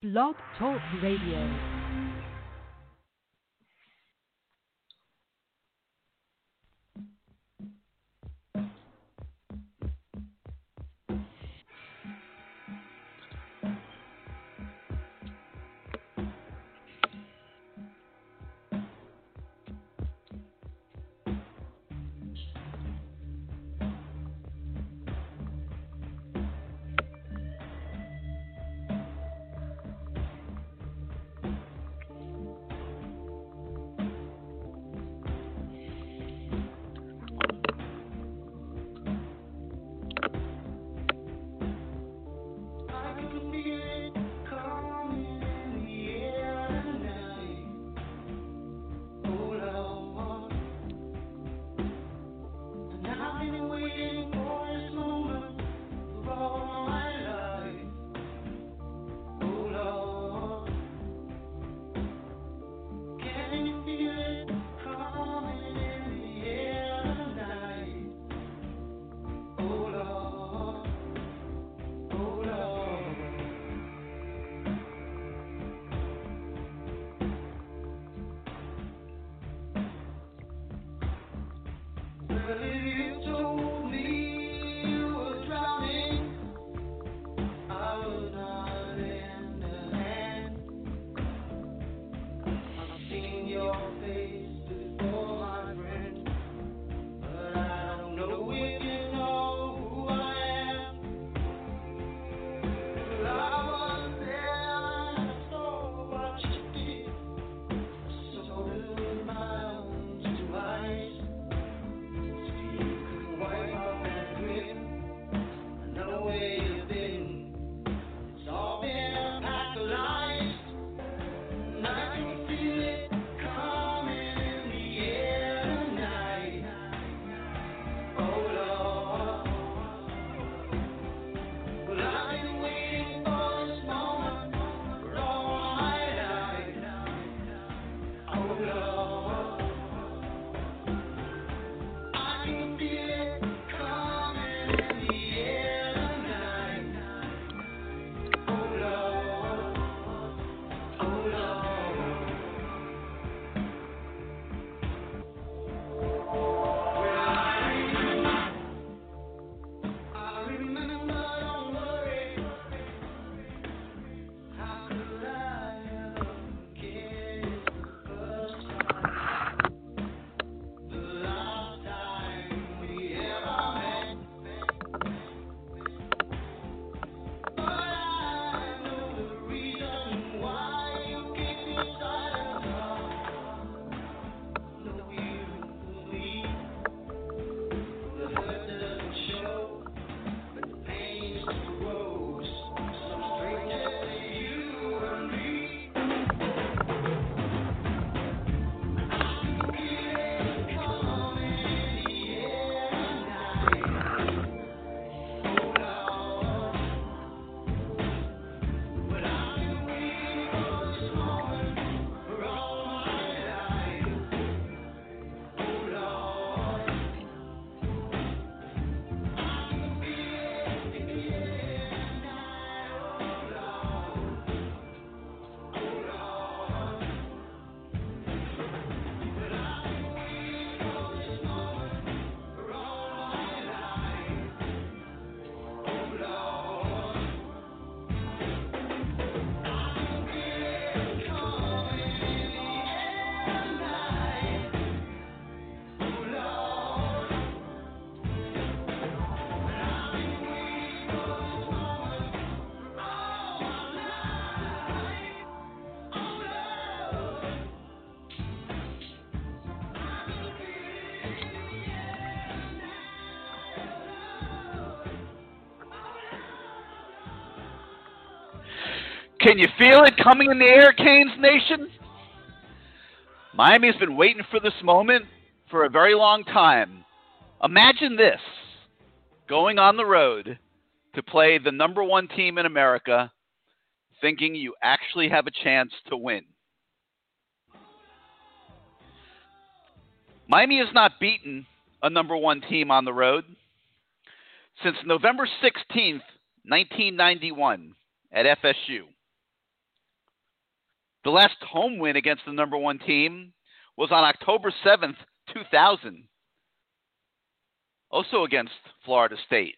Blog Talk Radio. Can you feel it coming in the air, Canes Nation? Miami's been waiting for this moment for a very long time. Imagine this, going on the road to play the number one team in America, thinking you actually have a chance to win. Miami has not beaten a number one team on the road since November 16th, 1991 at FSU. The last home win against the number one team was on October 7th, 2000, also against Florida State.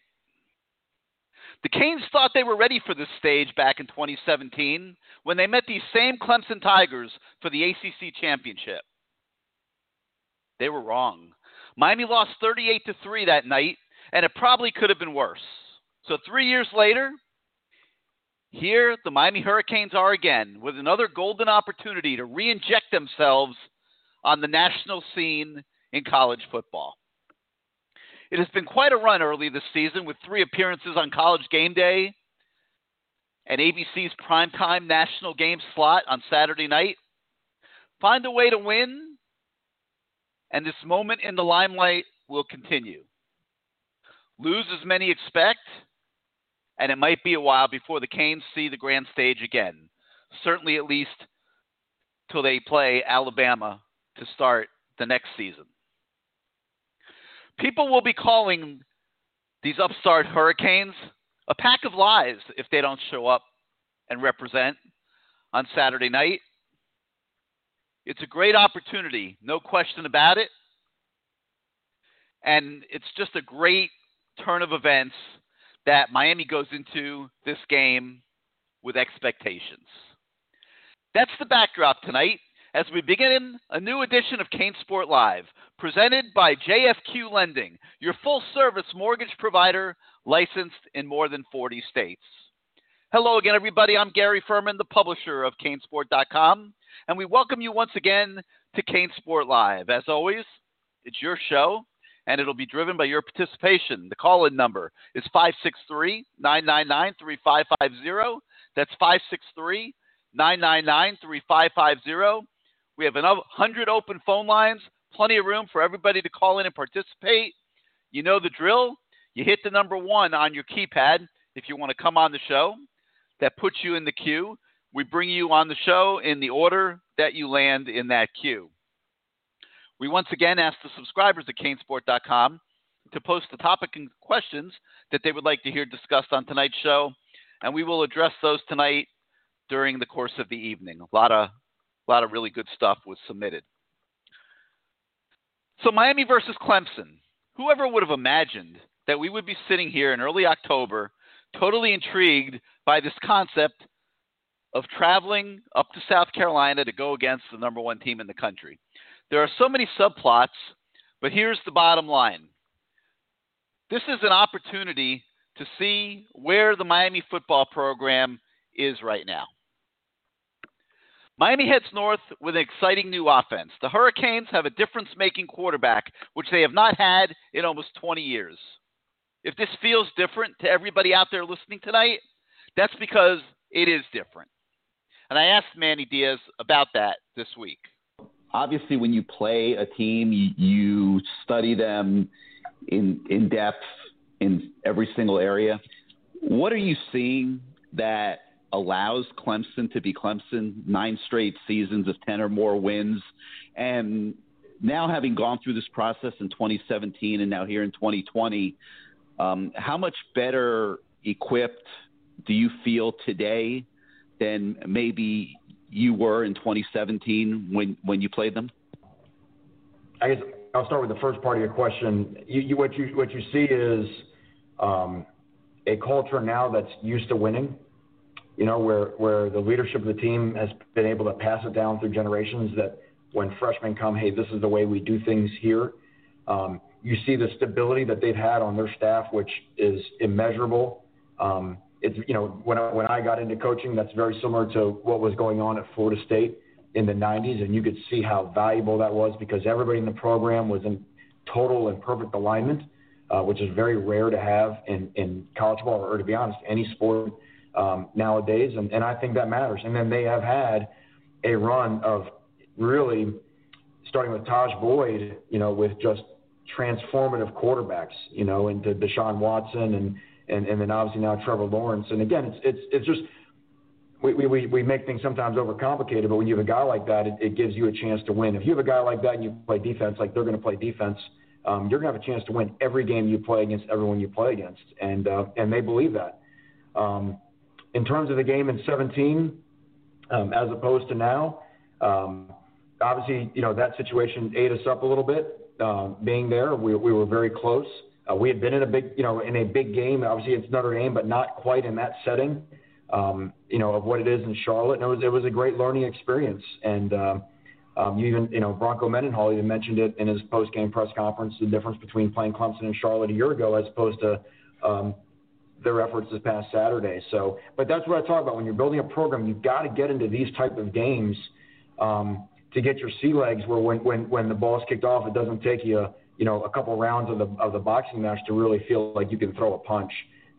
The Canes thought they were ready for this stage back in 2017 when they met these same Clemson Tigers for the ACC Championship. They were wrong. Miami lost 38-3 that night, and it probably could have been worse. So 3 years later, here the Miami Hurricanes are again with another golden opportunity to reinject themselves on the national scene in college football. It has been quite a run early this season with 3 appearances on College Game Day and ABC's primetime national game slot on Saturday night. Find a way to win, and this moment in the limelight will continue. Lose as many expect, and it might be a while before the Canes see the grand stage again, certainly at least till they play Alabama to start the next season. People will be calling these upstart Hurricanes a pack of lies if they don't show up and represent on Saturday night. It's a great opportunity, no question about it. And it's just a great turn of events that Miami goes into this game with expectations. That's the backdrop tonight, as we begin a new edition of CaneSport Live, presented by JFQ Lending, your full-service mortgage provider licensed in more than 40 states. Hello again, everybody. I'm Gary Furman, the publisher of CaneSport.com, and we welcome you once again to CaneSport Live. As always, it's your show, and it'll be driven by your participation. The call-in number is 563-999-3550. That's 563-999-3550. We have 100 open phone lines, plenty of room for everybody to call in and participate. You know the drill. You hit the number 1 on your keypad if you want to come on the show. That puts you in the queue. We bring you on the show in the order that you land in that queue. We once again ask the subscribers at CaneSport.com to post the topic and questions that they would like to hear discussed on tonight's show, and we will address those tonight during the course of the evening. A lot of really good stuff was submitted. So Miami versus Clemson. Whoever would have imagined that we would be sitting here in early October, totally intrigued by this concept of traveling up to South Carolina to go against the number one team in the country. There are so many subplots, but here's the bottom line. This is an opportunity to see where the Miami football program is right now. Miami heads north with an exciting new offense. The Hurricanes have a difference-making quarterback, which they have not had in almost 20 years. If this feels different to everybody out there listening tonight, that's because it is different. And I asked Manny Diaz about that this week. Obviously, when you play a team, you study them in depth in every single area. What are you seeing that allows Clemson to be Clemson, 9 straight seasons of 10 or more wins? And now having gone through this process in 2017 and now here in 2020, how much better equipped do you feel today than maybe you were in 2017 when you played them? I guess I'll start with the first part of your question. What you see is a culture now that's used to winning. You know, where the leadership of the team has been able to pass it down through generations, that when freshmen come, hey, this is the way we do things here. You see the stability that they've had on their staff, which is immeasurable. It's, you know, when I got into coaching, that's very similar to what was going on at Florida State in the 90s, and you could see how valuable that was because everybody in the program was in total and perfect alignment, which is very rare to have in college ball or, to be honest, any sport nowadays, and I think that matters. And then they have had a run of really, starting with Taj Boyd, you know, with just transformative quarterbacks, you know, into Deshaun Watson and then obviously now Trevor Lawrence. And again, it's just we make things sometimes overcomplicated, but when you have a guy like that, it gives you a chance to win. If you have a guy like that and you play defense like they're going to play defense, you're going to have a chance to win every game you play against everyone you play against, and they believe that. In terms of the game in 17, as opposed to now. Obviously, you know, that situation ate us up a little bit. Being there, we were very close. We had been in a big, you know, in a big game. Obviously, it's Notre Dame, but not quite in that setting, you know, of what it is in Charlotte. And it was a great learning experience. And you even, you know, Bronco Mendenhall even mentioned it in his post-game press conference, the difference between playing Clemson and Charlotte a year ago as opposed to their efforts this past Saturday. So, but that's what I talk about. When you're building a program, you've got to get into these type of games to get your sea legs where when the ball's kicked off, it doesn't take you, you know, a couple rounds of the boxing match to really feel like you can throw a punch.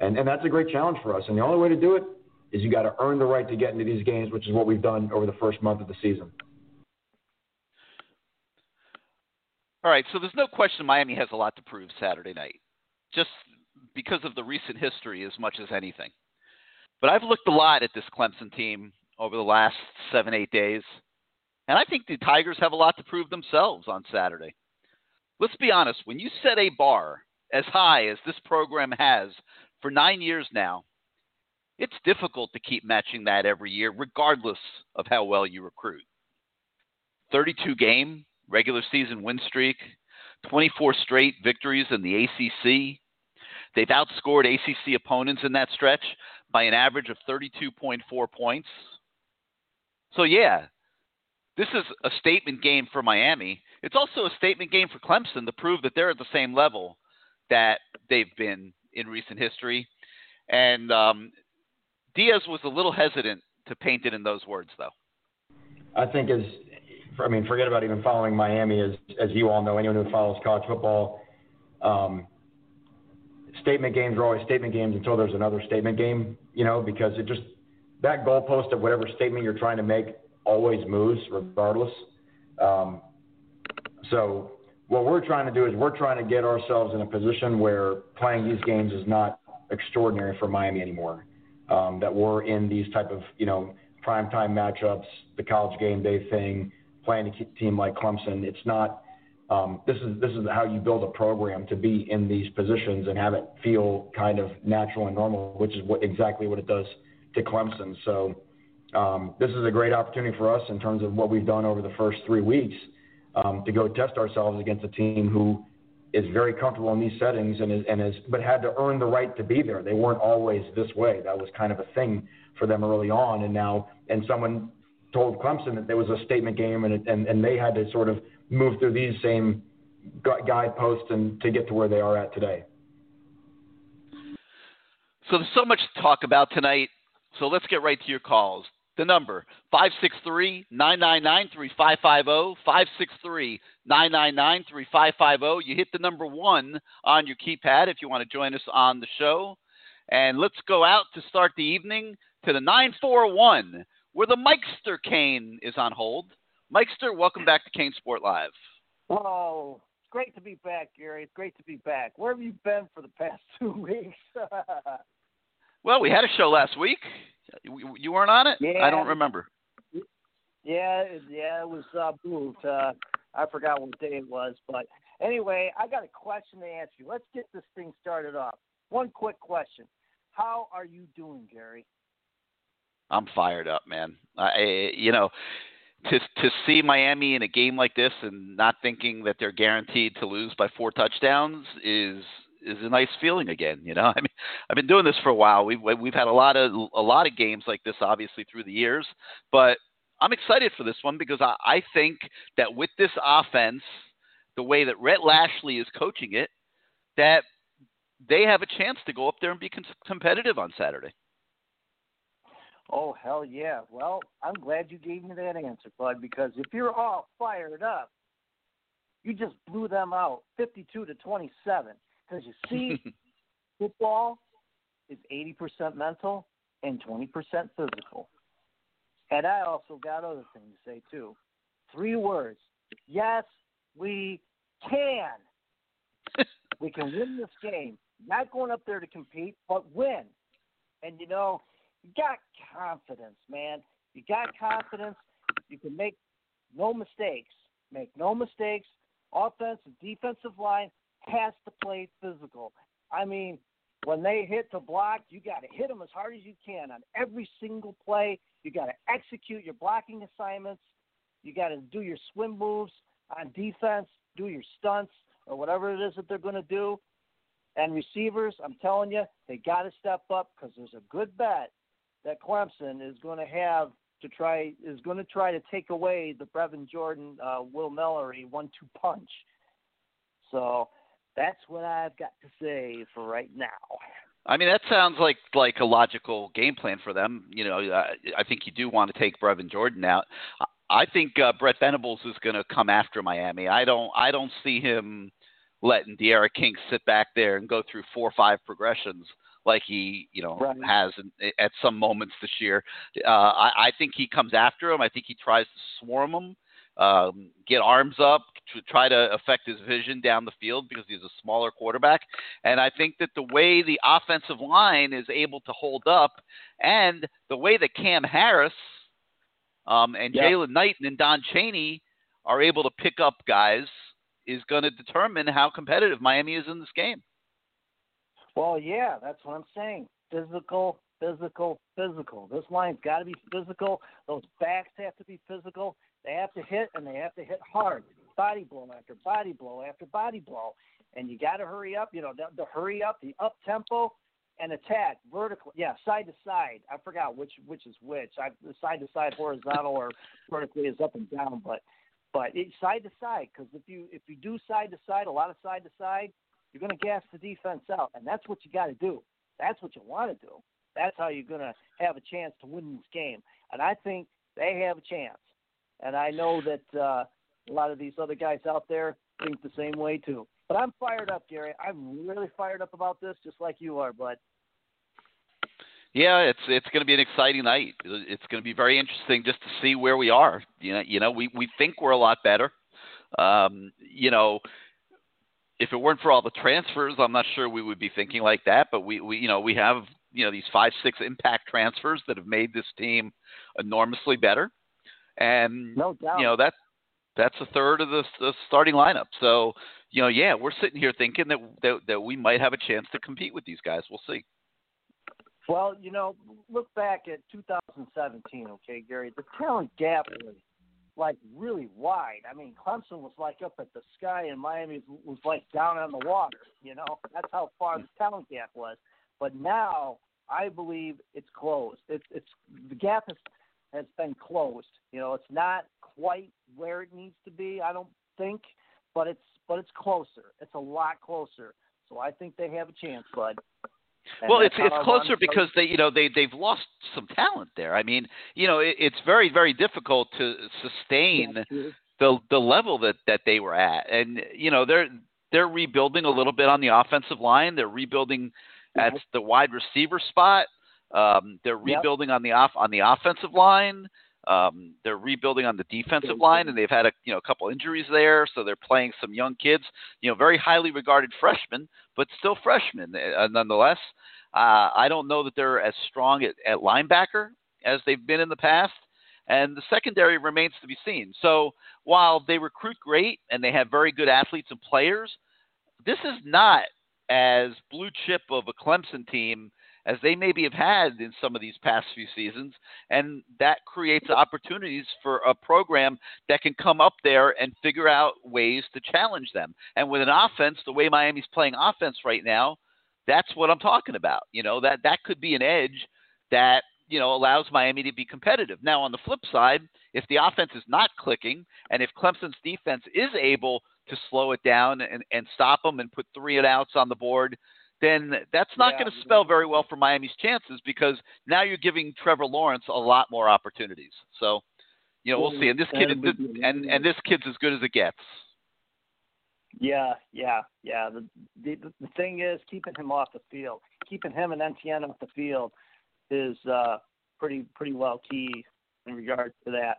And that's a great challenge for us. And the only way to do it is you got to earn the right to get into these games, which is what we've done over the first month of the season. All right, so there's no question Miami has a lot to prove Saturday night, just because of the recent history as much as anything. But I've looked a lot at this Clemson team over the last 7-8 days, and I think the Tigers have a lot to prove themselves on Saturday. Let's be honest, when you set a bar as high as this program has for 9 years now, it's difficult to keep matching that every year, regardless of how well you recruit. 32-game regular season win streak, 24 straight victories in the ACC. They've outscored ACC opponents in that stretch by an average of 32.4 points. So, yeah, this is a statement game for Miami. It's also a statement game for Clemson to prove that they're at the same level that they've been in recent history. And Diaz was a little hesitant to paint it in those words, though. I think as – I mean, forget about even following Miami. As you all know, anyone who follows college football statement games are always statement games until there's another statement game, you know, because it just – that goalpost of whatever statement you're trying to make always moves regardless. So what we're trying to do is we're trying to get ourselves in a position where playing these games is not extraordinary for Miami anymore, that we're in these type of, you know, primetime matchups, the college game day thing, playing a team like Clemson. It's not this is how you build a program to be in these positions and have it feel kind of natural and normal, which is exactly what it does to Clemson. So this is a great opportunity for us in terms of what we've done over the first 3 weeks to go test ourselves against a team who is very comfortable in these settings and is but had to earn the right to be there. They weren't always this way. That was kind of a thing for them early on, and someone told Clemson that there was a statement game, and they had to sort of move through these same guideposts and to get to where they are at today. So there's so much to talk about tonight. So let's get right to your calls. The number, 563-999-3550, 563-999-3550. You hit the number 1 on your keypad if you want to join us on the show. And let's go out to start the evening to the 941, where the Mikester Kane is on hold. Mikester, welcome back to CaneSport Live. Oh, it's great to be back, Gary. It's great to be back. Where have you been for the past 2 weeks? Well, we had a show last week. You weren't on it? Yeah. I don't remember. Yeah, it was moved. I forgot what day it was. But anyway, I got a question to ask you. Let's get this thing started off. One quick question. How are you doing, Gary? I'm fired up, man. To see Miami in a game like this and not thinking that they're guaranteed to lose by 4 touchdowns is a nice feeling again, you know. I mean, I've been doing this for a while. We've had a lot of games like this, obviously, through the years. But I'm excited for this one because I think that with this offense, the way that Rhett Lashley is coaching it, that they have a chance to go up there and be competitive on Saturday. Oh, hell yeah. Well, I'm glad you gave me that answer, bud, because if you're all fired up, you just blew them out 52-27. Because you see, football is 80% mental and 20% physical. And I also got other things to say, too. 3 words. Yes, we can. We can win this game. Not going up there to compete, but win. And, you know, you got confidence, man. You got confidence. You can make no mistakes. Make no mistakes. Offensive, defensive line has to play physical. I mean, When they hit the block, you got to hit them as hard as you can on every single play. You got to execute your blocking assignments. You got to do your swim moves on defense, do your stunts or whatever it is that they're going to do. And receivers, I'm telling you, they got to step up because there's a good bet that Clemson is going to have to try to take away the Brevin Jordan, Will Mallory 1-2 punch. So that's what I've got to say for right now. I mean, that sounds like a logical game plan for them. You know, I think you do want to take Brevin Jordan out. I think Brent Venables is going to come after Miami. I don't see him letting D'Eriq King sit back there and go through 4 or 5 progressions like he, right, has at some moments this year. I think he comes after him. I think he tries to swarm him, get arms up, to try to affect his vision down the field because he's a smaller quarterback. And I think that the way the offensive line is able to hold up and the way that Cam Harris and Jaylen Knighton and Don Chaney are able to pick up guys is going to determine how competitive Miami is in this game. Well, yeah, that's what I'm saying. Physical. This line's got to be physical. Those backs have to be physical. They have to hit, and they have to hit hard. Body blow after body blow after body blow. And you got to hurry up, the hurry up, the up-tempo, and attack, vertical. Yeah, side to side. I forgot which is which. Side to side, horizontal, or vertically is up and down. But it's side to side, because if you do side to side, a lot of side to side, you're going to gas the defense out, and that's what you got to do. That's what you want to do. That's how you're going to have a chance to win this game. And I think they have a chance. And I know that a lot of these other guys out there think the same way, too. But I'm fired up, Gary. I'm really fired up about this, just like you are, bud. Yeah, it's going to be an exciting night. It's going to be very interesting just to see where we are. We think we're a lot better. If it weren't for all the transfers, I'm not sure we would be thinking like that. But we have these 5-6 impact transfers that have made this team enormously better, and no doubt, that's a third of the starting lineup. So we're sitting here thinking that we might have a chance to compete with these guys. We'll see. Well, look back at 2017, okay, Gary. The talent gap was really wide. I mean, Clemson was up at the sky and Miami was down on the water, That's how far the talent gap was. But now I believe it's closed. It's the gap has been closed. It's not quite where it needs to be, I don't think, but it's closer. It's a lot closer. So I think they have a chance, bud. And well, it's closer because they've lost some talent there. I mean, it's very, very difficult to sustain the level that they were at, and they're rebuilding a little bit on the offensive line. They're rebuilding at the wide receiver spot. They're rebuilding on the offensive line. They're rebuilding on the defensive line, and they've had a couple injuries there, so they're playing some young kids, very highly regarded freshmen, but still freshmen nonetheless. I don't know that they're as strong at linebacker as they've been in the past, and the secondary remains to be seen. So while they recruit great and they have very good athletes and players, this is not as blue chip of a Clemson team as they maybe have had in some of these past few seasons, and that creates opportunities for a program that can come up there and figure out ways to challenge them. And with an offense, the way Miami's playing offense right now, that's what I'm talking about. That could be an edge that, allows Miami to be competitive. Now, on the flip side, if the offense is not clicking and if Clemson's defense is able to slow it down and stop them and put 3 and outs on the board, then that's not going to spell very well for Miami's chances, because now you're giving Trevor Lawrence a lot more opportunities. So, we'll see. And this kid's as good as it gets. Yeah. The thing is, keeping him off the field, keeping him and Etienne off the field is pretty well key in regard to that.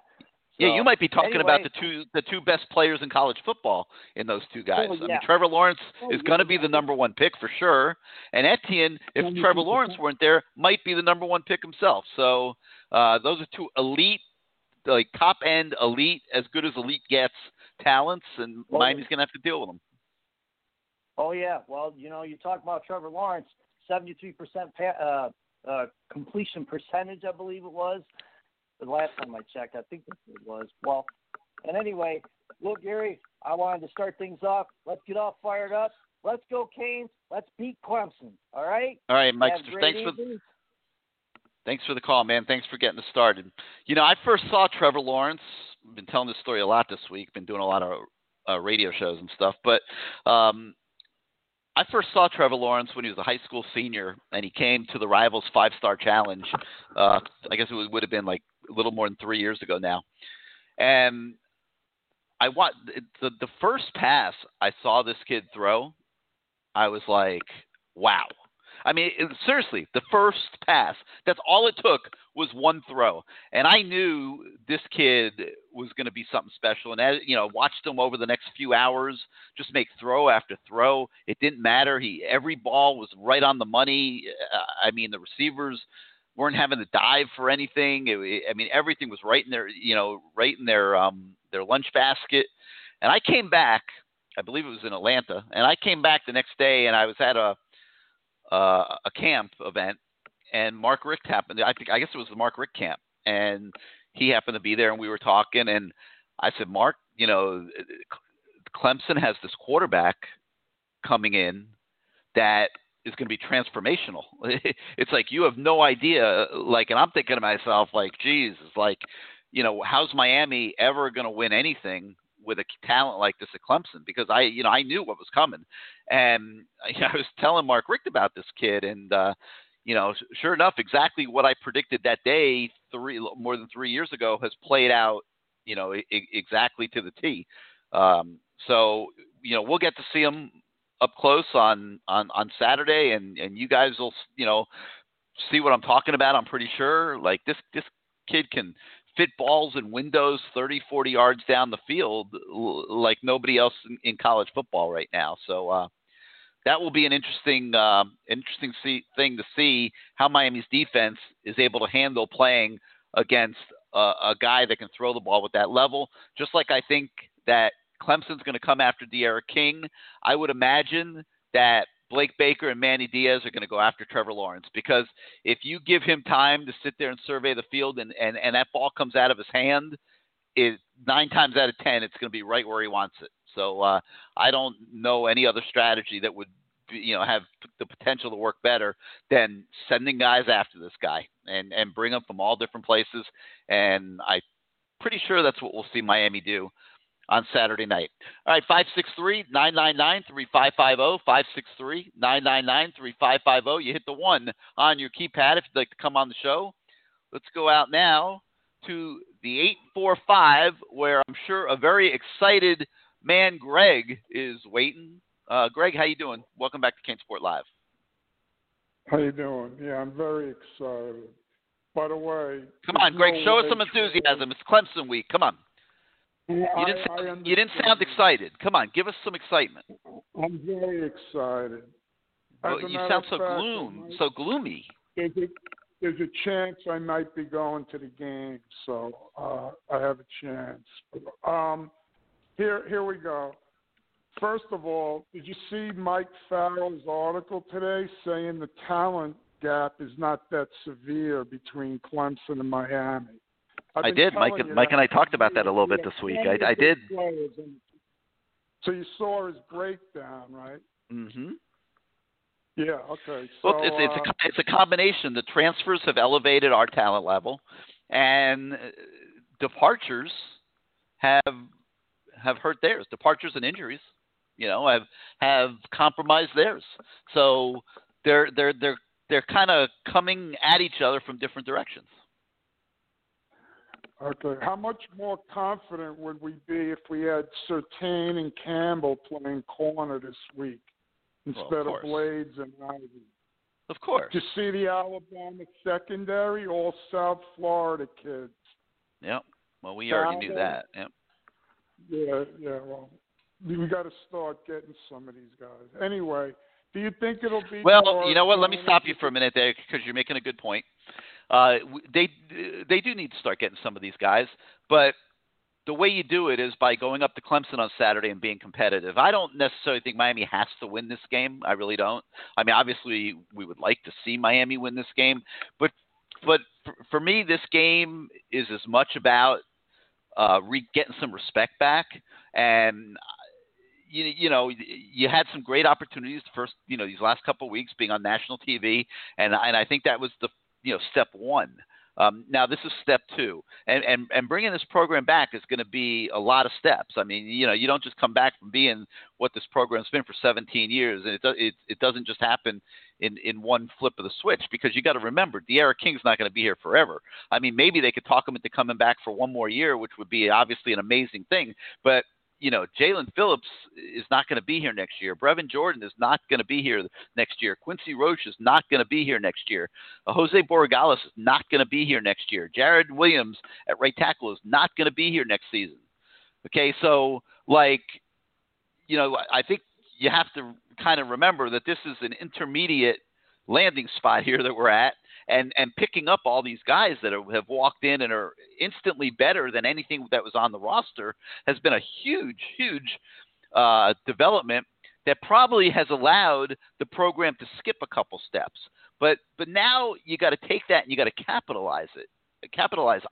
So, yeah, you might be talking about the two best players in college football in those two guys. Oh, yeah. I mean, Trevor Lawrence is going to be the number one pick for sure, and Etienne, if Trevor Lawrence weren't there, might be the number one pick himself. So those are two elite, top end elite, as good as elite gets talents, and Miami's going to have to deal with them. Oh yeah, well you talk about Trevor Lawrence. 73% completion percentage, I believe it was. The last time I checked, I think it was. Well, and anyway, look, Gary, I wanted to start things off. Let's get all fired up. Let's go, Canes. Let's beat Clemson. All right? All right, Mike. Thanks for the call, man. Thanks for getting us started. You know, I first saw Trevor Lawrence. I've been telling this story a lot this week. Been doing a lot of radio shows and stuff. But I first saw Trevor Lawrence when he was a high school senior, and he came to the Rivals 5-Star Challenge. I guess it would have been like a little more than 3 years ago now. And I the first pass I saw this kid throw, I was like, wow. I mean, seriously, the first pass, that's all it took was one throw. And I knew this kid was going to be something special. And, as, you know, watched him over the next few hours just make throw after throw. It didn't matter. Every ball was right on the money. I mean, the receivers weren't having to dive for anything. I mean, everything was right in their, you know, right in their lunch basket. And I came back, I believe it was in Atlanta, and I came back the next day and I was at a camp event, and Mark Richt happened. I guess it was the Mark Richt camp, and he happened to be there, and we were talking, and I said, Mark, you know, Clemson has this quarterback coming in that is going to be transformational. It's like, you have no idea. Like, and I'm thinking to myself, like, geez, it's like, you know, how's Miami ever going to win anything with a talent like this at Clemson? Because I knew what was coming, and I was telling Mark Richt about this kid, and sure enough, exactly what I predicted that day, more than 3 years ago, has played out, exactly to the T. So we'll get to see him up close on Saturday, and you guys will see what I'm talking about. I'm pretty sure, like, this kid can fit balls in windows 30-40 yards down the field like nobody else in college football right now. So that will be an interesting thing to see, how Miami's defense is able to handle playing against a guy that can throw the ball with that level. Just like I think that Clemson's going to come after D'Eriq King, I would imagine that Blake Baker and Manny Diaz are going to go after Trevor Lawrence, because if you give him time to sit there and survey the field and that ball comes out of his hand, is 9 times out of 10, it's going to be right where he wants it. So I don't know any other strategy that would have the potential to work better than sending guys after this guy and bring them from all different places. And I'm pretty sure that's what we'll see Miami do on Saturday night. All right, 563-999-3550, 563-999-3550. You hit the 1 on your keypad if you'd like to come on the show. Let's go out now to the 845, where I'm sure a very excited man, Greg, is waiting. Greg, how you doing? Welcome back to CaneSport Live. How you doing? Yeah, I'm very excited. By the way, come on, Greg, show us some enthusiasm. It's Clemson week. Come on. You didn't sound excited. Come on, give us some excitement. I'm very excited. Well, you sound so gloomy. There's a chance I might be going to the game, so I have a chance. Here we go. First of all, did you see Mike Farrell's article today saying the talent gap is not that severe between Clemson and Miami? I did. Mike and I talked about that a little bit this week. I did. So you saw his breakdown, right? Mm-hmm. Yeah, okay. So, well, it's a combination. The transfers have elevated our talent level, and departures have hurt theirs. Departures and injuries, have compromised theirs. So they're kind of coming at each other from different directions. Okay. How much more confident would we be if we had Surtain and Campbell playing corner this week instead of Blades and Ivy? Of course. Did you see the Alabama secondary? All South Florida kids. Yep. Well, we already knew that. Yep. Yeah. Well, we got to start getting some of these guys. Anyway, do you think it'll be? Well, you know what? Let me stop you for a minute there, because you're making a good point. They do need to start getting some of these guys, but the way you do it is by going up to Clemson on Saturday and being competitive. I don't necessarily think Miami has to win this game. I really don't. I mean, obviously, we would like to see Miami win this game. But for me, this game is as much about getting some respect back. And, you know, you had some great opportunities first, you know, these last couple of weeks being on national TV. And I think that was the, you know, step one. Now this is step two, and bringing this program back is going to be a lot of steps. I mean, you know, you don't just come back from being what this program's been for 17 years, and it doesn't just happen in one flip of the switch, because you got to remember, D'Eriq King's not going to be here forever. I mean, maybe they could talk him into coming back for one more year, which would be obviously an amazing thing, but you know, Jalen Phillips is not going to be here next year. Brevin Jordan is not going to be here next year. Quincy Roche is not going to be here next year. Jose Borregales is not going to be here next year. Jared Williams at right tackle is not going to be here next season. Okay, so, like, you know, I think you have to kind of remember that this is an intermediate landing spot here that we're at, and picking up all these guys that have walked in and are instantly better than anything that was on the roster has been a huge, huge development that probably has allowed the program to skip a couple steps. But now you got to take that and you got to capitalize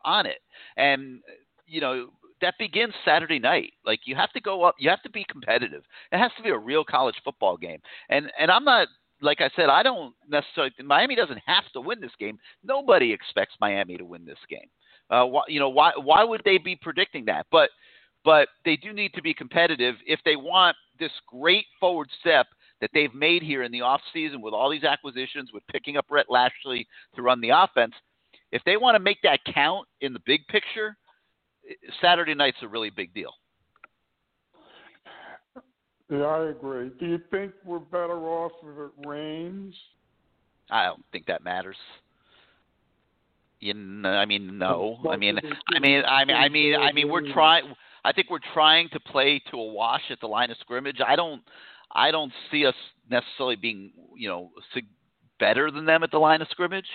on it. And, you know, that begins Saturday night. Like, you have to go up, you have to be competitive. It has to be a real college football game. And I'm not, like I said, I don't necessarily – Miami doesn't have to win this game. Nobody expects Miami to win this game. Why would they be predicting that? But they do need to be competitive if they want this great forward step that they've made here in the offseason with all these acquisitions, with picking up Rhett Lashley to run the offense. If they want to make that count in the big picture, Saturday night's a really big deal. Yeah, I agree. Do you think we're better off if it rains? I don't think that matters. You know, I mean, no. I mean, we're trying. I think we're trying to play to a wash at the line of scrimmage. I don't see us necessarily being, you know, better than them at the line of scrimmage.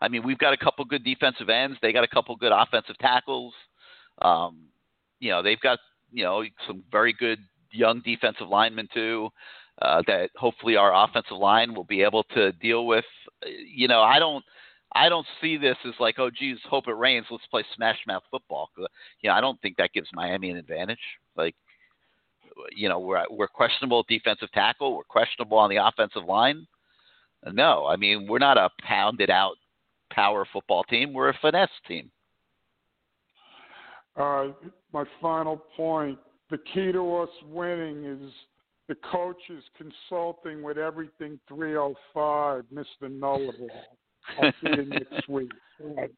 I mean, we've got a couple good defensive ends. They got a couple good offensive tackles. You know, they've got, you know, some very good young defensive linemen too, that hopefully our offensive line will be able to deal with. You know, I don't see this as like, oh geez, hope it rains, let's play smash mouth football. You know, I don't think that gives Miami an advantage. Like, you know, we're questionable at defensive tackle, we're questionable on the offensive line. No, I mean, we're not a pounded out power football team. We're a finesse team. My final point. The key to us winning is the coaches consulting with everything 305, Mr. Knowable. I'll see you next week. Right.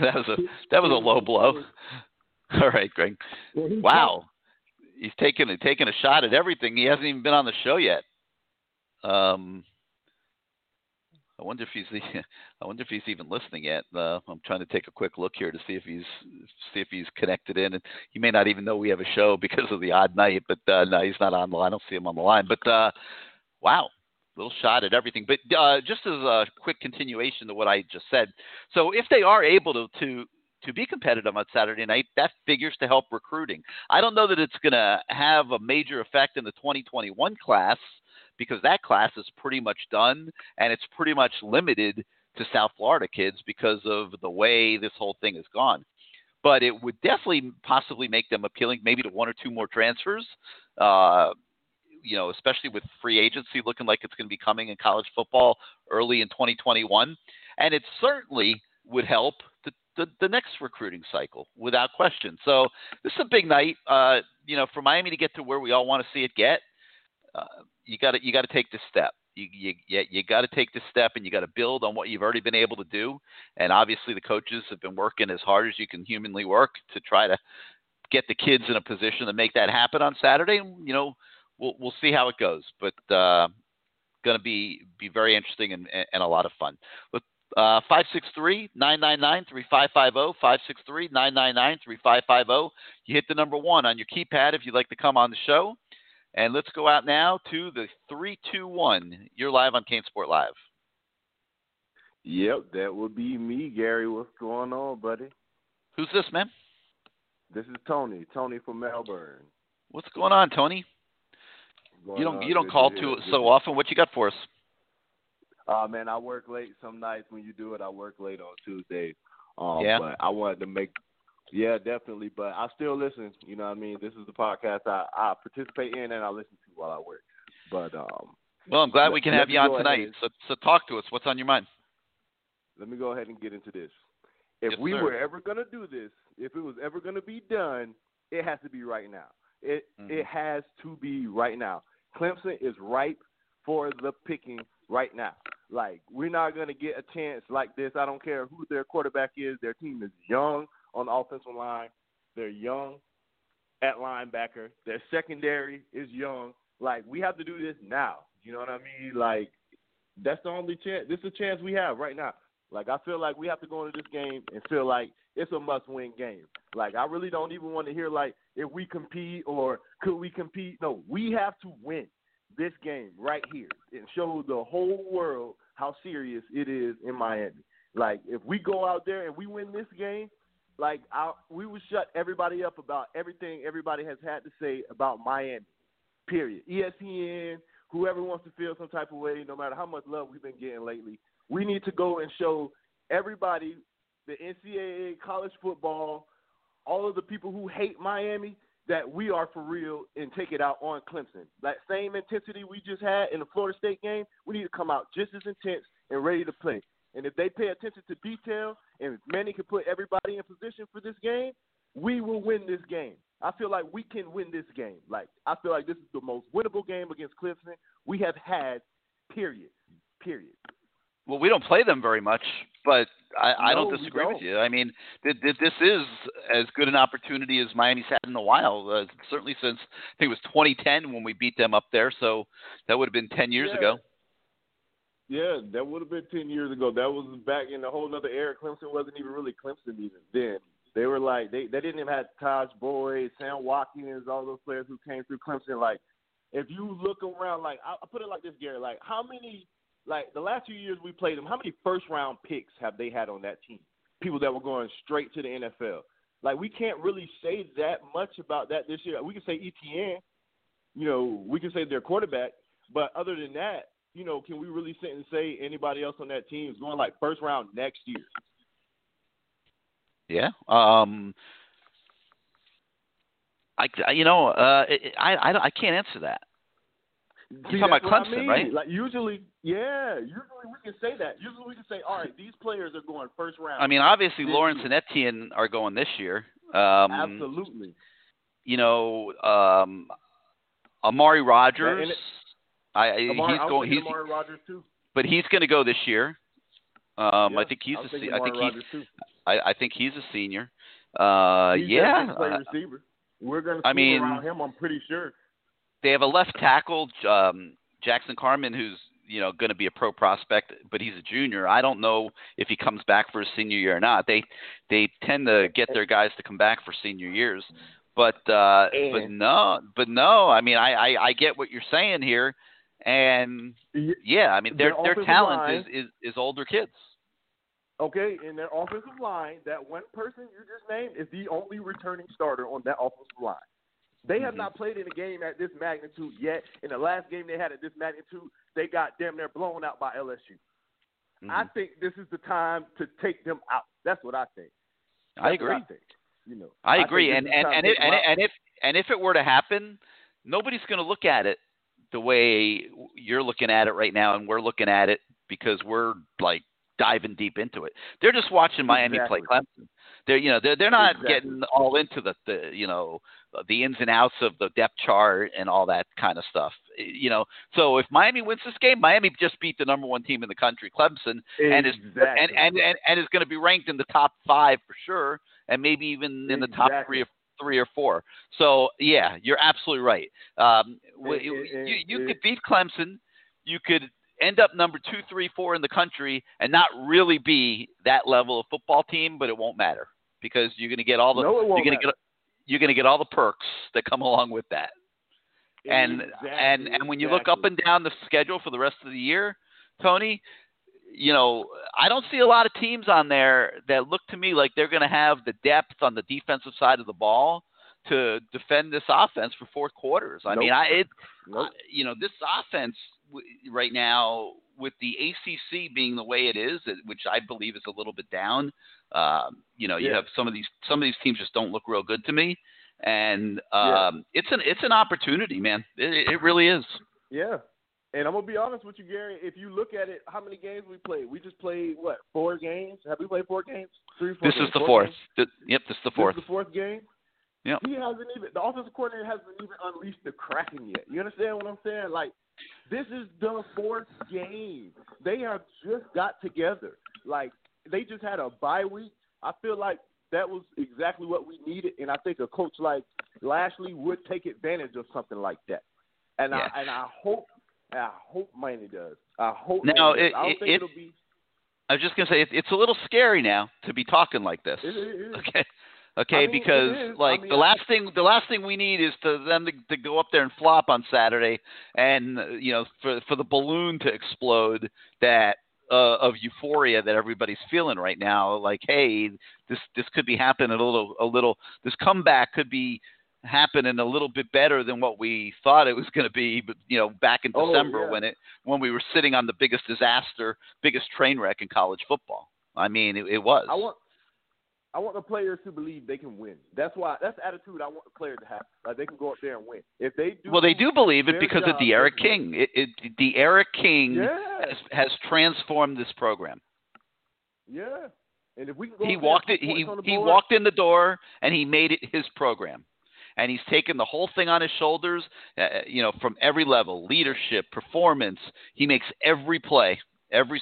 that was a low blow. All right, Greg. Wow, he's taking a shot at everything. He hasn't even been on the show yet. I wonder if he's even listening yet. I'm trying to take a quick look here to see if he's connected in, and he may not even know we have a show because of the odd night. But no, he's not on the line. I don't see him on the line. But wow, little shot at everything. But just as a quick continuation to what I just said, so if they are able to be competitive on Saturday night, that figures to help recruiting. I don't know that it's going to have a major effect in the 2021 class, because that class is pretty much done, and it's pretty much limited to South Florida kids because of the way this whole thing has gone. But it would definitely possibly make them appealing maybe to one or two more transfers, you know, especially with free agency looking like it's going to be coming in college football early in 2021. And it certainly would help the next recruiting cycle without question. So this is a big night, you know, for Miami to get to where we all want to see it get. You got to take this step. You got to take this step, and you got to build on what you've already been able to do. And obviously, the coaches have been working as hard as you can humanly work to try to get the kids in a position to make that happen on Saturday. You know, we'll see how it goes, but going to be very interesting and a lot of fun. But 563-999-3550, 563-999-3550. You hit the number 1 on your keypad if you'd like to come on the show. And let's go out now to the 321. You're live on CaneSport Live. Yep, that would be me, Gary. What's going on, buddy? Who's this, man? This is Tony. Tony from Melbourne. What's going on, Tony? You don't call too so often. What you got for us? Man, I work late some nights. When you do it, I work late on Tuesdays. But I wanted to make. Yeah, definitely. But I still listen. You know what I mean? This is the podcast I participate in and I listen to while I work. But well, I'm glad we can have you on tonight. So talk to us. What's on your mind? Let me go ahead and get into this. If we were ever going to do this, if it was ever going to be done, it has to be right now. It has to be right now. Clemson is ripe for the picking right now. Like, we're not going to get a chance like this. I don't care who their quarterback is. Their team is young on the offensive line. They're young at linebacker. Their secondary is young. Like, we have to do this now. You know what I mean? Like, that's the only chance. This is a chance we have right now. Like, I feel like we have to go into this game and feel like it's a must-win game. Like, I really don't even want to hear, like, if we compete or could we compete. No, we have to win this game right here and show the whole world how serious it is in Miami. Like, if we go out there and we win this game, like, we would shut everybody up about everything everybody has had to say about Miami, period. ESPN, whoever wants to feel some type of way, no matter how much love we've been getting lately, we need to go and show everybody, the NCAA, college football, all of the people who hate Miami, that we are for real and take it out on Clemson. That same intensity we just had in the Florida State game, we need to come out just as intense and ready to play. And if they pay attention to detail and Manny can put everybody in position for this game, we will win this game. I feel like we can win this game. Like, I feel like this is the most winnable game against Clemson we have had, period. Well, we don't play them very much, but I don't disagree with you. I mean, this is as good an opportunity as Miami's had in a while, certainly since I think it was 2010 when we beat them up there. So that would have been 10 years ago. Yeah, that would have been 10 years ago. That was back in a whole other era. Clemson wasn't even really Clemson even then. They were like they didn't even have Taj Boyd, Sam Watkins, all those players who came through Clemson. Like, if you look around, like, I put it like this, Gary, like, how many – like, the last few years we played them, how many first-round picks have they had on that team? People that were going straight to the NFL. Like, we can't really say that much about that this year. We can say Etienne, you know, we can say their quarterback. But other than that, you know, can we really sit and say anybody else on that team is going, like, first round next year? Yeah. I can't answer that. You're talking about Clemson, I mean, right? Like, usually we can say that. Usually we can say, all right, these players are going first round. I mean, obviously Lawrence and Etienne are going this year. Absolutely. You know, Amari Rodgers. Amari Rodgers too. But he's going to go this year. I think he's I think he's a senior. He's a receiver. We're going to see around him, I'm pretty sure. They have a left tackle, Jackson Carman, who's, you know, going to be a pro prospect, but he's a junior. I don't know if he comes back for his senior year or not. They tend to get their guys to come back for senior years, but no. I mean, I get what you're saying here, and yeah, I mean their talent line, is older kids. Okay, and their offensive line, that one person you just named is the only returning starter on that offensive line. They have not played in a game at this magnitude yet. In the last game they had at this magnitude, they got damn near blown out by LSU. Mm-hmm. I think this is the time to take them out. That's what I think. I agree. And if it were to happen, nobody's going to look at it the way you're looking at it right now, and we're looking at it because we're like diving deep into it. They're just watching Miami play Clemson. They're not getting all into the ins and outs of the depth chart and all that kind of stuff. You know, so if Miami wins this game, Miami just beat the number one team in the country, Clemson, and is going to be ranked in the top five for sure, and maybe even in the top three or four. So yeah, you're absolutely right. You could beat Clemson, you could end up number 2, 3, 4 in the country and not really be that level of football team, but it won't matter because you're going to get all the you're going to get all the perks that come along with that. And when you look up and down the schedule for the rest of the year, Tony, you know, I don't see a lot of teams on there that look to me like they're going to have the depth on the defensive side of the ball to defend this offense for four quarters. I mean, this offense right now with the ACC being the way it is, which I believe is a little bit down. You have some of these teams just don't look real good to me. And it's an opportunity, man. It really is. Yeah. And I'm going to be honest with you, Gary. If you look at it, how many games we played? We just played, what, 4 games? Have we played 4 games? 3, 4 This games, is the fourth. This is the fourth. This is the fourth game? Yep. The offensive coordinator hasn't even unleashed the Kraken yet. You understand what I'm saying? Like, this is the fourth game. They have just got together. Like, they just had a bye week. I feel like that was exactly what we needed, and I think a coach like Lashley would take advantage of something like that. And yeah. I hope Manny does. I hope. Now, I don't think it'll be. I was just gonna say it's a little scary now to be talking like this. It is. Okay, I mean, because like the last thing we need is for them to go up there and flop on Saturday, and for the balloon to explode that of euphoria that everybody's feeling right now. Like, hey, this could be happening a little. This comeback could be happening a little bit better than what we thought it was going to be, but back in December when we were sitting on the biggest disaster, biggest train wreck in college football. I mean, it was. I want the players to believe they can win. That's the attitude I want the player to have. Like, they can go up there and win. If they do, well, they do believe it because of D'Eriq King. D'Eriq King has transformed this program. Yeah, and if we can go he walked in the door and he made it his program. And he's taken the whole thing on his shoulders, from every level, leadership, performance. He makes every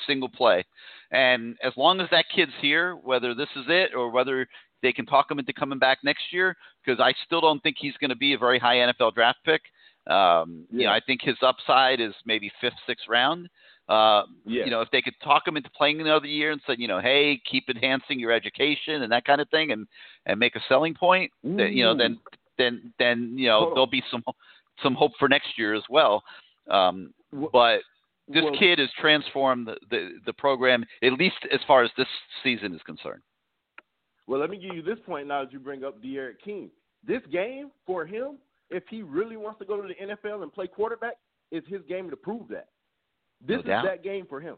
single play. And as long as that kid's here, whether this is it or whether they can talk him into coming back next year, because I still don't think he's going to be a very high NFL draft pick. I think his upside is maybe 5th, 6th round. If they could talk him into playing another year and say, hey, keep enhancing your education and that kind of thing and make a selling point, then there'll be some hope for next year as well. But this kid has transformed the program, at least as far as this season is concerned. Well, let me give you this point now that you bring up D'Eriq King. This game for him, if he really wants to go to the NFL and play quarterback, is his game to prove that. This is that game for him.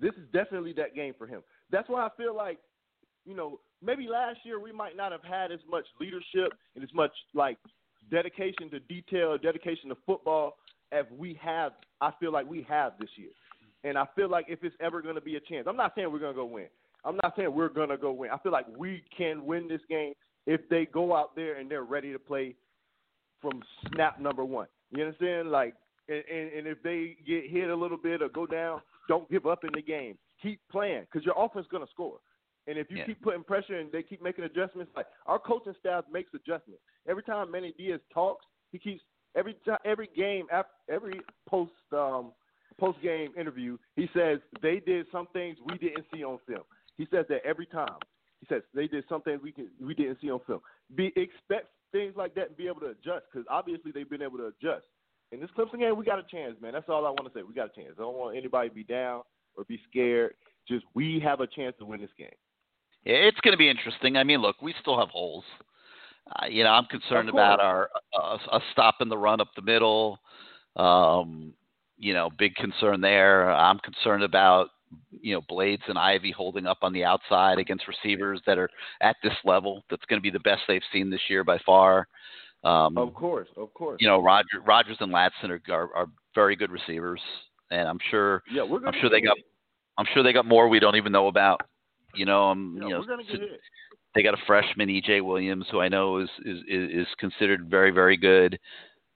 This is definitely that game for him. That's why I feel like, maybe last year we might not have had as much leadership and as much like dedication to detail, dedication to football as we have. I feel like we have this year. And I feel like if it's ever going to be a chance, I'm not saying we're going to go win. I feel like we can win this game if they go out there and they're ready to play from snap number one. You understand? Like, And if they get hit a little bit or go down, don't give up in the game. Keep playing because your offense is going to score. And if you keep putting pressure and they keep making adjustments, like our coaching staff makes adjustments. Every time Manny Diaz talks, he keeps every post game interview, he says they did some things we didn't see on film. He says that every time. He says they did some things we didn't see on film. Expect things like that and be able to adjust because obviously they've been able to adjust. In this Clemson game, we got a chance, man. That's all I want to say. We got a chance. I don't want anybody to be down or be scared. Just we have a chance to win this game. It's going to be interesting. I mean, look, we still have holes. I'm concerned about our stopping the run up the middle. Big concern there. I'm concerned about Blades and Ivy holding up on the outside against receivers that are at this level. That's going to be the best they've seen this year by far. Of course. Rodgers and Ladson are very good receivers, and I'm sure. Yeah, we're gonna I'm sure they got more we don't even know about. We're gonna get it. They got a freshman EJ Williams, who I know is considered very, very good.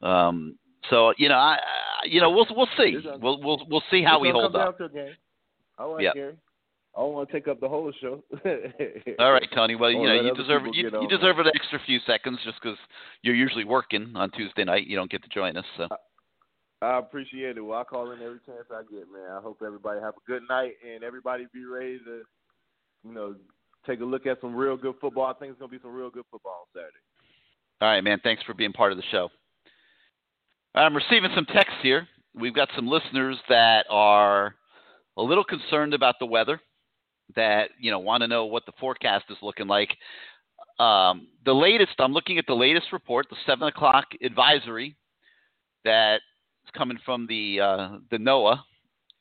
We'll see. We'll see how we hold up. All right, Gary. I don't want to take up the whole show. All right, Tony. Well, you deserve an extra few seconds just because you're usually working on Tuesday night. You don't get to join us. So. I appreciate it. Well, I call in every chance I get, man. I hope everybody have a good night and everybody be ready to, take a look at some real good football. I think it's going to be some real good football on Saturday. All right, man. Thanks for being part of the show. I'm receiving some texts here. We've got some listeners that are a little concerned about the weather, that, you know, want to know what the forecast is looking like. The latest, I'm looking at the latest report, the 7 o'clock advisory that is coming from the NOAA.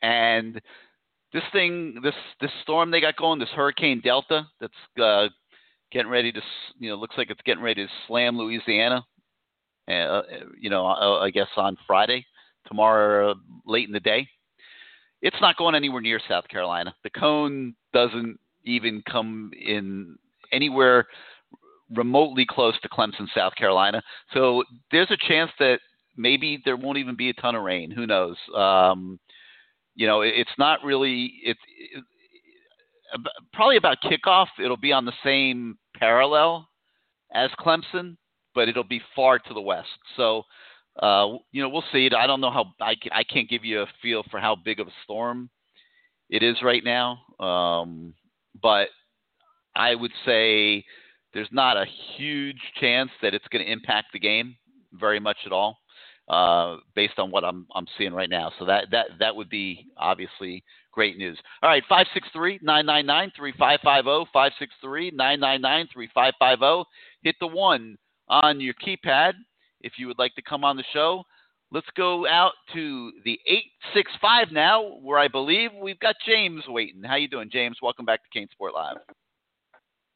And this thing, this storm they got going, this Hurricane Delta that's getting ready to, you know, looks like it's getting ready to slam Louisiana, you know, I guess on Friday, tomorrow late in the day. It's not going anywhere near South Carolina. The cone doesn't even come in anywhere remotely close to Clemson, South Carolina. So there's a chance that maybe there won't even be a ton of rain. Who knows? You know, it's not really – probably about kickoff, it'll be on the same parallel as Clemson, but it'll be far to the west. So, you know, we'll see. I don't know how I can't give you a feel for how big of a storm it is right now. But I would say there's not a huge chance that it's going to impact the game very much at all, based on what I'm seeing right now. So that would be obviously great news. All right, 563-999-3550, 563-999-3550. Hit the one on your keypad if you would like to come on the show. Let's go out to the 865 now, where I believe we've got James waiting. How you doing, James? Welcome back to CaneSport Live.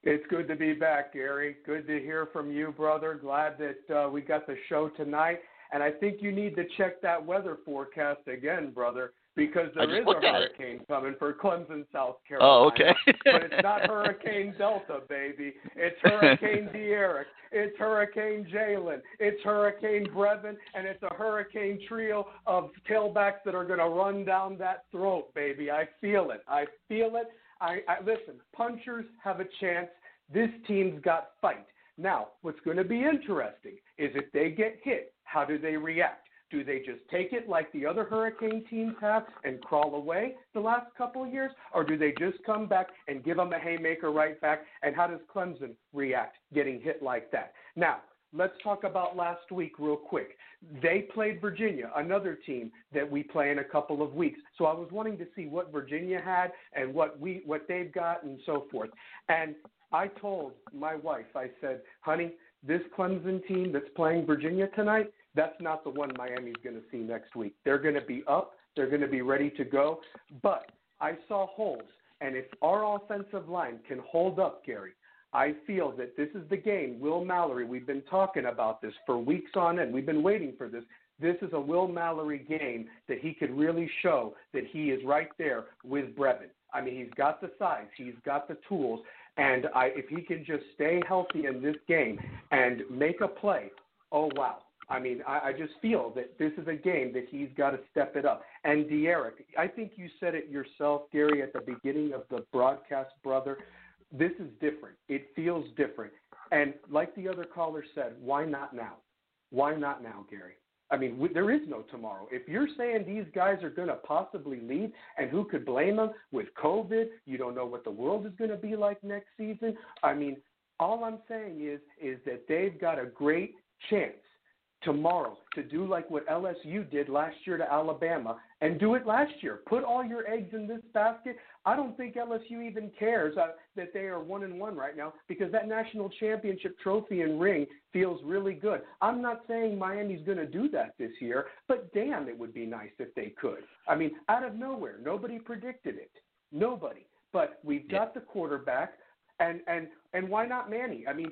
It's good to be back, Gary. Good to hear from you, brother. Glad that we got the show tonight. And I think you need to check that weather forecast again, brother, because there is a hurricane coming for Clemson, South Carolina. Oh, okay. But it's not Hurricane Delta, baby. It's Hurricane D'Eriq. It's Hurricane Jalen. It's Hurricane Brevin. And it's a hurricane trio of tailbacks that are going to run down that throat, baby. I feel it. I feel it. I listen, punchers have a chance. This team's got fight. Now, what's going to be interesting is if they get hit, how do they react? Do they just take it like the other hurricane teams have and crawl away the last couple of years? Or do they just come back and give them a haymaker right back? And how does Clemson react getting hit like that? Now, let's talk about last week real quick. They played Virginia, another team that we play in a couple of weeks. So I was wanting to see what Virginia had and what they've got and so forth. And I told my wife, I said, honey, this Clemson team that's playing Virginia tonight, that's not the one Miami's going to see next week. They're going to be up. They're going to be ready to go. But I saw holes. And if our offensive line can hold up, Gary, I feel that this is the game. Will Mallory, we've been talking about this for weeks on end. We've been waiting for this. This is a Will Mallory game that he could really show that he is right there with Brevin. I mean, he's got the size. He's got the tools. And if he can just stay healthy in this game and make a play, oh, wow. I mean, I just feel that this is a game that he's got to step it up. And D'Eriq, I think you said it yourself, Gary, at the beginning of the broadcast, brother. This is different. It feels different. And like the other caller said, why not now? Why not now, Gary? I mean, there is no tomorrow. If you're saying these guys are going to possibly leave, and who could blame them with COVID? You don't know what the world is going to be like next season. I mean, all I'm saying is that they've got a great chance tomorrow to do like what LSU did last year to Alabama and do it last year. Put all your eggs in this basket. I don't think LSU even cares that they are 1-1 right now, because that national championship trophy and ring feels really good. I'm not saying Miami's going to do that this year, but damn, it would be nice if they could. I mean, out of nowhere, nobody predicted it. Nobody. But we've got the quarterback. And why not Manny? I mean,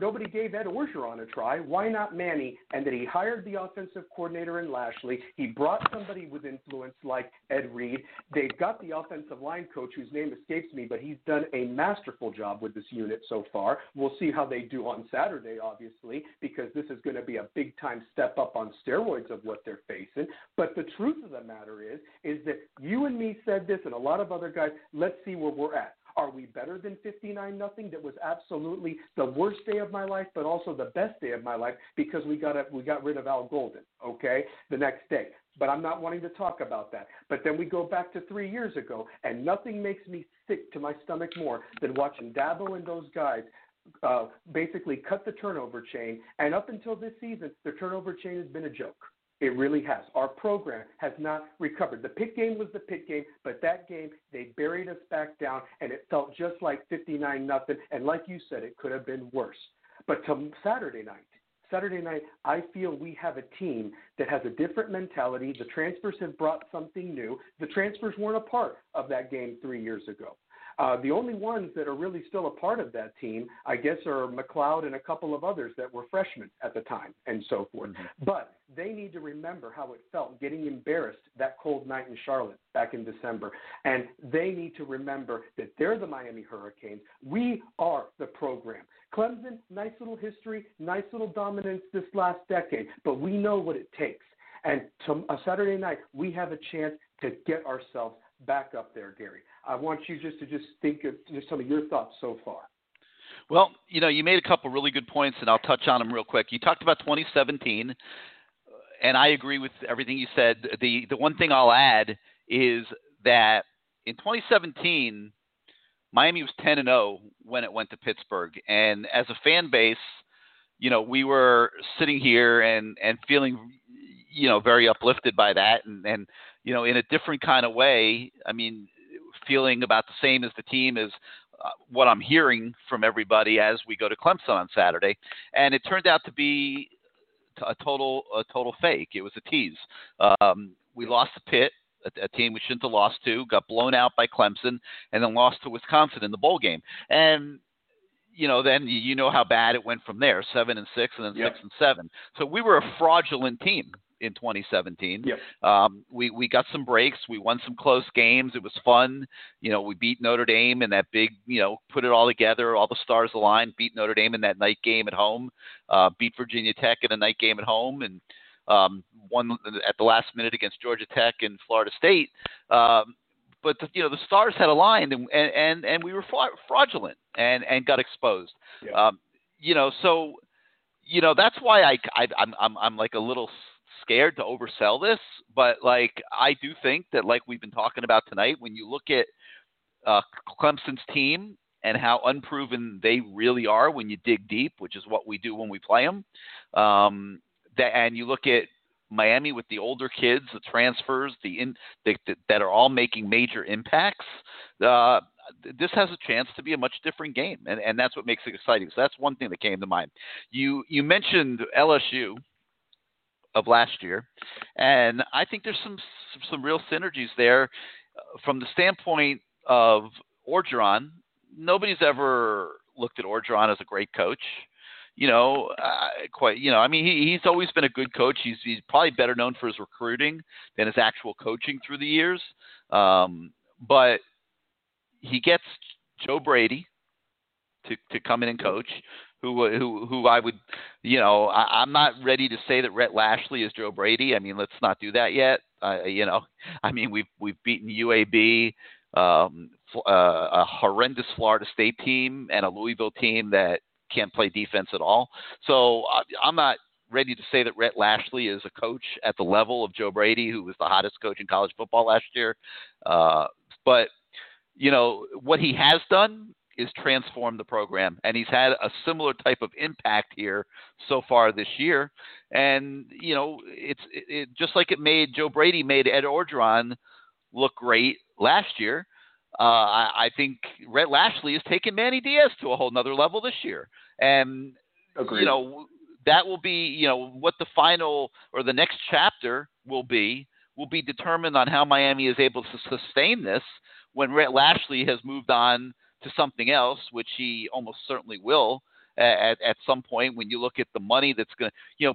nobody gave Ed Orgeron a try. Why not Manny? And that he hired the offensive coordinator in Lashley. He brought somebody with influence like Ed Reed. They've got the offensive line coach whose name escapes me, but he's done a masterful job with this unit so far. We'll see how they do on Saturday, obviously, because this is going to be a big-time step up on steroids of what they're facing. But the truth of the matter is that you and me said this and a lot of other guys, let's see where we're at. Are we better than 59-0? That was absolutely the worst day of my life, but also the best day of my life, because we got rid of Al Golden, okay, the next day. But I'm not wanting to talk about that. But then we go back to 3 years ago, and nothing makes me sick to my stomach more than watching Dabo and those guys basically cut the turnover chain. And up until this season, the turnover chain has been a joke. It really has. Our program has not recovered. The Pitt game was the Pitt game, but that game, they buried us back down, and it felt just like 59-0. And like you said, it could have been worse. But to Saturday night, I feel we have a team that has a different mentality. The transfers have brought something new. The transfers weren't a part of that game 3 years ago. The only ones that are really still a part of that team, I guess, are McLeod and a couple of others that were freshmen at the time and so forth. Mm-hmm. But they need to remember how it felt getting embarrassed that cold night in Charlotte back in December. And they need to remember that they're the Miami Hurricanes. We are the program. Clemson, nice little history, nice little dominance this last decade, but we know what it takes. And a Saturday night, we have a chance to get ourselves back up there, Gary. I want you just to think of just some of your thoughts so far. Well, you made a couple really good points, and I'll touch on them real quick. You talked about 2017, and I agree with everything you said. The one thing I'll add is that in 2017, Miami was 10-0 when it went to Pittsburgh. And as a fan base, we were sitting here and feeling very uplifted by that. And in a different kind of way, I mean, feeling about the same as the team is what I'm hearing from everybody as we go to Clemson on Saturday. And it turned out to be a total fake. It was a tease. We lost to Pitt, a team we shouldn't have lost to, got blown out by Clemson, and then lost to Wisconsin in the bowl game. And then how bad it went from there, 7-6 and then 6-7. So we were a fraudulent team in 2017. Yep. We got some breaks. We won some close games. It was fun. We beat Notre Dame in that big, put it all together, all the stars aligned, beat Notre Dame in that night game at home, beat Virginia Tech in a night game at home, and won at the last minute against Georgia Tech and Florida State. But the stars had aligned, and we were fraudulent and got exposed. Yeah. So that's why I'm like a little scared to oversell this. But I do think that we've been talking about tonight, when you look at Clemson's team and how unproven they really are when you dig deep, which is what we do when we play them. And you look at Miami with the older kids, the transfers, that are all making major impacts. This has a chance to be a much different game, and that's what makes it exciting. So that's one thing that came to mind. You mentioned LSU of last year, and I think there's some real synergies there from the standpoint of Orgeron. Nobody's ever looked at Orgeron as a great coach. He's always been a good coach. He's probably better known for his recruiting than his actual coaching through the years. But he gets Joe Brady to come in and coach, who I would, I'm not ready to say that Rhett Lashley is Joe Brady. I mean, let's not do that yet. We've beaten UAB, a horrendous Florida State team, and a Louisville team that can't play defense at all. So I'm not ready to say that Rhett Lashley is a coach at the level of Joe Brady, who was the hottest coach in college football last year. But what he has done is transform the program, and he's had a similar type of impact here so far this year. And, it's just like it made Joe Brady made Ed Orgeron look great last year. I think Rhett Lashley has taken Manny Diaz to a whole nother level this year. And, agreed. That will be, what the final or the next chapter will be determined on how Miami is able to sustain this when Rhett Lashley has moved on to something else, which he almost certainly will at some point. When you look at the money that's going to,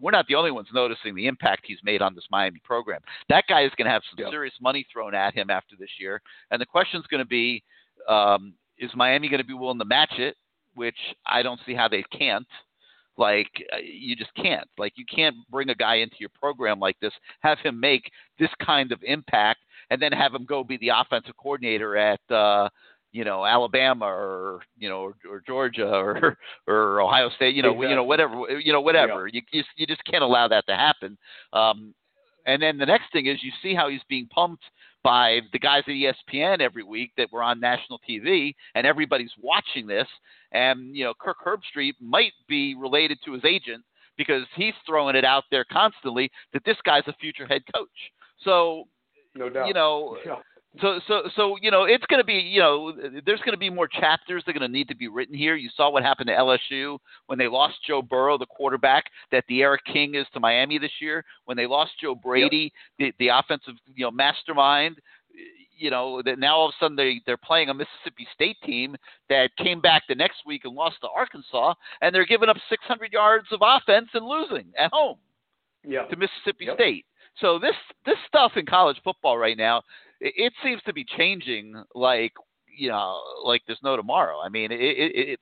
we're not the only ones noticing the impact he's made on this Miami program. That guy is going to have some serious money thrown at him after this year. And the question is going to be, is Miami going to be willing to match it? Which I don't see how they can't. You just can't. You can't bring a guy into your program like this, have him make this kind of impact, and then have him go be the offensive coordinator at, Alabama or Georgia or Ohio State, exactly. Whatever. Yeah. You just can't allow that to happen. And then the next thing is you see how he's being pumped by the guys at ESPN every week that were on national TV, and everybody's watching this. And Kirk Herbstreit might be related to his agent because he's throwing it out there constantly that this guy's a future head coach. So, no doubt. You know, yeah. So, you know, it's going to be, you know, there's going to be more chapters that are going to need to be written here. You saw what happened to LSU when they lost Joe Burrow, the quarterback that D'Eriq King is to Miami this year. When they lost Joe Brady, the offensive, you know, mastermind, you know, that now all of a sudden they're playing a Mississippi State team that came back the next week and lost to Arkansas, and they're giving up 600 yards of offense and losing at home to Mississippi State. So this stuff in college football right now, it seems to be changing like there's no tomorrow. I mean,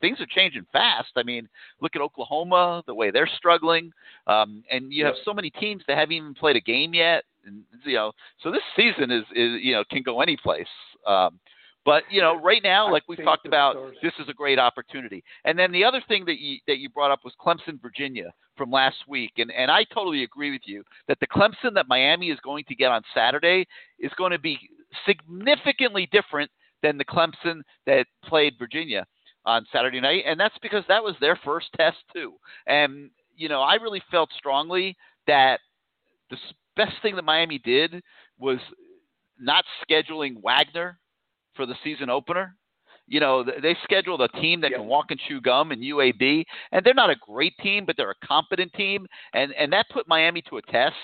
things are changing fast. I mean, look at Oklahoma, the way they're struggling. And you have so many teams that haven't even played a game yet. And, you know, so this season is you know, can go any place. But, you know, right now, like we've talked about, this is a great opportunity. And then the other thing that you brought up was Clemson, Virginia from last week. And I totally agree with you that the Clemson that Miami is going to get on Saturday is going to be significantly different than the Clemson that played Virginia on Saturday night. And that's because that was their first test too. And, you know, I really felt strongly that the best thing that Miami did was not scheduling Wagner for the season opener. You know, they scheduled a team that can walk and chew gum in UAB, and they're not a great team, but they're a competent team. And that put Miami to a test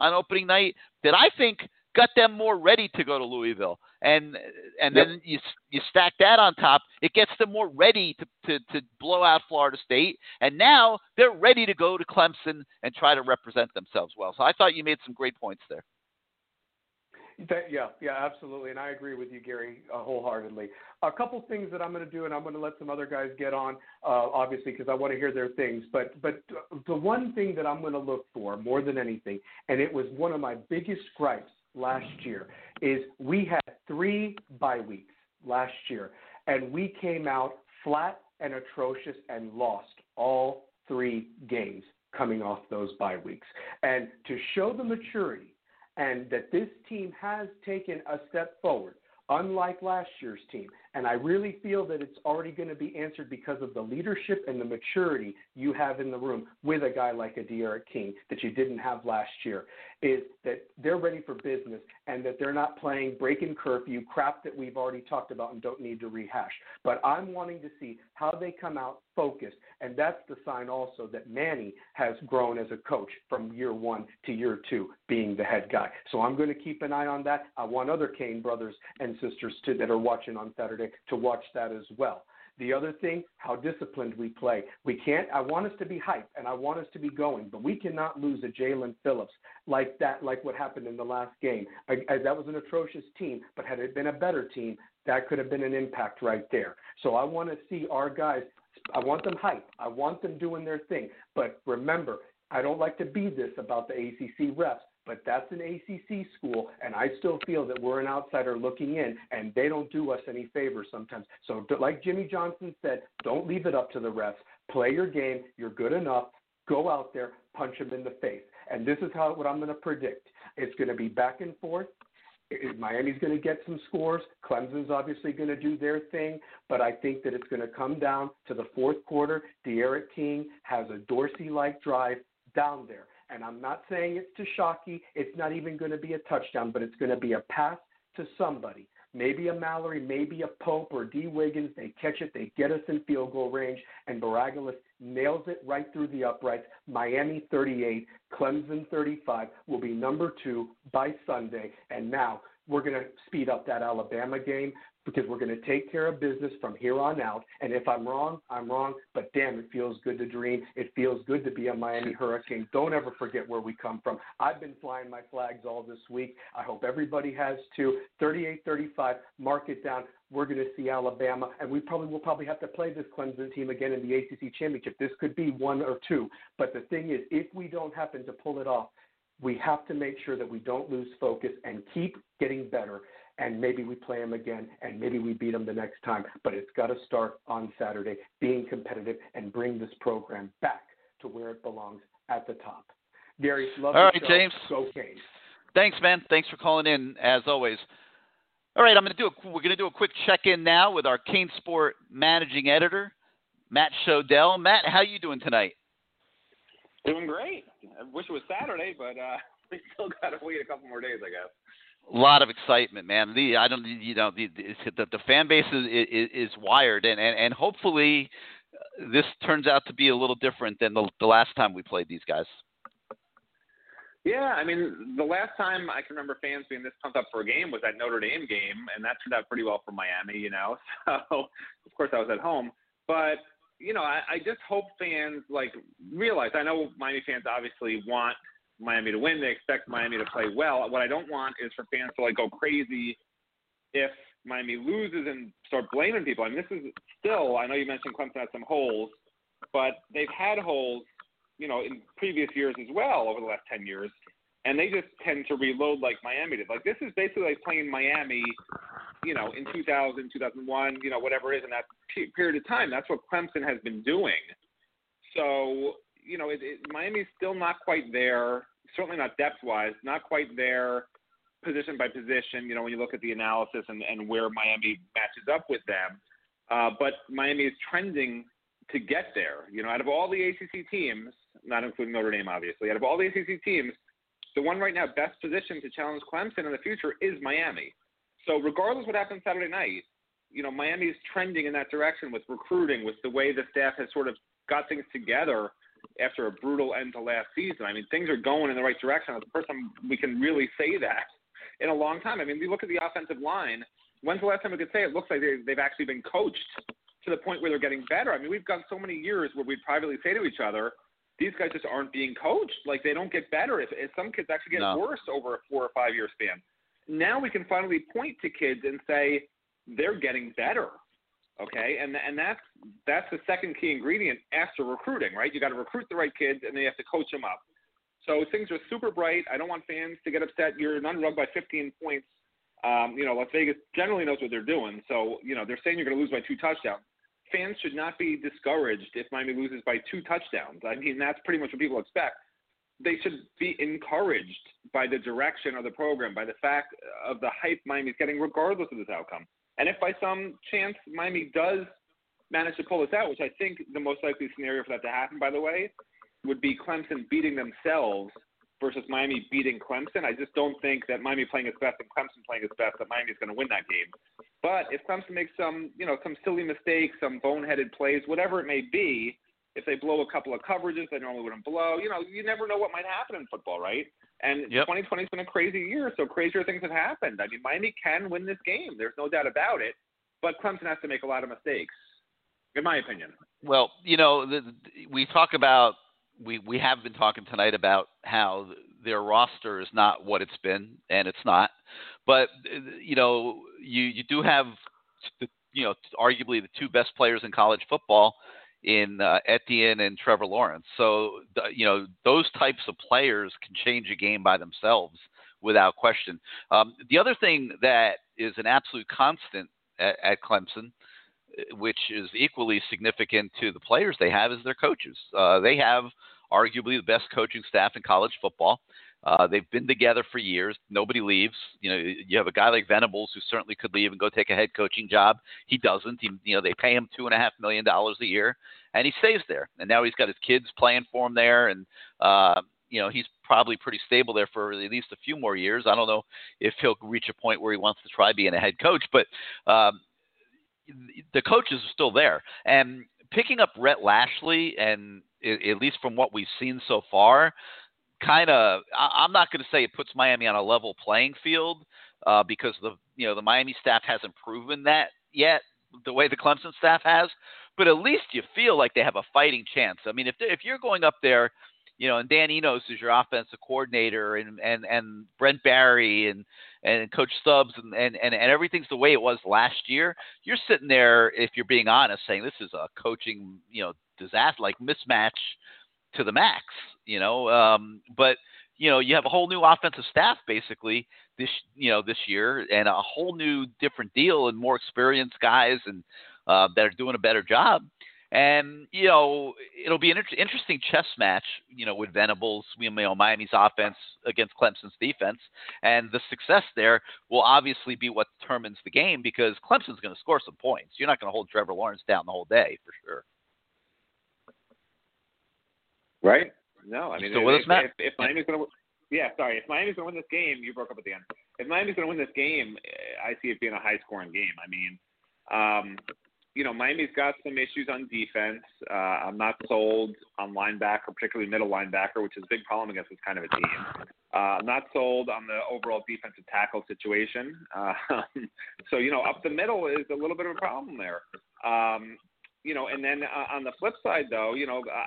on opening night that I think got them more ready to go to Louisville. And then you stack that on top, it gets them more ready to blow out Florida State. And now they're ready to go to Clemson and try to represent themselves well. So I thought you made some great points there. Yeah, absolutely. And I agree with you, Gary, wholeheartedly. A couple things that I'm going to do, and I'm going to let some other guys get on, obviously, because I want to hear their things. But the one thing that I'm going to look for more than anything, and it was one of my biggest gripes last year, is we had 3 bye weeks last year, and we came out flat and atrocious and lost all 3 games coming off those bye weeks. And to show the maturity and that this team has taken a step forward, unlike last year's team. And I really feel that it's already going to be answered because of the leadership and the maturity you have in the room with a guy like a D'Eriq King that you didn't have last year, is that they're ready for business and that they're not playing breaking curfew crap that we've already talked about and don't need to rehash. But I'm wanting to see how they come out focused, and that's the sign also that Manny has grown as a coach from year 1 to year 2 being the head guy. So I'm going to keep an eye on that. I want other Kane brothers and sisters too that are watching on Saturday to watch that as well. The other thing, how disciplined we play. We can't, I want us to be hype and I want us to be going, but we cannot lose a Jalen Phillips like that, like what happened in the last game. That was an atrocious team, but had it been a better team, that could have been an impact right there. So I want to see our guys, I want them hype. I want them doing their thing. But remember, I don't like to be this about the ACC refs, but that's an ACC school, and I still feel that we're an outsider looking in, and they don't do us any favor sometimes. So like Jimmy Johnson said, don't leave it up to the refs. Play your game. You're good enough. Go out there, punch them in the face. And this is what I'm going to predict. It's going to be back and forth. Miami's going to get some scores. Clemson's obviously going to do their thing, but I think that it's going to come down to the fourth quarter. D'Eriq King has a Dorsey-like drive down there. And I'm not saying it's to Shockey. It's not even going to be a touchdown, but it's going to be a pass to somebody. Maybe a Mallory, maybe a Pope or D. Wiggins. They catch it. They get us in field goal range. And Baragales nails it right through the uprights. Miami 38, Clemson 35 will be number 2 by Sunday. And now we're going to speed up that Alabama game because we're going to take care of business from here on out. And if I'm wrong, I'm wrong. But, damn, it feels good to dream. It feels good to be a Miami Hurricane. Don't ever forget where we come from. I've been flying my flags all this week. I hope everybody has too. 38-35, mark it down. We're going to see Alabama, and we probably will probably have to play this Clemson team again in the ACC Championship. This could be 1 or 2. But the thing is, if we don't happen to pull it off, we have to make sure that we don't lose focus and keep getting better. And maybe we play them again, and maybe we beat them the next time. But it's got to start on Saturday, being competitive, and bring this program back to where it belongs at the top. Gary, love all right, show. James. Go Canes. Thanks, man. Thanks for calling in, as always. All right, we're going to do a quick check-in now with our CaneSport managing editor, Matt Shodell. Matt, how you doing tonight? Doing great. I wish it was Saturday, but we still got to wait a couple more days, I guess. A lot of excitement, man. The fan base is wired, and hopefully this turns out to be a little different than the last time we played these guys. Yeah, I mean, the last time I can remember fans being this pumped up for a game was that Notre Dame game, and that turned out pretty well for Miami, So, of course, I was at home. But, I just hope fans, realize. I know Miami fans obviously want Miami to win. They expect Miami to play well. What I don't want is for fans to, go crazy if Miami loses and start blaming people. I mean, this is still – I know you mentioned Clemson had some holes, but they've had holes in previous years as well over the last 10 years. And they just tend to reload like Miami did. This is basically like playing Miami, in 2000, 2001, whatever it is in that period of time. That's what Clemson has been doing. So, Miami's still not quite there, certainly not depth-wise, not quite there position by position, when you look at the analysis and where Miami matches up with them. But Miami is trending to get there. Out of all the ACC teams, not including Notre Dame, obviously, out of all the ACC teams, the one right now best positioned to challenge Clemson in the future is Miami. So regardless of what happens Saturday night, Miami is trending in that direction with recruiting, with the way the staff has sort of got things together after a brutal end to last season. I mean, things are going in the right direction. It's the first time we can really say that in a long time. I mean, we look at the offensive line. When's the last time we could say it looks like they've actually been coached to the point where they're getting better? I mean, we've gone so many years where we'd privately say to each other, these guys just aren't being coached. They don't get better. If some kids actually get worse over a 4 or 5 year span. Now we can finally point to kids and say they're getting better. Okay. And that's the second key ingredient after recruiting, right? You got to recruit the right kids and then you have to coach them up. So things are super bright. I don't want fans to get upset. You're an underdog by 15 points. Las Vegas generally knows what they're doing. So, they're saying you're going to lose by 2 touchdowns. Fans should not be discouraged if Miami loses by 2 touchdowns. I mean, that's pretty much what people expect. They should be encouraged by the direction of the program, by the fact of the hype Miami's getting, regardless of this outcome. And if by some chance Miami does manage to pull this out, which I think the most likely scenario for that to happen, by the way, would be Clemson beating themselves versus Miami beating Clemson. I just don't think that Miami playing its best and Clemson playing its best that Miami's going to win that game. But if Clemson makes some silly mistakes, some boneheaded plays, whatever it may be, if they blow a couple of coverages they normally wouldn't blow, you never know what might happen in football, right? And 2020's been a crazy year, so crazier things have happened. I mean, Miami can win this game. There's no doubt about it. But Clemson has to make a lot of mistakes, in my opinion. Well, we have been talking tonight about how their roster is not what it's been, and it's not. But, you do have, arguably the 2 best players in college football in Etienne and Trevor Lawrence. So, those types of players can change a game by themselves without question. The other thing that is an absolute constant at Clemson, which is equally significant to the players they have, is their coaches. They have arguably the best coaching staff in college football. They've been together for years. Nobody leaves. You have a guy like Venables who certainly could leave and go take a head coaching job. He doesn't. They pay him $2.5 million a year, and he stays there. And now he's got his kids playing for him there, and he's probably pretty stable there for at least a few more years. I don't know if he'll reach a point where he wants to try being a head coach, but the coaches are still there. And picking up Rhett Lashley, and at least from what we've seen so far, I'm not going to say it puts Miami on a level playing field because the Miami staff hasn't proven that yet the way the Clemson staff has, but at least you feel like they have a fighting chance. I mean, if you're going up there, and Dan Enos is your offensive coordinator, and Brent Barry and Coach Stubbs and everything's the way it was last year, you're sitting there, if you're being honest, saying this is a coaching, disaster, like mismatch to the max, but you have a whole new offensive staff basically this year, and a whole new different deal, and more experienced guys and that are doing a better job. And, it'll be an interesting chess match, with Venables, Miami's offense against Clemson's defense. And the success there will obviously be what determines the game, because Clemson's going to score some points. You're not going to hold Trevor Lawrence down the whole day for sure. Right. No, I mean, if Miami's going to win this game, you broke up at the end. If Miami's going to win this game, I see it being a high-scoring game. I mean, Miami's got some issues on defense. I'm not sold on linebacker, particularly middle linebacker, which is a big problem against this kind of a team. I'm not sold on the overall defensive tackle situation. So up the middle is a little bit of a problem there. And then on the flip side, though,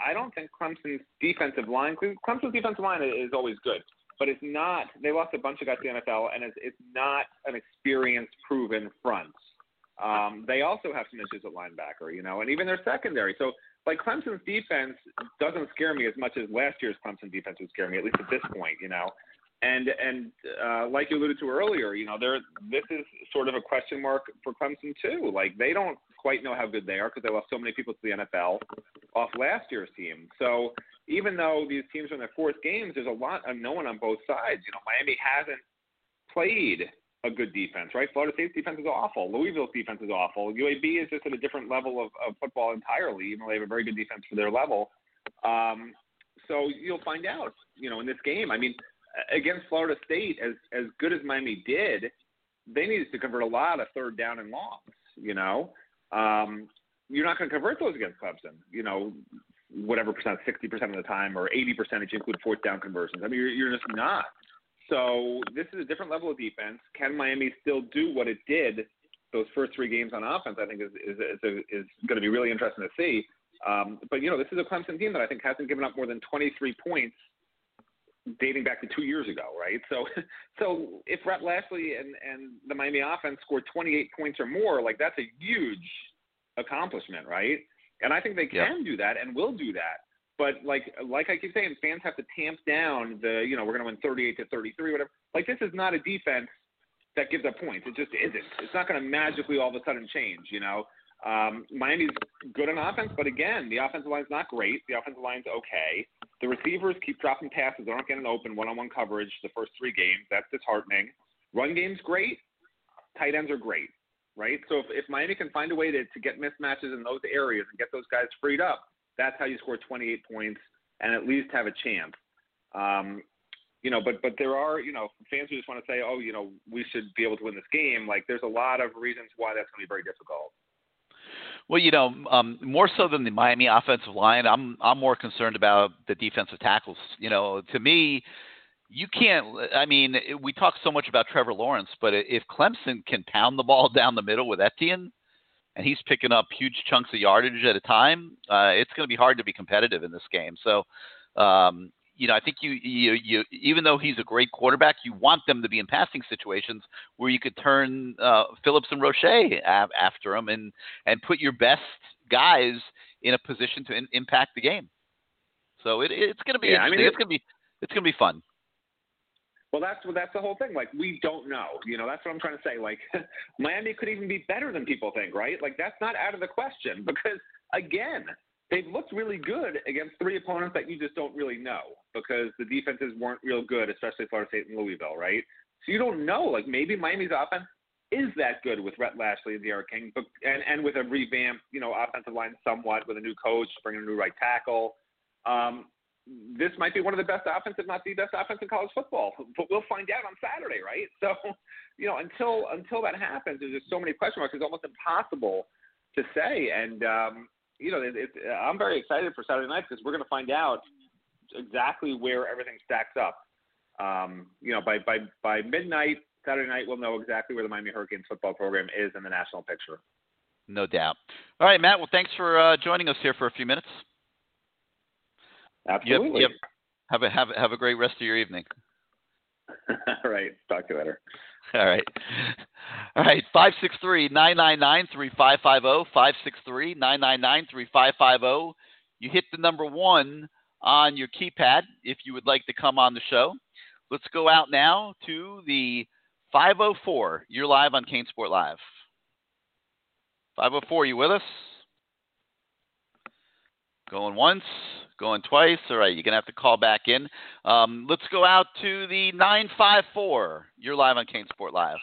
I don't think Clemson's defensive line is always good, but it's not. They lost a bunch of guys to the NFL, and it's not an experienced, proven front. They also have some issues at linebacker, and even their secondary. So, Clemson's defense doesn't scare me as much as last year's Clemson defense would scare me, at least at this point, And like you alluded to earlier, this is sort of a question mark for Clemson too. They don't quite know how good they are because they lost so many people to the NFL off last year's team. So even though these teams are in their fourth games, there's a lot unknown on both sides. Miami hasn't played a good defense, right? Florida State's defense is awful. Louisville's defense is awful. UAB is just at a different level of football entirely, even though they have a very good defense for their level. So you'll find out, in this game. I mean, against Florida State, as good as Miami did, they needed to convert a lot of third down and longs, You're not going to convert those against Clemson, whatever percent, 60% of the time or 80% if you include fourth down conversions. I mean, you're just not. So this is a different level of defense. Can Miami still do what it did those first three games on offense? I think is going to be really interesting to see. But this is a Clemson team that I think hasn't given up more than 23 points dating back to 2 years ago, right? So if Rhett Lashley and the Miami offense scored 28 points or more, that's a huge accomplishment, right? And I think they can do that and will do that. But like I keep saying, fans have to tamp down the, we're going to win 38-33, whatever. This is not a defense that gives up points. It just isn't. It's not going to magically all of a sudden change, Miami's good on offense, but again, the offensive line's not great. The offensive line's okay. The receivers keep dropping passes. They aren't getting open one-on-one coverage the first three games. That's disheartening. Run game's great. Tight ends are great, right? So if Miami can find a way to get mismatches in those areas and get those guys freed up, that's how you score 28 points and at least have a chance. But there are, fans who just want to say, we should be able to win this game. There's a lot of reasons why that's going to be very difficult. Well, more so than the Miami offensive line, I'm more concerned about the defensive tackles. To me, you can't – I mean, we talk so much about Trevor Lawrence, but if Clemson can pound the ball down the middle with Etienne and he's picking up huge chunks of yardage at a time, it's going to be hard to be competitive in this game. So, I think you even though he's a great quarterback, you want them to be in passing situations where you could turn Phillips and Roche after him and put your best guys in a position to impact the game. So it's going to be interesting. It's going to be fun. Well, that's the whole thing. We don't know. That's what I'm trying to say. Miami could even be better than people think, right? That's not out of the question because, again, they've looked really good against three opponents that you just don't really know because the defenses weren't real good, especially Florida State and Louisville, right? So you don't know. Maybe Miami's offense is that good with Rhett Lashley and D'Eriq King and with a revamped, offensive line somewhat with a new coach, bringing a new right tackle. This might be one of the best offenses, if not the best offense in college football, but we'll find out on Saturday, right? So, until that happens, there's just so many question marks. It's almost impossible to say. And, I'm very excited for Saturday night because we're going to find out exactly where everything stacks up. By midnight Saturday night, we'll know exactly where the Miami Hurricanes football program is in the national picture. No doubt. All right, Matt. Well, thanks for joining us here for a few minutes. Absolutely. Yep. Have a great rest of your evening. All right. Talk to you later. All right. 563-999-3550. 563-999-3550. You hit the number 1 on your keypad if you would like to come on the show. Let's go out now to the 504. You're live on CaneSport Live. 504, you with us? Going once, going twice. All right, you're going to have to call back in. Let's go out to the 954. You're live on CaneSport Live.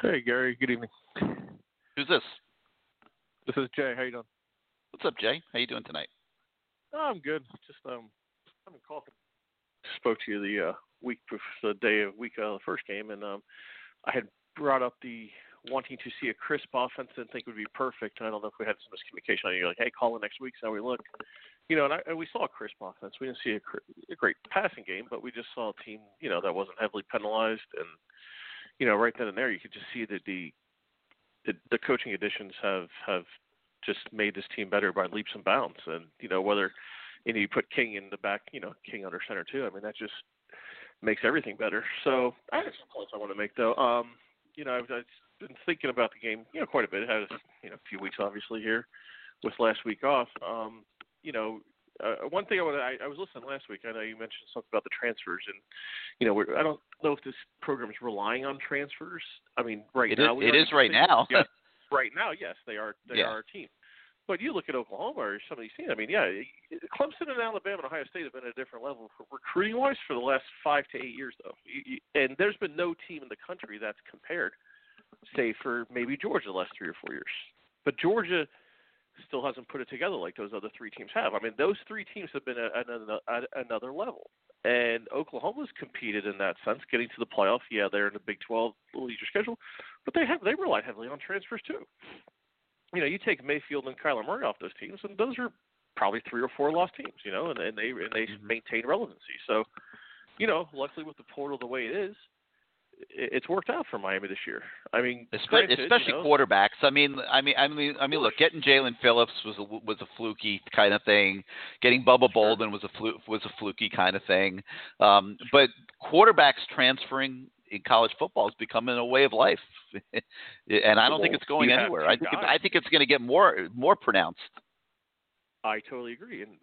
Hey, Gary. Good evening. Who's this? This is Jay. How you doing? What's up, Jay? How you doing tonight? Oh, I'm good. Just I'm in Coffin. Spoke to you the day of week the first game, and I had brought up the wanting to see a crisp offense and think it would be perfect. And I don't know if we had some miscommunication on you. You're like, hey, call it next week. So we look, and we saw a crisp offense. We didn't see a great passing game, but we just saw a team, that wasn't heavily penalized. And, right then and there, you could just see that the coaching additions have just made this team better by leaps and bounds. And, whether you put King in the back, King under center too. I mean, that just makes everything better. So I have some points I want to make though. I've been thinking about the game, quite a bit. I had a few weeks obviously here with last week off. One thing I was listening last week. I know you mentioned something about the transfers, and I don't know if this program is relying on transfers. I mean, right now. Yeah, right now, yes, they are our team. But you look at Oklahoma or some of these teams. I mean, yeah, Clemson and Alabama and Ohio State have been at a different level for recruiting-wise for the last 5 to 8 years, though. And there's been no team in the country that's compared, say, for maybe Georgia the last 3 or 4 years. But Georgia still hasn't put it together like those other three teams have. I mean, those three teams have been at another level. And Oklahoma's competed in that sense, getting to the playoff. Yeah, they're in the Big 12 leisure schedule, but they relied heavily on transfers too. You take Mayfield and Kyler Murray off those teams, and those are probably 3 or 4 lost teams, and they maintain relevancy. So, luckily with the portal the way it is, it's worked out for Miami this year. I mean, especially quarterbacks. I mean, look, getting Jalen Phillips was a fluky kind of thing. Getting Bubba Bolden was a fluky kind of thing. But quarterbacks transferring in college football is becoming a way of life, and I don't think it's going anywhere. I think it's going to get more pronounced. I totally agree. And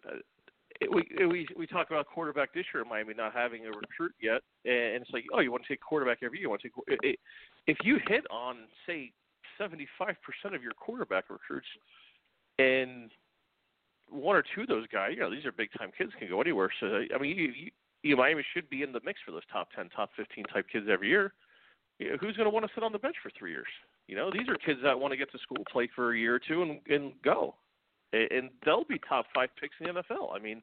we talk about quarterback this year in Miami not having a recruit yet, and it's like, oh, you want to take quarterback every year. If you hit on, say, 75% of your quarterback recruits, and 1 or 2 of those guys, these are big time kids, can go anywhere. So I mean, Miami should be in the mix for those top 10, top 15 type kids every year. Who's going to want to sit on the bench for 3 years? These are kids that want to get to school, play for a year or two, and go. And they'll be top 5 picks in the NFL. I mean,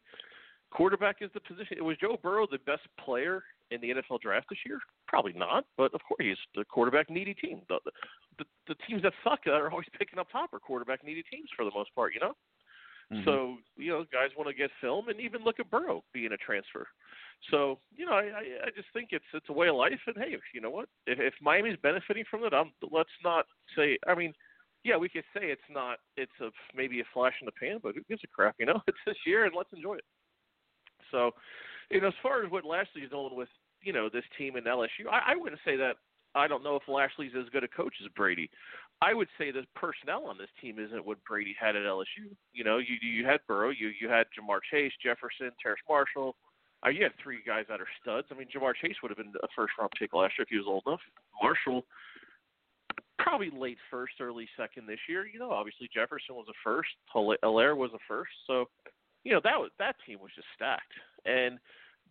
quarterback is the position. Was Joe Burrow the best player in the NFL draft this year? Probably not, but of course he's the quarterback-needy team. The teams that suck are always picking up top are quarterback-needy teams for the most part, Mm-hmm. So, guys want to get film, and even look at Burrow being a transfer. So, I just think it's a way of life. And hey, you know what? If Miami's benefiting from it, let's not say. I mean, yeah, we could say it's not. It's maybe a flash in the pan, but who gives a crap? It's this year, and let's enjoy it. So, as far as what Lashley's doing with this team in LSU, I wouldn't say that. I don't know if Lashley's as good a coach as Brady. I would say the personnel on this team isn't what Brady had at LSU. You had Burrow, you had Jamar Chase, Jefferson, Terrence Marshall. You had 3 guys that are studs. I mean, Jamar Chase would have been a first-round pick last year if he was old enough. Marshall, probably late first, early second this year. Obviously Jefferson was a first. Hilaire was a first. So, that team was just stacked. And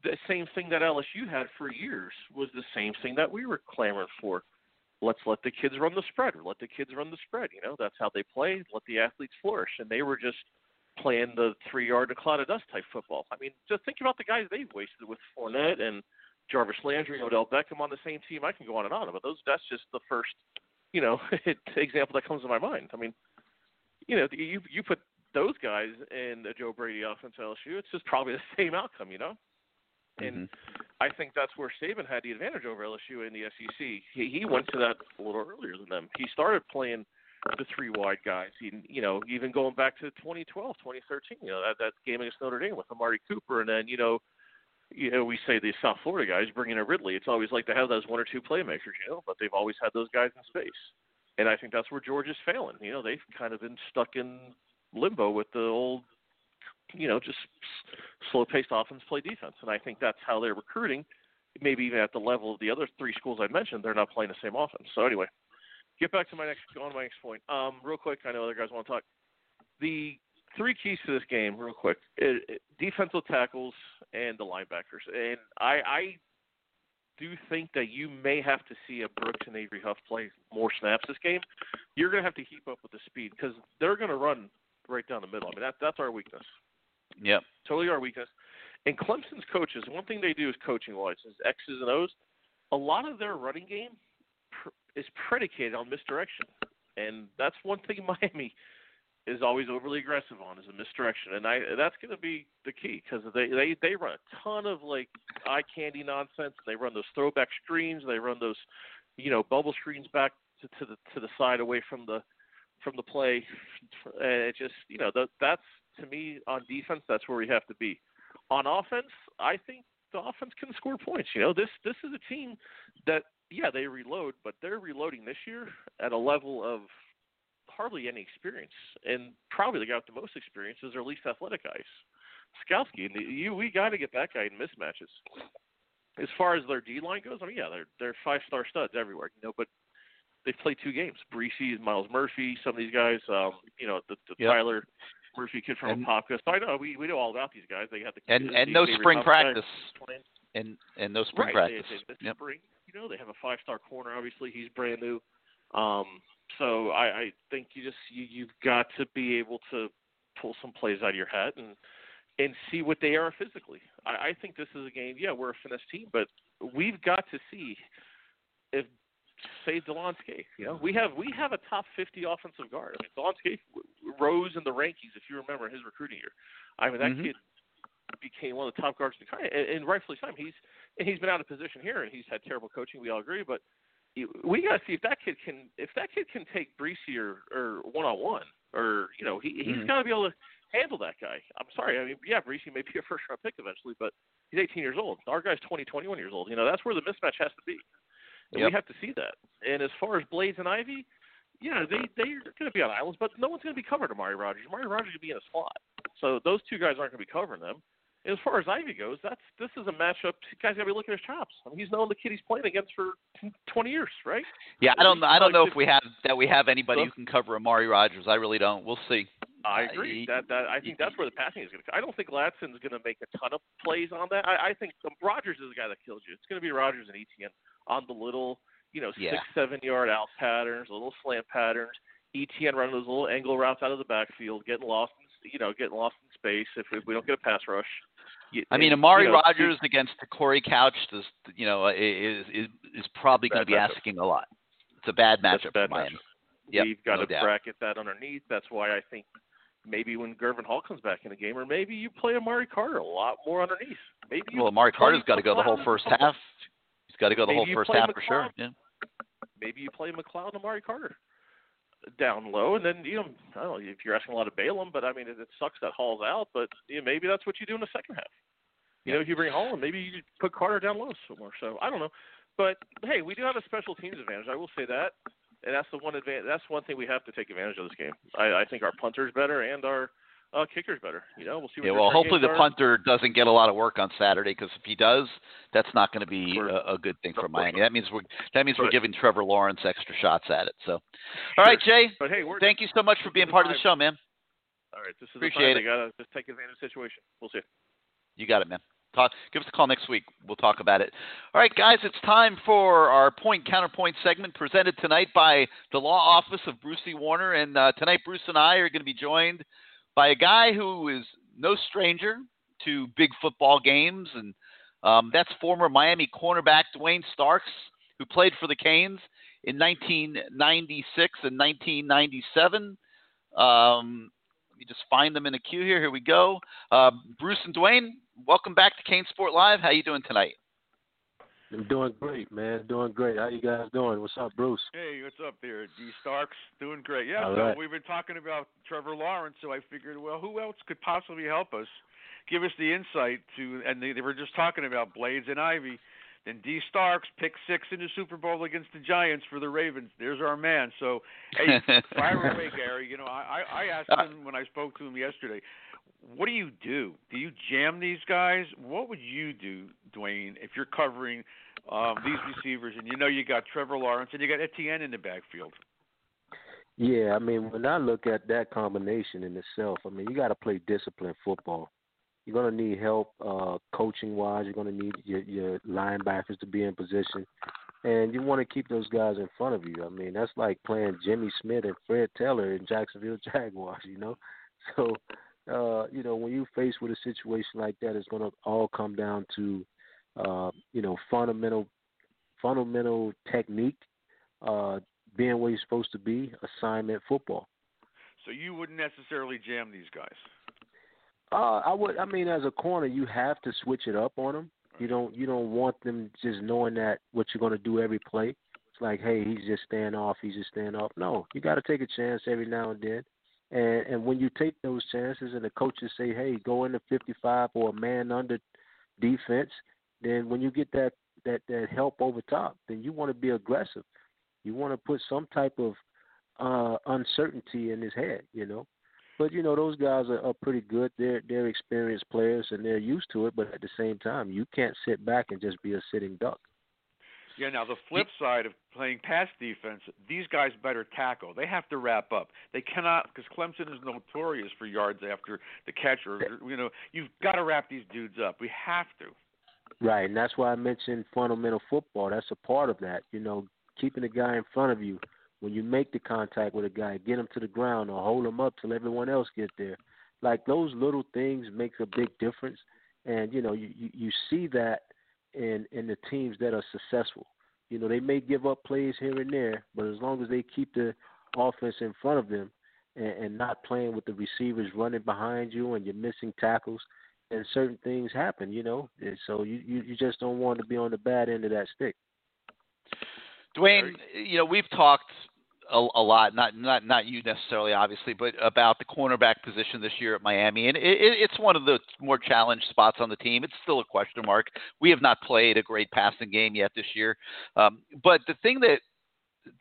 the same thing that LSU had for years was the same thing that we were clamoring for. Let's let the kids run the spread. That's how they play. Let the athletes flourish. And they were just playing the 3-yard, a cloud of dust type football. I mean, just think about the guys they've wasted with Fournette and Jarvis Landry, Odell Beckham on the same team. I can go on and on, but that's just the first, example that comes to my mind. I mean, you put those guys in a Joe Brady offense at LSU, it's just probably the same outcome, And I think that's where Saban had the advantage over LSU in the SEC. He went to that a little earlier than them. He started playing the 3 wide guys. He, even going back to 2012, 2013, that game against Notre Dame with Amari Cooper, and then we say the South Florida guys bringing in Ridley. It's always like they have those 1 or 2 playmakers, but they've always had those guys in space. And I think that's where Georgia's failing. They've kind of been stuck in limbo with the old. Just slow-paced offense play defense. And I think that's how they're recruiting. Maybe even at the level of the other 3 schools I mentioned, they're not playing the same offense. So anyway, get back to my next point. Real quick, I know other guys want to talk. The 3 keys to this game, real quick, defensive tackles and the linebackers. And I do think that you may have to see a Brooks and Avery Huff play more snaps this game. You're going to have to keep up with the speed because they're going to run right down the middle. I mean, that's our weakness. Yeah, totally our weakness. And Clemson's coaches, one thing they do is coaching license, X's and O's. A lot of their running game is predicated on misdirection. And that's one thing Miami is always overly aggressive on, is a misdirection. And that's going to be the key, because they run a ton of, like, eye candy nonsense. They run those throwback screens. They run those, you know, bubble screens back to the side away from the play. And it just, you know, that's, to me, on defense, that's where we have to be. On offense, I think the offense can score points. You know, this is a team that, yeah, they reload, but they're reloading this year at a level of hardly any experience, and probably the guy with the most experience is their least athletic guys, Skowski. We got to get that guy in mismatches. As far as their D line goes, I mean, yeah, they're five-star studs everywhere, you know, but they played two games. Breesy, Miles Murphy, some of these guys, you know, the Tyler Murphy kid from Apopka. So I know we know all about these guys. They had the and no spring practice. And no spring practice. They spring, you know, they have a five-star corner. Obviously, he's brand new. So I think you've got to be able to pull some plays out of your hat and see what they are physically. I think this is a game. Yeah, we're a finesse team, but we've got to see if, say, Delonske. You know, we have a top 50 offensive guard. I mean, Delonske rose in the rankings, if you remember his recruiting year. I mean, that kid became one of the top guards in the country, and rightfully so. He's been out of position here, and he's had terrible coaching. We all agree, but we got to see if that kid can take Breesy or one-on-one, or, you know, he's got to be able to handle that guy. I'm sorry. I mean, yeah, Breesy may be a first-round pick eventually, but he's 18 years old. Our guy's 20, 21 years old. You know, that's where the mismatch has to be. And we have to see that. And as far as Blades and Ivy, yeah, they're going to be on islands, but no one's going to be covering Amari Rodgers. Amari Rodgers will be in a slot. So those two guys aren't going to be covering them. As far as Ivy goes, this is a matchup. The guy's got to be looking at his chops. I mean, he's known the kid he's playing against for 20 years, right? Yeah, I don't know if we have anybody who can cover Amari Rodgers. I really don't. We'll see. I agree. I think that's where the passing is going to come. I don't think Latson's going to make a ton of plays on that. I think Rodgers is the guy that kills you. It's going to be Rodgers and Etienne on the little, you know, 6-7 yard out patterns, little slant patterns. Etienne running those little angle routes out of the backfield, getting lost in space if we don't get a pass rush. Amari Rodgers against Corey Couch, is probably going to be matchup. Asking a lot. It's a bad matchup for Miami. Yep, we've got to bracket that underneath. That's why I think maybe when Gervin Hall comes back in the game, or maybe you play Amari Carter a lot more underneath. Maybe Amari Carter's got to go the whole first half. He's got to go the whole first half for sure. Yeah. Maybe you play McLeod and Amari Carter down low, and then, you know, I don't know if you're asking a lot of Balaam, but I mean, it sucks that Hall's out, but, you know, maybe that's what you do in the second half. You know, if you bring Hall in, maybe you put Carter down low somewhere. So I don't know, but hey, we do have a special teams advantage. I will say that, and that's the one advantage. That's one thing we have to take advantage of this game. I think our punter's better and our kicker's better. You know, we'll see. Yeah, well, hopefully the punter doesn't get a lot of work on Saturday, because if he does, that's not going to be a good thing for Miami. That means we're giving Trevor Lawrence extra shots at it. So, all right, Jay. But hey, thank you so much for being part of the show, man. All right, this is appreciate the time. It. I gotta just take advantage of the situation. We'll see. You got it, man. Give us a call next week. We'll talk about it. All right, guys, it's time for our Point Counterpoint segment, presented tonight by the law office of Bruce E. Warner. And tonight, Bruce and I are going to be joined by a guy who is no stranger to big football games, and that's former Miami cornerback Dwayne Starks, who played for the Canes in 1996 and 1997. Let me just find them in a queue here. Here we go. Bruce and Dwayne, welcome back to CaneSport Live. How you doing tonight? I'm doing great, man. Doing great. How you guys doing? What's up, Bruce? Hey, what's up there, D. Starks? Doing great. Yeah, all right. We've been talking about Trevor Lawrence, so I figured, well, who else could possibly help us, give us the insight to – and they were just talking about Blades and Ivy. Then D. Starks picked 6 in the Super Bowl against the Giants for the Ravens. There's our man. So, hey, fire away, Gary. You know, I asked him when I spoke to him yesterday, what do you do? Do you jam these guys? What would you do, Dwayne, if you're covering these receivers and you know you got Trevor Lawrence and you got Etienne in the backfield? Yeah, I mean, when I look at that combination in itself, I mean, you got to play disciplined football. You're going to need help coaching-wise. You're going to need your linebackers to be in position. And you want to keep those guys in front of you. I mean, that's like playing Jimmy Smith and Fred Taylor in Jacksonville Jaguars, you know? So you know, when you're faced with a situation like that, it's going to all come down to, you know, fundamental technique, being where you're supposed to be, assignment football. So you wouldn't necessarily jam these guys? I would. I mean, as a corner, you have to switch it up on them. You don't want them just knowing that what you're going to do every play. It's like, hey, he's just staying off. No, you got to take a chance every now and then. And when you take those chances and the coaches say, hey, go into 55 or a man under defense, then when you get that help over top, then you want to be aggressive. You want to put some type of uncertainty in his head, you know. But, you know, those guys are pretty good. They're experienced players, and they're used to it. But at the same time, you can't sit back and just be a sitting duck. Yeah, now the flip side of playing pass defense, these guys better tackle. They have to wrap up. They cannot, because Clemson is notorious for yards after the catcher. You know, you've got to wrap these dudes up. We have to. Right, and that's why I mentioned fundamental football. That's a part of that, you know, keeping the guy in front of you. When you make the contact with a guy, get him to the ground or hold him up till everyone else gets there. Like, those little things make a big difference. And, you know, you see that in the teams that are successful. You know, they may give up plays here and there, but as long as they keep the offense in front of them and not playing with the receivers running behind you and you're missing tackles, and certain things happen, you know. And so you just don't want to be on the bad end of that stick. Dwayne, you know, we've talked a lot, not you necessarily, obviously, but about the cornerback position this year at Miami. And it's one of the more challenged spots on the team. It's still a question mark. We have not played a great passing game yet this year. But the thing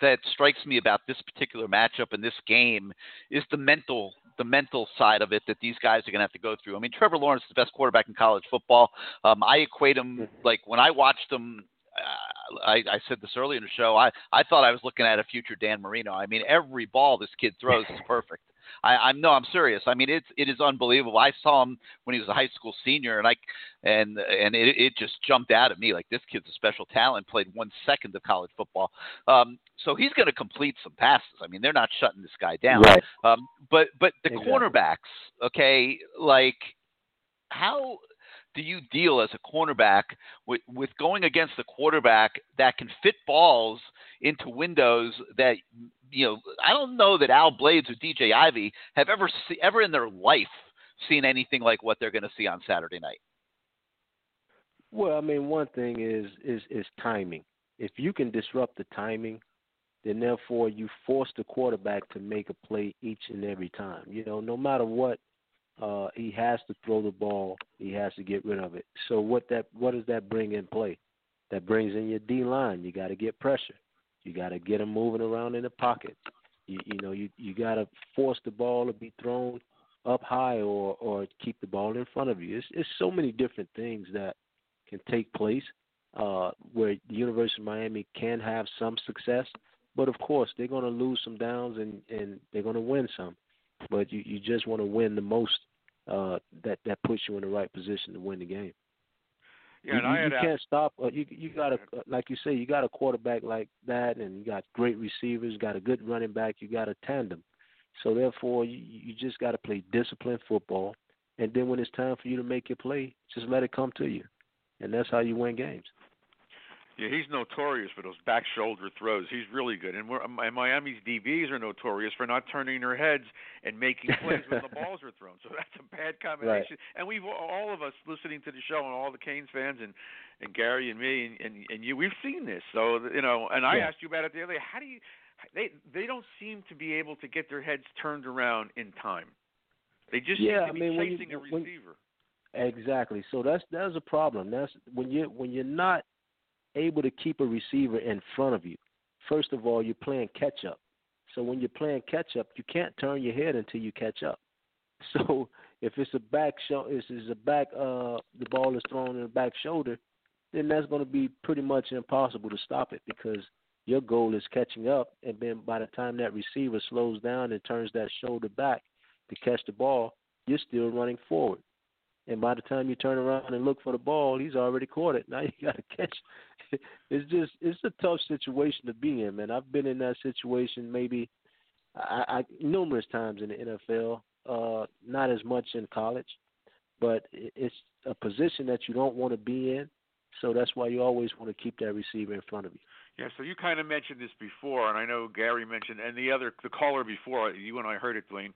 that strikes me about this particular matchup and this game is the mental side of it that these guys are going to have to go through. I mean, Trevor Lawrence is the best quarterback in college football. I equate him, like, when I watched him, I said this earlier in the show, I thought I was looking at a future Dan Marino. I mean, every ball this kid throws is perfect. I'm serious. I mean, it is unbelievable. I saw him when he was a high school senior, and it just jumped out at me like, this kid's a special talent, played 1 second of college football. So he's going to complete some passes. I mean, they're not shutting this guy down. Right. But the cornerbacks, okay, like, how – do you deal as a cornerback with going against a quarterback that can fit balls into windows that, you know, I don't know that Al Blades or DJ Ivy have ever in their life seen anything like what they're going to see on Saturday night? Well, I mean, one thing is timing. If you can disrupt the timing, then therefore you force the quarterback to make a play each and every time. You know, no matter what, he has to throw the ball. He has to get rid of it. So what does that bring in play? That brings in your D-line. You got to get pressure. You got to get them moving around in the pocket. You got to force the ball to be thrown up high or keep the ball in front of you. It's so many different things that can take place where the University of Miami can have some success. But, of course, they're going to lose some downs and they're going to win some. But you just want to win the most that puts you in the right position to win the game. Yeah, you can't stop. You got a, like you say, you got a quarterback like that, and you got great receivers, got a good running back, you got a tandem. So therefore, you just got to play disciplined football, and then when it's time for you to make your play, just let it come to you, and that's how you win games. Yeah, he's notorious for those back shoulder throws. He's really good. And Miami's DBs are notorious for not turning their heads and making plays when the balls are thrown. So that's a bad combination. Right. And all of us listening to the show and all the Canes fans and Gary and me and you, we've seen this. So, you know, and I asked you about it the other day. How do you – they don't seem to be able to get their heads turned around in time. They just seem to be chasing a receiver. Exactly. So that's a problem. That's when you're not – able to keep a receiver in front of you. First of all, you're playing catch-up. So when you're playing catch-up, you can't turn your head until you catch up. So if it's a back the ball is thrown in the back shoulder, then that's going to be pretty much impossible to stop it because your goal is catching up, and then by the time that receiver slows down and turns that shoulder back to catch the ball, you're still running forward. And by the time you turn around and look for the ball, he's already caught it. Now you got to catch it. It's a tough situation to be in, man. I've been in that situation maybe numerous times in the NFL, not as much in college, but it's a position that you don't want to be in. So that's why you always want to keep that receiver in front of you. Yeah, so you kind of mentioned this before, and I know Gary mentioned, and the caller before, you and I heard it, Dwayne,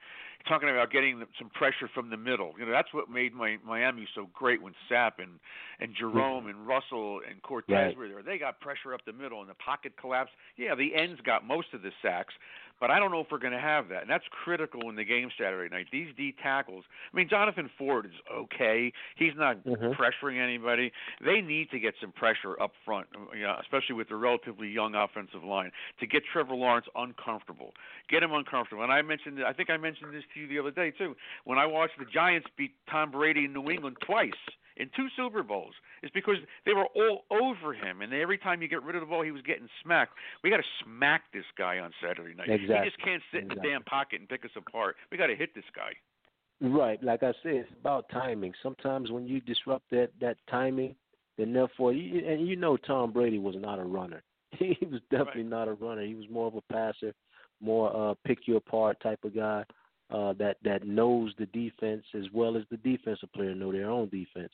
talking about getting some pressure from the middle. You know, that's what made Miami so great when Sapp and Jerome and Russell and Cortez were there. They got pressure up the middle, and the pocket collapsed. Yeah, the ends got most of the sacks, but I don't know if we're going to have that, and that's critical in the game Saturday night. These D tackles, I mean, Jonathan Ford is okay. He's not pressuring anybody. They need to get some pressure up front, you know, especially with the relatively young offensive line, to get Trevor Lawrence uncomfortable. Get him uncomfortable. And I think I mentioned this to you the other day, too. When I watched the Giants beat Tom Brady in New England twice, in 2 Super Bowls, it's because they were all over him, and every time you get rid of the ball, he was getting smacked. We got to smack this guy on Saturday night. Exactly. He just can't sit in the damn pocket and pick us apart. We got to hit this guy. Right. Like I said, it's about timing. Sometimes when you disrupt that timing, then therefore, and you know Tom Brady was not a runner. He was definitely not a runner. He was more of a passer, more pick-you-apart type of guy that knows the defense as well as the defensive player know their own defense.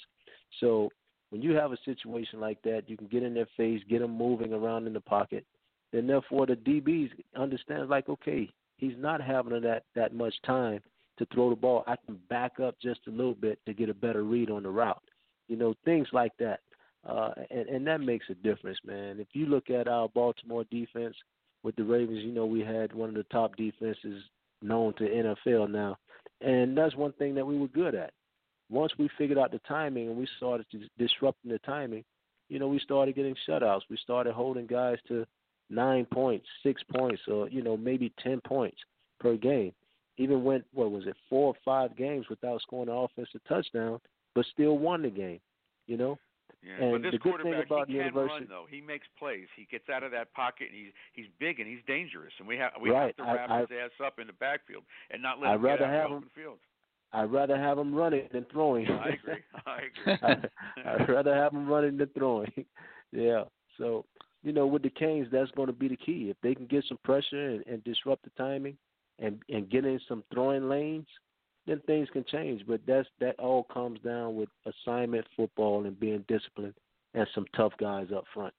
So when you have a situation like that, you can get in their face, get them moving around in the pocket, and therefore the DBs understand, like, okay, he's not having that much time to throw the ball. I can back up just a little bit to get a better read on the route. You know, things like that. And that makes a difference, man. If you look at our Baltimore defense with the Ravens, you know, we had one of the top defenses known to NFL now. And that's one thing that we were good at. Once we figured out the timing and we started disrupting the timing, you know, we started getting shutouts. We started holding guys to 9 points, 6 points, or, you know, maybe 10 points per game. Even went, 4 or 5 games without scoring an offensive touchdown, but still won the game, you know? Yeah, and but this quarterback, he can run, though. He makes plays. He gets out of that pocket, and he's big and he's dangerous. And we have to wrap his ass up in the backfield and not let him get out of the open field. I'd rather have him running than throwing. I agree. I'd rather have him running than throwing. Yeah. So, you know, with the Canes, that's going to be the key. If they can get some pressure and disrupt the timing and get in some throwing lanes, then things can change. But that all comes down with assignment football and being disciplined and some tough guys up front.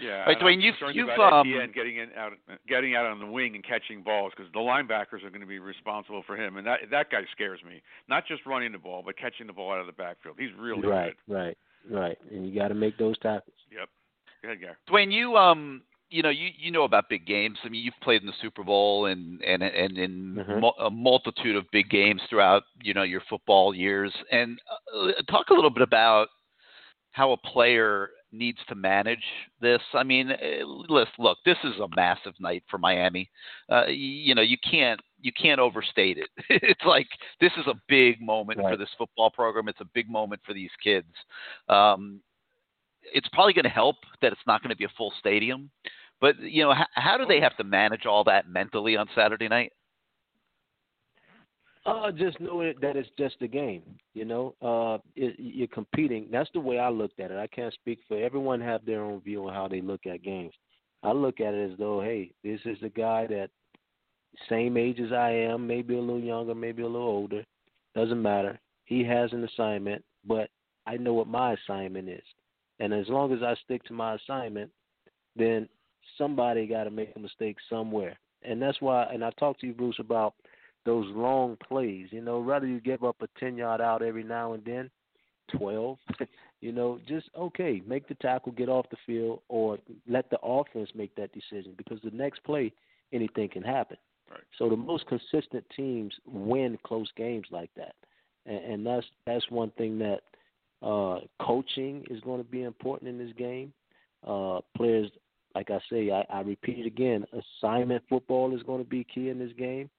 Yeah, right, Dwayne, you've Etienne getting out on the wing and catching balls, because the linebackers are going to be responsible for him, and that guy scares me. Not just running the ball, but catching the ball out of the backfield. He's really good. Right. And you got to make those tackles. Yep. Go ahead, Gary. Dwayne, you know about big games. I mean, you've played in the Super Bowl and in a multitude of big games throughout, you know, your football years. And talk a little bit about how a player needs to manage this. I mean, look, this is a massive night for Miami. You know, you can't overstate it. It's like, this is a big moment for this football program. It's a big moment for these kids. It's probably going to help that it's not going to be a full stadium. But, you know, how do they have to manage all that mentally on Saturday night? Just know that it's just a game, you know. You're competing. That's the way I looked at it. I can't speak for everyone have their own view on how they look at games. I look at it as though, hey, this is a guy that same age as I am, maybe a little younger, maybe a little older. Doesn't matter. He has an assignment, but I know what my assignment is. And as long as I stick to my assignment, then somebody got to make a mistake somewhere. And that's why, and I talked to you, Bruce, about those long plays. You know, rather you give up a 10-yard out every now and then, 12, you know, just, okay, make the tackle, get off the field, or let the offense make that decision, because the next play, anything can happen. Right. So the most consistent teams win close games like that. And that's one thing that, coaching is going to be important in this game. Players, like I say, I repeat it again, assignment football is going to be key in this game.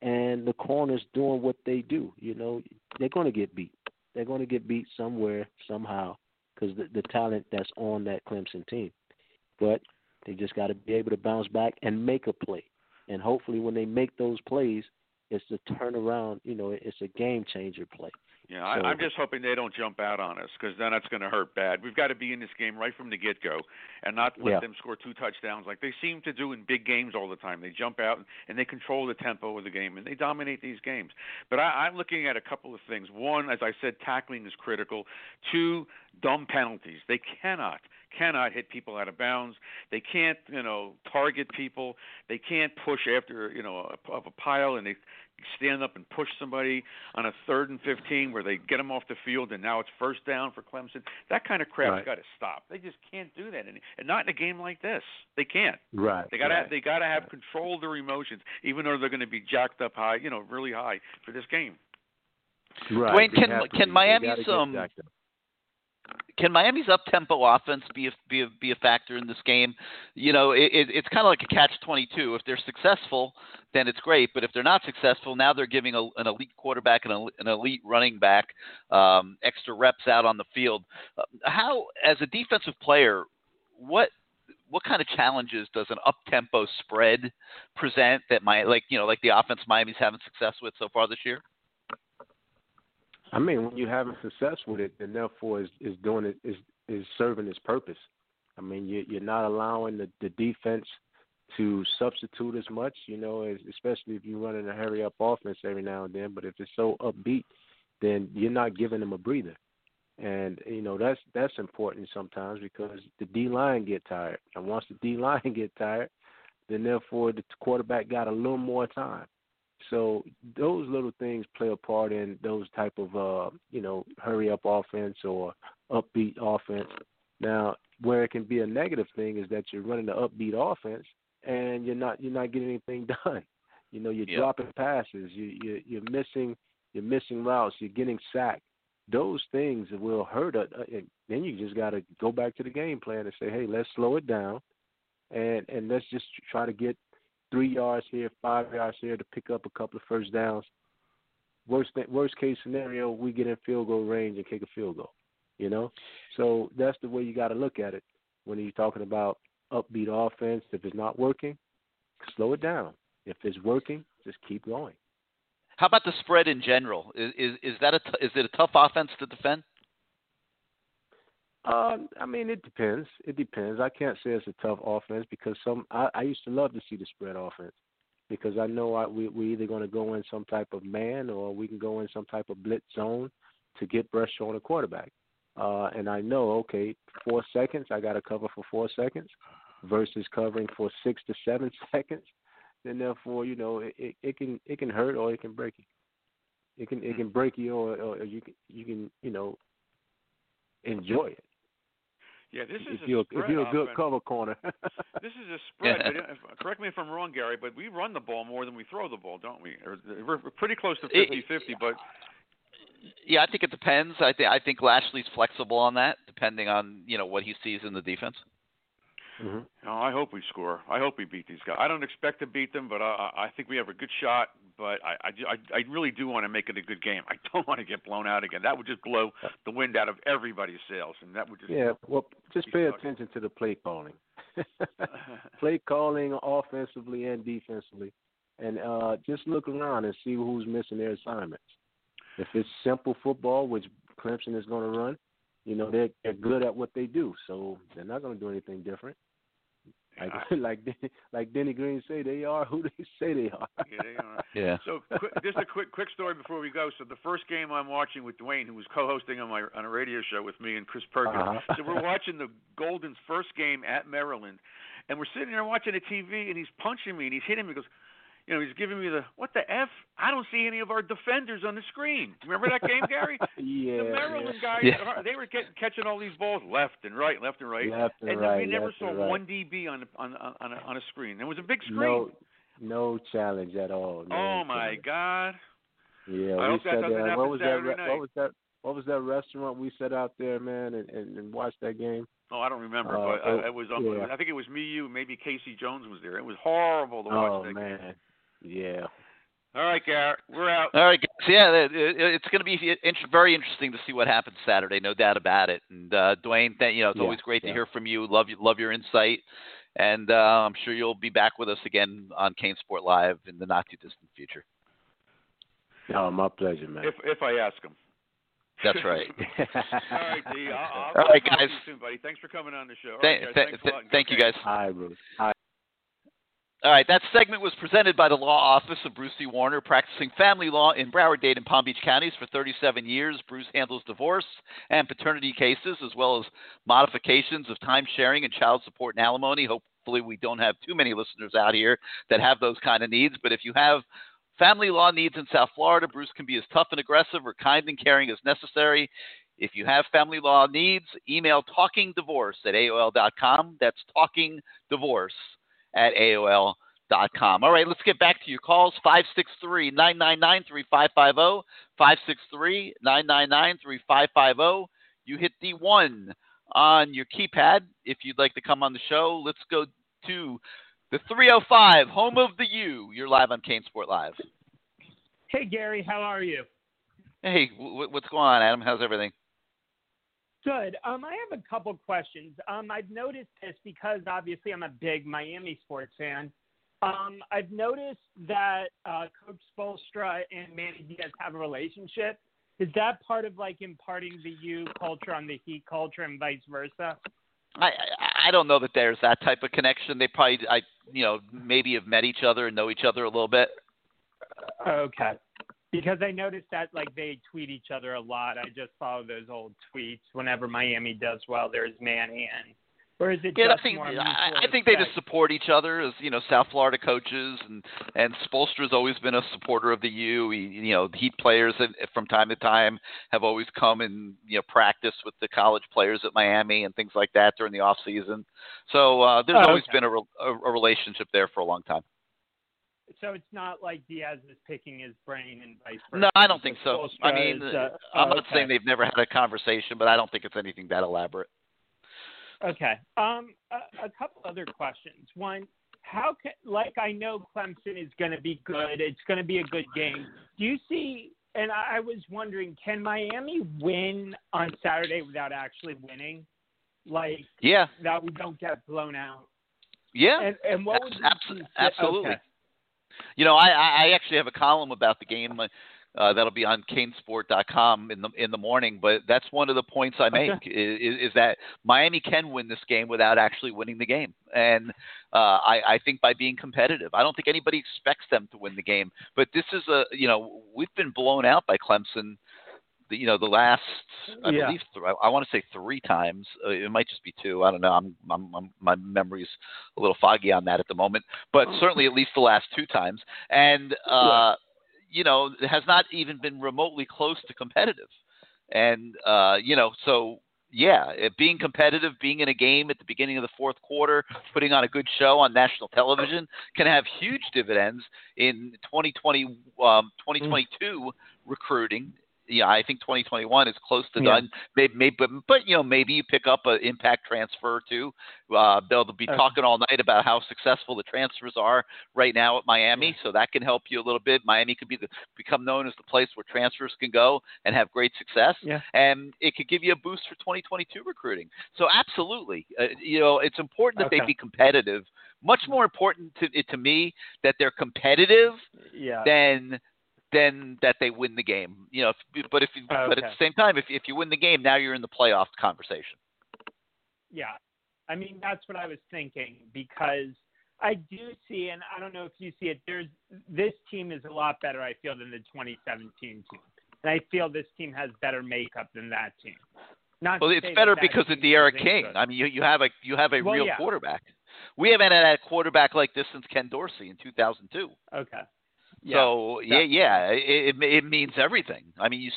And the corners doing what they do. You know, they're going to get beat. They're going to get beat somewhere, somehow, because the talent that's on that Clemson team. But they just got to be able to bounce back and make a play. And hopefully when they make those plays, it's a turnaround, you know, it's a game changer play. Yeah, I'm just hoping they don't jump out on us, because then that's going to hurt bad. We've got to be in this game right from the get-go and not let them score two touchdowns like they seem to do in big games all the time. They jump out and they control the tempo of the game, and they dominate these games. But I'm looking at a couple of things. One, as I said, tackling is critical. Two, dumb penalties. They cannot hit people out of bounds. They can't, you know, target people. They can't push after, you know, a pile, and they stand up and push somebody on a 3rd and 15 where they get them off the field, and now it's first down for Clemson. That kind of crap's got to stop. They just can't do that, and not in a game like this. They can't. Right. They gotta have control of their emotions, even though they're going to be jacked up high, you know, really high for this game. Right. Wayne, can Miami's Can Miami's up-tempo offense be a factor in this game? You know, it's kind of like a catch-22. If they're successful, then it's great. But if they're not successful, now they're giving an elite quarterback and an elite running back extra reps out on the field. How, as a defensive player, what kind of challenges does an up-tempo spread present that like the offense Miami's having success with so far this year? I mean, when you're having success with it, then therefore is doing it is serving its purpose. I mean, you're not allowing the defense to substitute as much, you know, especially if you're running a hurry up offense every now and then. But if it's so upbeat, then you're not giving them a breather, and you know that's important sometimes, because the D line get tired, and once the D line get tired, then therefore the quarterback got a little more time. So those little things play a part in those type of, hurry-up offense or upbeat offense. Now, where it can be a negative thing is that you're running an upbeat offense and you're not getting anything done. You know, you're dropping passes, you're missing routes, you're getting sacked. Those things will hurt. Then you just got to go back to the game plan and say, hey, let's slow it down and let's just try to get 3 yards here, 5 yards here to pick up a couple of first downs. Worst case scenario, we get in field goal range and kick a field goal, you know? So that's the way you got to look at it when you're talking about upbeat offense. If it's not working, slow it down. If it's working, just keep going. How about the spread in general? Is it a tough offense to defend? I mean, it depends. It depends. I can't say it's a tough offense because I used to love to see the spread offense because I know we're either going to go in some type of man or we can go in some type of blitz zone to get pressure on the quarterback. And I know, okay, 4 seconds, I got to cover for 4 seconds versus covering for 6 to 7 seconds. Then therefore, you know, it can hurt or it can break you. It can break you or you can you know, enjoy it. Yeah, this is if you're a good cover corner. This is a spread. But correct me if I'm wrong, Gary, but we run the ball more than we throw the ball, don't we? We're pretty close to 50-50, but yeah, I think it depends. I think Lashley's flexible on that, depending on, you know, what he sees in the defense. Mm-hmm. No, I hope we score. I hope we beat these guys. I don't expect to beat them, but I think we have a good shot. But I really do want to make it a good game. I don't want to get blown out again. That would just blow the wind out of everybody's sails, and that would just just pay attention to the play calling, offensively and defensively, and just look around and see who's missing their assignments. If it's simple football, which Clemson is going to run, you know, they're good at what they do, so they're not going to do anything different. Like Denny Green say, they are who they say they are. Yeah, they are. Yeah. So just a quick story before we go. So the first game I'm watching with Dwayne, who was co-hosting on a radio show with me and Chris Perkins. Uh-huh. So we're watching the Golden's first game at Maryland, and we're sitting there watching the TV, and he's punching me and he's hitting me. He goes, you know, he's giving me the, what the F? I don't see any of our defenders on the screen. Remember that game, Gary? Yeah. The Maryland guys, they were catching all these balls left and right. Left and right. And we never saw one DB on a screen. It was a big screen. No challenge at all. Man. Oh, my God. Yeah. I hope that doesn't happen Saturday night. What was that restaurant we set out there, man, and watched that game? Oh, I don't remember, but it was unbelievable. I think it was me, you, maybe Casey Jones was there. It was horrible to watch that game. Yeah. All right, Garrett, we're out. All right, guys. Yeah, it's going to be very interesting to see what happens Saturday, no doubt about it. And Dwayne, it's always great to hear from you. Love your insight, and I'm sure you'll be back with us again on CaneSport Live in the not too distant future. No, my pleasure, man. If I ask him. That's right. All right, D. All right, guys. Soon, buddy. Thanks for coming on the show. Thank you, guys. Hi, Bruce. Hi. All right, that segment was presented by the Law Office of Bruce C. Warner, practicing family law in Broward, Dade, and Palm Beach counties for 37 years. Bruce handles divorce and paternity cases, as well as modifications of time sharing and child support and alimony. Hopefully we don't have too many listeners out here that have those kind of needs, but if you have family law needs in South Florida, Bruce can be as tough and aggressive or kind and caring as necessary. If you have family law needs, email talkingdivorce@aol.com. That's talkingdivorce@aol.com. All right, let's get back to your calls. 563-999-3550. 563-999-3550. You hit D1 on your keypad if you'd like to come on the show. Let's go to the 305, home of the U. You're live on CaneSport Live. Hey, Gary, how are you? Hey, what's going on, Adam? How's everything? Good. I have a couple questions. I've noticed this because, obviously, I'm a big Miami sports fan. I've noticed that Coach Spoelstra and Manny Diaz have a relationship. Is that part of, like, imparting the U culture on the Heat culture and vice versa? I don't know that there's that type of connection. They probably, maybe have met each other and know each other a little bit. Okay. Because I noticed that, like, they tweet each other a lot. I just follow those old tweets. Whenever Miami does well, there's Manny. Or is it I think they just support each other as, South Florida coaches. And Spoelstra's always been a supporter of the U. The Heat players from time to time have always come and, practice with the college players at Miami and things like that during the off season. So there's always been a relationship there for a long time. So it's not like Diaz is picking his brain and vice versa. No, I don't think so. I mean, I'm not saying they've never had a conversation, but I don't think it's anything that elaborate. Okay. A couple other questions. One, I know Clemson is going to be good. It's going to be a good game. Do you see, and I was wondering, can Miami win on Saturday without actually winning? That we don't get blown out. Yeah. And what would absolutely. Okay. I actually have a column about the game that'll be on CaneSport.com in the morning. But that's one of the points I make is that Miami can win this game without actually winning the game, and I think by being competitive. I don't think anybody expects them to win the game. But this is we've been blown out by Clemson. The last I believe I want to say three times. It might just be two. I don't know. My memory's a little foggy on that at the moment. But certainly at least the last two times, and it has not even been remotely close to competitive. And being competitive, being in a game at the beginning of the fourth quarter, putting on a good show on national television can have huge dividends in 2022 recruiting. Yeah, I think 2021 is close to done. Maybe you pick up an impact transfer too. They'll be talking all night about how successful the transfers are right now at Miami, so that can help you a little bit. Miami could become known as the place where transfers can go and have great success, and it could give you a boost for 2022 recruiting. So absolutely, it's important that they be competitive. Much more important to me that they're competitive than that they win the game, but at the same time, if you win the game, now you're in the playoff conversation. Yeah. I mean, that's what I was thinking, because I do see, and I don't know if you see it, this team is a lot better, I feel, than the 2017 team. And I feel this team has better makeup than that team. It's better because of D'Eriq King. I mean, you have a real quarterback. We haven't had a quarterback like this since Ken Dorsey in 2002. Okay. So it means everything. I mean,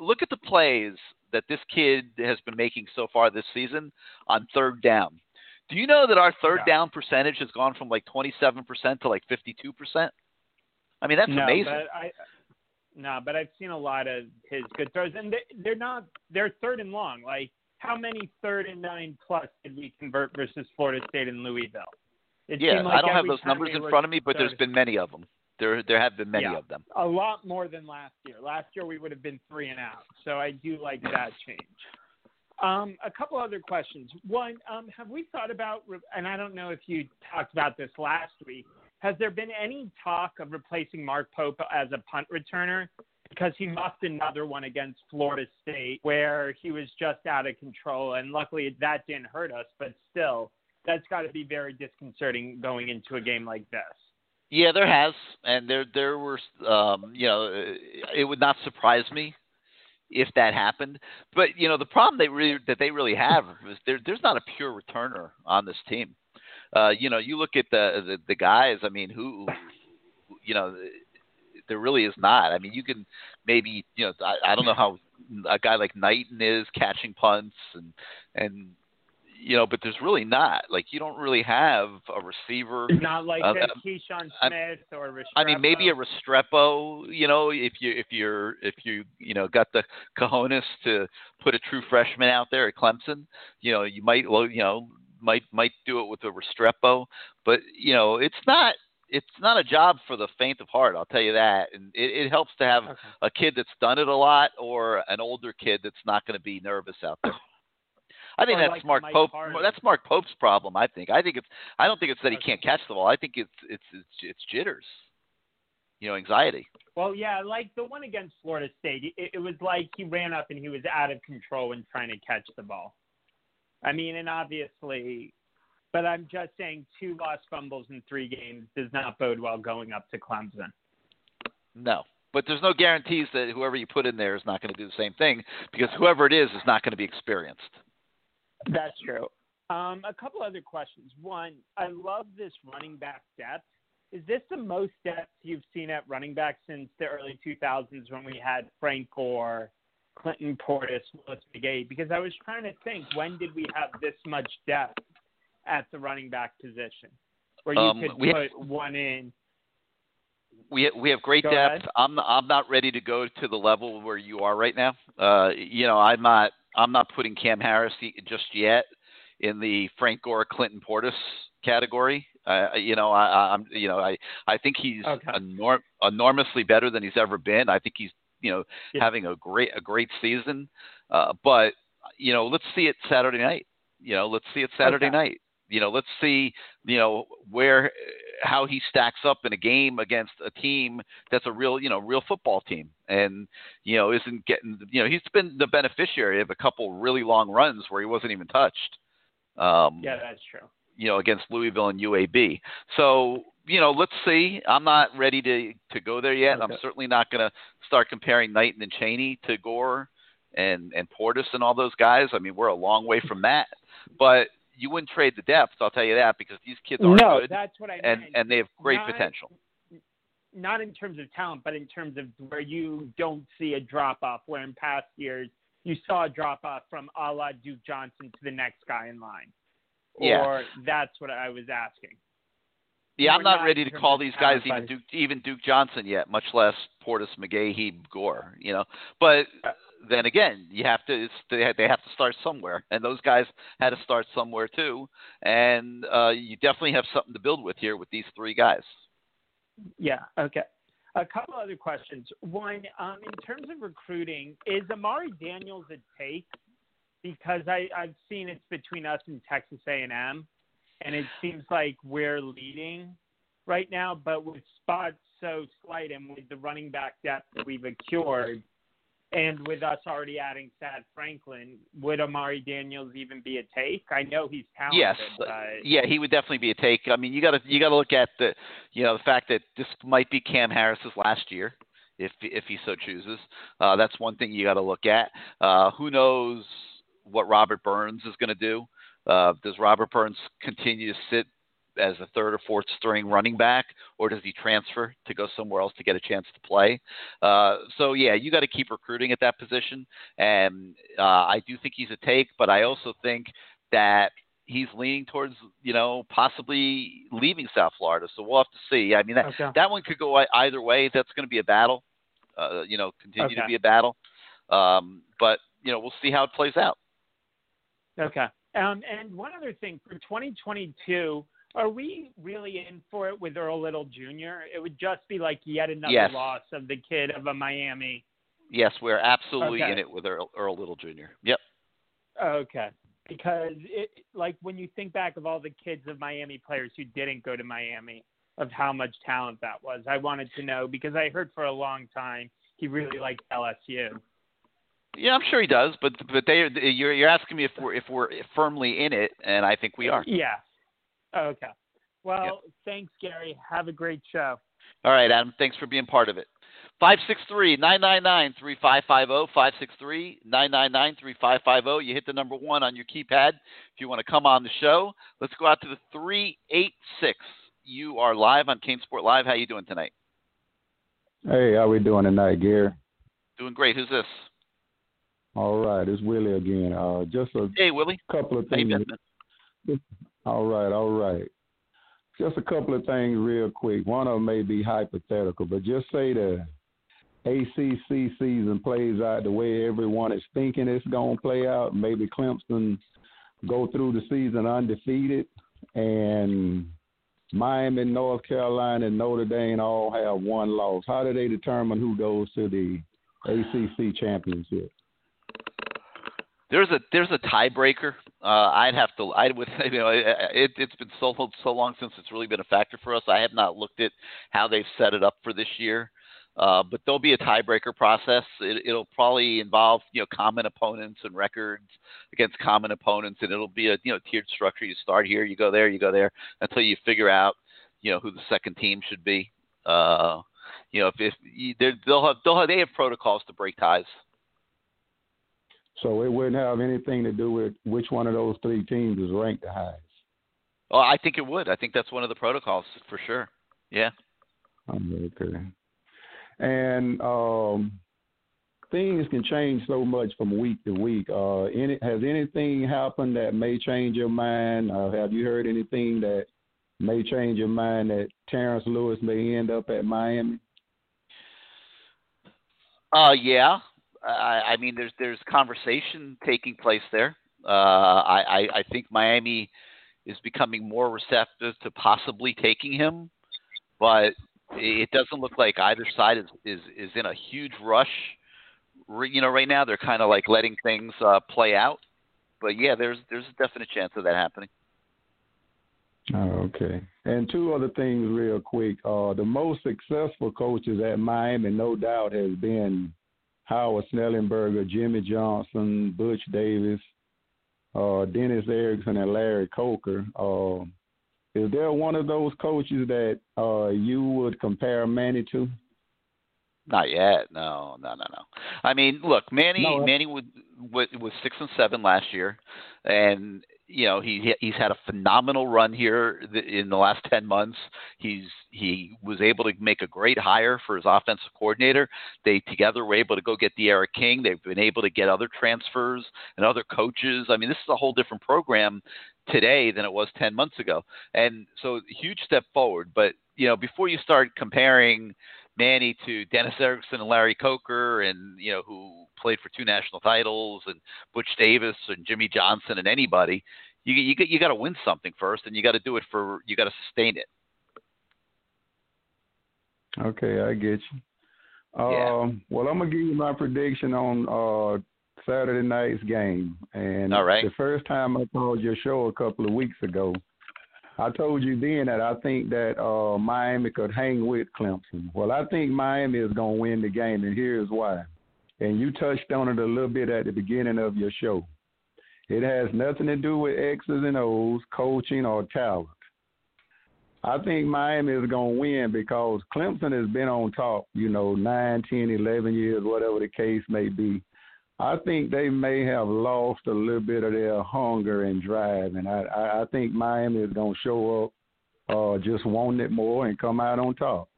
look at the plays that this kid has been making so far this season on third down. Do you know that our third down percentage has gone from like 27% to like 52%? I mean, that's amazing. But I've seen a lot of his good throws, and they're third and long. Like, how many 3rd and 9 plus did we convert versus Florida State and Louisville? I don't have those numbers in front of me, but there's been many of them. There have been many of them. A lot more than last year. Last year we would have been 3 and out. So I do like that change. A couple other questions. One, have we thought about, and I don't know if you talked about this last week, Has there been any talk of replacing Mark Pope as a punt returner? Because he muffed another one against Florida State where he was just out of control. And luckily that didn't hurt us, but still, that's got to be very disconcerting going into a game like this. Yeah, there has. And there were, it would not surprise me if that happened. But, the problem that they really have is there's not a pure returner on this team. You look at the guys, I mean, who there really is not. I mean, you can maybe, I don't know how a guy like Knighton is catching punts and but there's really not. Like, you don't really have a receiver. Not like Keyshawn Smith or Restrepo. I mean, maybe a Restrepo, if you got the cojones to put a true freshman out there at Clemson, you might do it with a Restrepo, but it's not a job for the faint of heart. I'll tell you that. And it helps to have a kid that's done it a lot or an older kid that's not going to be nervous out there. I think that's Mark Pope. That's Mark Pope's problem. I don't think it's that he can't catch the ball. I think it's jitters, anxiety. Well, yeah, like the one against Florida State, it was like he ran up and he was out of control when trying to catch the ball. I mean, and obviously, but I'm just saying 2 lost fumbles in 3 games does not bode well going up to Clemson. No, but there's no guarantees that whoever you put in there is not going to do the same thing, because whoever it is not going to be experienced. That's true. A couple other questions. One, I love this running back depth. Is this the most depth you've seen at running back since the early 2000s when we had Frank Gore, Clinton Portis, Willis McGahee? Because I was trying to think, when did we have this much depth at the running back position where you could put one in? We have great depth. I'm not ready to go to the level where you are right now. I'm not putting Cam Harris just yet in the Frank Gore, Clinton Portis category. I think he's enormously better than he's ever been. I think he's having a great season. But let's see it Saturday night. Let's see it Saturday night. Let's see how he stacks up in a game against a team that's a real football team, and isn't getting he's been the beneficiary of a couple really long runs where he wasn't even touched. Yeah, that's true. Against Louisville and UAB. So let's see. I'm not ready to go there yet. Okay. I'm certainly not going to start comparing Knighton and Chaney to Gore and Portis and all those guys. I mean, we're a long way from that, but you wouldn't trade the depth, I'll tell you that, because these kids are good. That's what I meant. And they have great potential. Not in terms of talent, but in terms of where you don't see a drop-off, where in past years you saw a drop-off from a la Duke Johnson to the next guy in line. Yeah. Or that's what I was asking. Yeah, I'm not ready to call these guys even Duke Johnson yet, much less Portis, McGahee, Gore, But then again, they have to start somewhere, and those guys had to start somewhere too. And you definitely have something to build with here with these 3 guys. Yeah. Okay. A couple other questions. One, in terms of recruiting, is Amari Daniels a take? Because I've seen it's between us and Texas A&M. And it seems like we're leading right now, but with spots so slight and with the running back depth that we've acquired, and with us already adding Thad Franklin, would Amari Daniels even be a take? I know he's talented. Yes, yeah, he would definitely be a take. I mean, you gotta look at the fact that this might be Cam Harris's last year, if he so chooses. That's one thing you got to look at. Who knows what Robert Burns is going to do? Does Robert Burns continue to sit as a third or fourth string running back, or does he transfer to go somewhere else to get a chance to play? So, yeah, you got to keep recruiting at that position. And I do think he's a take, but I also think that he's leaning towards, possibly leaving South Florida. So we'll have to see. I mean, that one could go either way. That's going to be a battle, continue to be a battle. But, we'll see how it plays out. Okay. And one other thing, for 2022, are we really in for it with Earl Little Jr.? It would just be like yet another loss of the kid of a Miami. Yes, we're absolutely in it with Earl Little Jr. Yep. Okay. Because when you think back of all the kids of Miami players who didn't go to Miami, of how much talent that was. I wanted to know because I heard for a long time he really liked LSU. Yeah, I'm sure he does, but you're asking me if we're firmly in it, and I think we are. Yeah. Okay. Well, Thanks, Gary. Have a great show. All right, Adam. Thanks for being part of it. 563-999-3550, 563-999-3550. You hit the number one on your keypad if you want to come on the show. Let's go out to the 386. You are live on CaneSport Live. How you doing tonight? Hey, how we doing tonight, Gary? Doing great. Who's this? All right, it's Willie again. Couple of things. All right. Just a couple of things real quick. One of them may be hypothetical, but just say the ACC season plays out the way everyone is thinking it's going to play out. Maybe Clemson go through the season undefeated, and Miami, North Carolina, and Notre Dame all have one loss. How do they determine who goes to the ACC Championship? There's a tiebreaker. It's been so long since it's really been a factor for us. I have not looked at how they've set it up for this year, but there'll be a tiebreaker process. It'll probably involve common opponents and records against common opponents, and it'll be a tiered structure. You start here, you go there until you figure out who the second team should be. They have protocols to break ties. So it wouldn't have anything to do with which one of those three teams is ranked the highest. Oh, I think it would. I think that's one of the protocols for sure. Yeah. Okay. And things can change so much from week to week. Has anything happened that may change your mind? Have you heard anything that may change your mind that Terrence Lewis may end up at Miami? Yeah. I mean, there's conversation taking place there. I think Miami is becoming more receptive to possibly taking him, but it doesn't look like either side is in a huge rush. Right now they're kind of like letting things play out. But yeah, there's a definite chance of that happening. Okay. And two other things real quick. The most successful coaches at Miami, no doubt, has been Howard Snellenberger, Jimmy Johnson, Butch Davis, Dennis Erickson, and Larry Coker. Is there one of those coaches that you would compare Manny to? Not yet. No. I mean, look, Manny was 6-7 last year, and he's had a phenomenal run here in the last 10 months. He was able to make a great hire for his offensive coordinator. They together were able to go get D'Eriq King. They've been able to get other transfers and other coaches. I mean, this is a whole different program today than it was 10 months ago. And so huge step forward. But, before you start comparing Manny to Dennis Erickson and Larry Coker and, who played for 2 national titles, and Butch Davis and Jimmy Johnson and anybody, you got to win something first, and you got to sustain it. Okay. I get you. Yeah. Well, I'm going to give you my prediction on Saturday night's game. And all right. The first time I called your show a couple of weeks ago, I told you then that I think that Miami could hang with Clemson. Well, I think Miami is going to win the game, and here's why. And you touched on it a little bit at the beginning of your show. It has nothing to do with X's and O's, coaching, or talent. I think Miami is going to win because Clemson has been on top, 9, 10, 11 years, whatever the case may be. I think they may have lost a little bit of their hunger and drive, and I think Miami is going to show up just wanting it more and come out on top.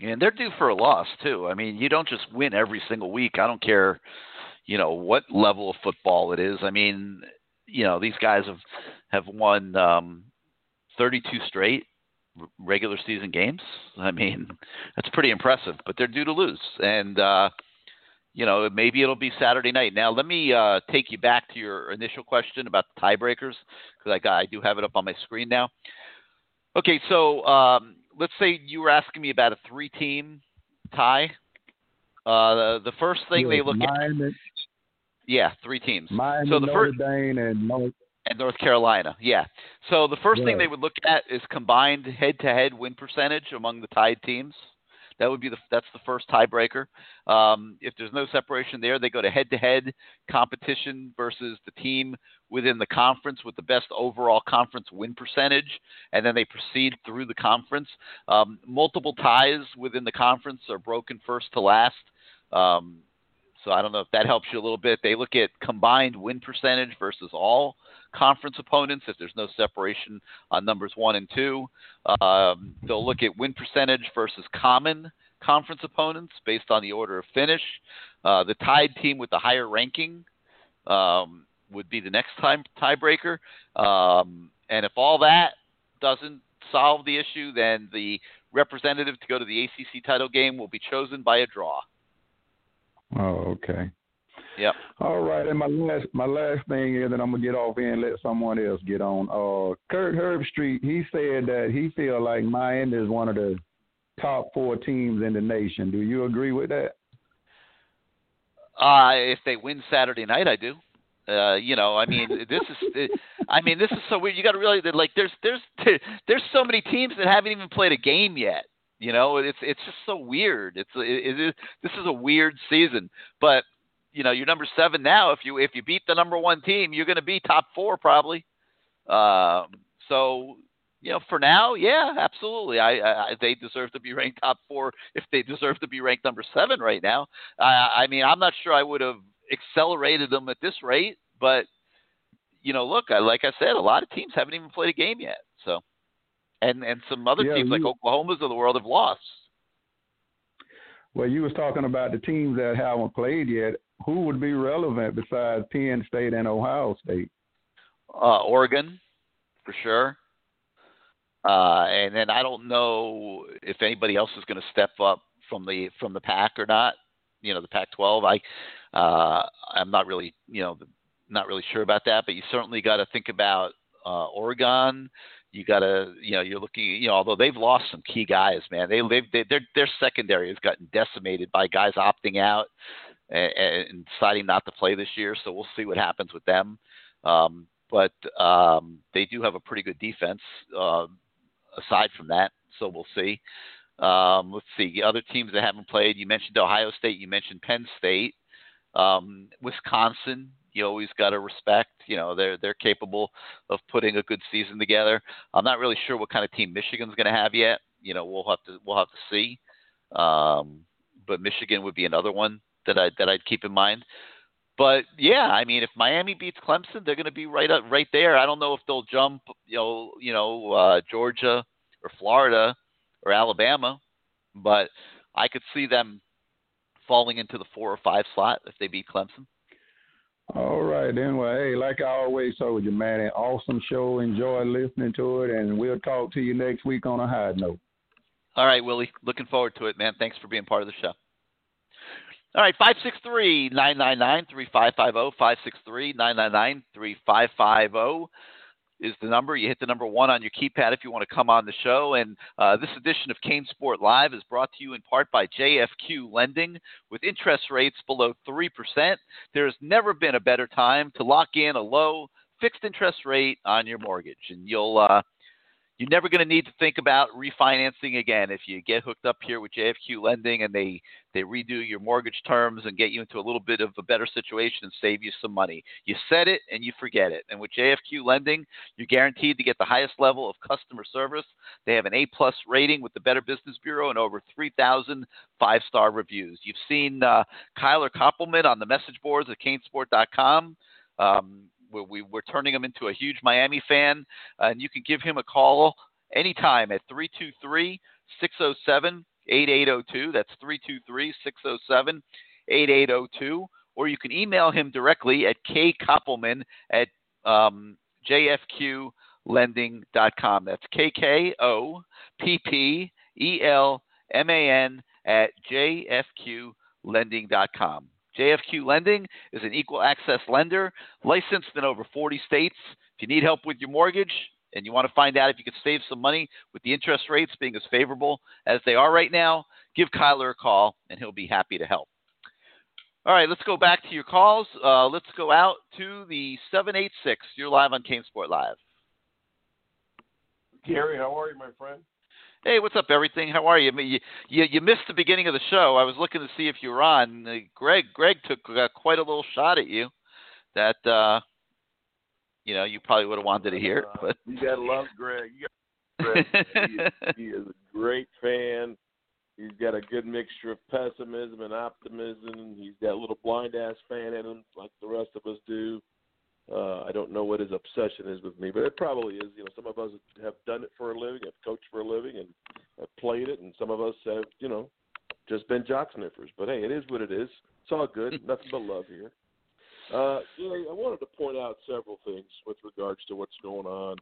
And they're due for a loss, too. I mean, you don't just win every single week. I don't care, what level of football it is. I mean, these guys have won 32 straight regular season games. I mean, that's pretty impressive, but they're due to lose. And, maybe it'll be Saturday night. Now, let me take you back to your initial question about the tiebreakers, because I do have it up on my screen now. Okay, so let's say you were asking me about a 3-team tie. The first thing they look at. Yeah, 3 teams. Miami, so the Notre Dame, and And North Carolina, yeah. So the first thing they would look at is combined head-to-head win percentage among the tied teams. That would be that's the first tiebreaker. If there's no separation there, they go to head-to-head competition versus the team within the conference with the best overall conference win percentage, and then they proceed through the conference. Multiple ties within the conference are broken first to last. So I don't know if that helps you a little bit. They look at combined win percentage versus all conference opponents if there's no separation on numbers 1 and 2. They'll look at win percentage versus common conference opponents based on the order of finish. The tied team with the higher ranking would be the next tiebreaker. And if all that doesn't solve the issue, then the representative to go to the ACC title game will be chosen by a draw. Oh, okay. Yep. All right. And my last thing is that I'm going to get off here and let someone else get on. Kirk Herbstreit, he said that he feels like Miami is one of the top 4 teams in the nation. Do you agree with that? If they win Saturday night, I do. This is so weird. You got to realize that like there's so many teams that haven't even played a game yet. You know, it's just so weird. This is a weird season, but you know, you're number 7 now. If you beat the number 1 team, you're going to be top 4 probably. So you know, for now, yeah, absolutely. They deserve to be ranked top 4 if they deserve to be ranked number 7 right now. I'm not sure I would have accelerated them at this rate, but you know, look, like I said, a lot of teams haven't even played a game yet, so. And some other teams like Oklahoma's of the world have lost. Well, you was talking about the teams that haven't played yet. Who would be relevant besides Penn State and Ohio State? Oregon, for sure. And then I don't know if anybody else is going to step up from the Pac or not. You know, the Pac-12. I'm not really sure about that, but you certainly got to think about Oregon. Although they've lost some key guys, man, their secondary has gotten decimated by guys opting out and deciding not to play this year. So we'll see what happens with them. But they do have a pretty good defense aside from that. So we'll see. Let's see the other teams that haven't played. You mentioned Ohio State, you mentioned Penn State, Wisconsin. You always got to respect, they're capable of putting a good season together. I'm not really sure what kind of team Michigan's going to have yet. We'll have to see. But Michigan would be another one that I'd keep in mind. But yeah, if Miami beats Clemson, they're going to be right there. I don't know if they'll jump, Georgia or Florida or Alabama, but I could see them falling into the 4 or 5 slot if they beat Clemson. All right, then. Well, hey, like I always told you, man, an awesome show. Enjoy listening to it, and we'll talk to you next week on a high note. All right, Willie. Looking forward to it, man. Thanks for being part of the show. All right, 563-999-3550. 563-999-3550 is the number. You hit the number 1 on your keypad if you want to come on the show. And this edition of Cane Sport Live is brought to you in part by JFQ Lending. With interest rates below 3%, there has never been a better time to lock in a low fixed interest rate on your mortgage. And you're never going to need to think about refinancing again if you get hooked up here with JFQ Lending and they redo your mortgage terms and get you into a little bit of a better situation and save you some money. You set it and you forget it. And with JFQ Lending, you're guaranteed to get the highest level of customer service. They have an A+ rating with the Better Business Bureau and over 3,000 5-star reviews. You've seen Kyler Koppelman on the message boards at CaneSport.com. We're turning him into a huge Miami fan, and you can give him a call anytime at 323-607-8802. That's 323-607-8802. Or you can email him directly at kkoppelman@jfqlending.com. That's kkoppelman@jfqlending.com. JFQ Lending is an equal access lender licensed in over 40 states. If you need help with your mortgage and you want to find out if you can save some money with the interest rates being as favorable as they are right now, give Kyler a call and he'll be happy to help. All right, let's go back to your calls. Let's go out to the 786. You're live on CaneSport Live. Gary, how are you, my friend? Hey, what's up, everything? How are you? You missed the beginning of the show. I was looking to see if you were on. Greg took quite a little shot at you that, you probably would have wanted to hear. But you got to love Greg. He is a great fan. He's got a good mixture of pessimism and optimism. He's got a little blind-ass fan in him like the rest of us do. I don't know what his obsession is with me, but it probably is. Some of us have done it for a living, have coached for a living, and have played it, and some of us have, just been jock sniffers. But, hey, it is what it is. It's all good. Nothing but love here. I wanted to point out several things with regards to what's going on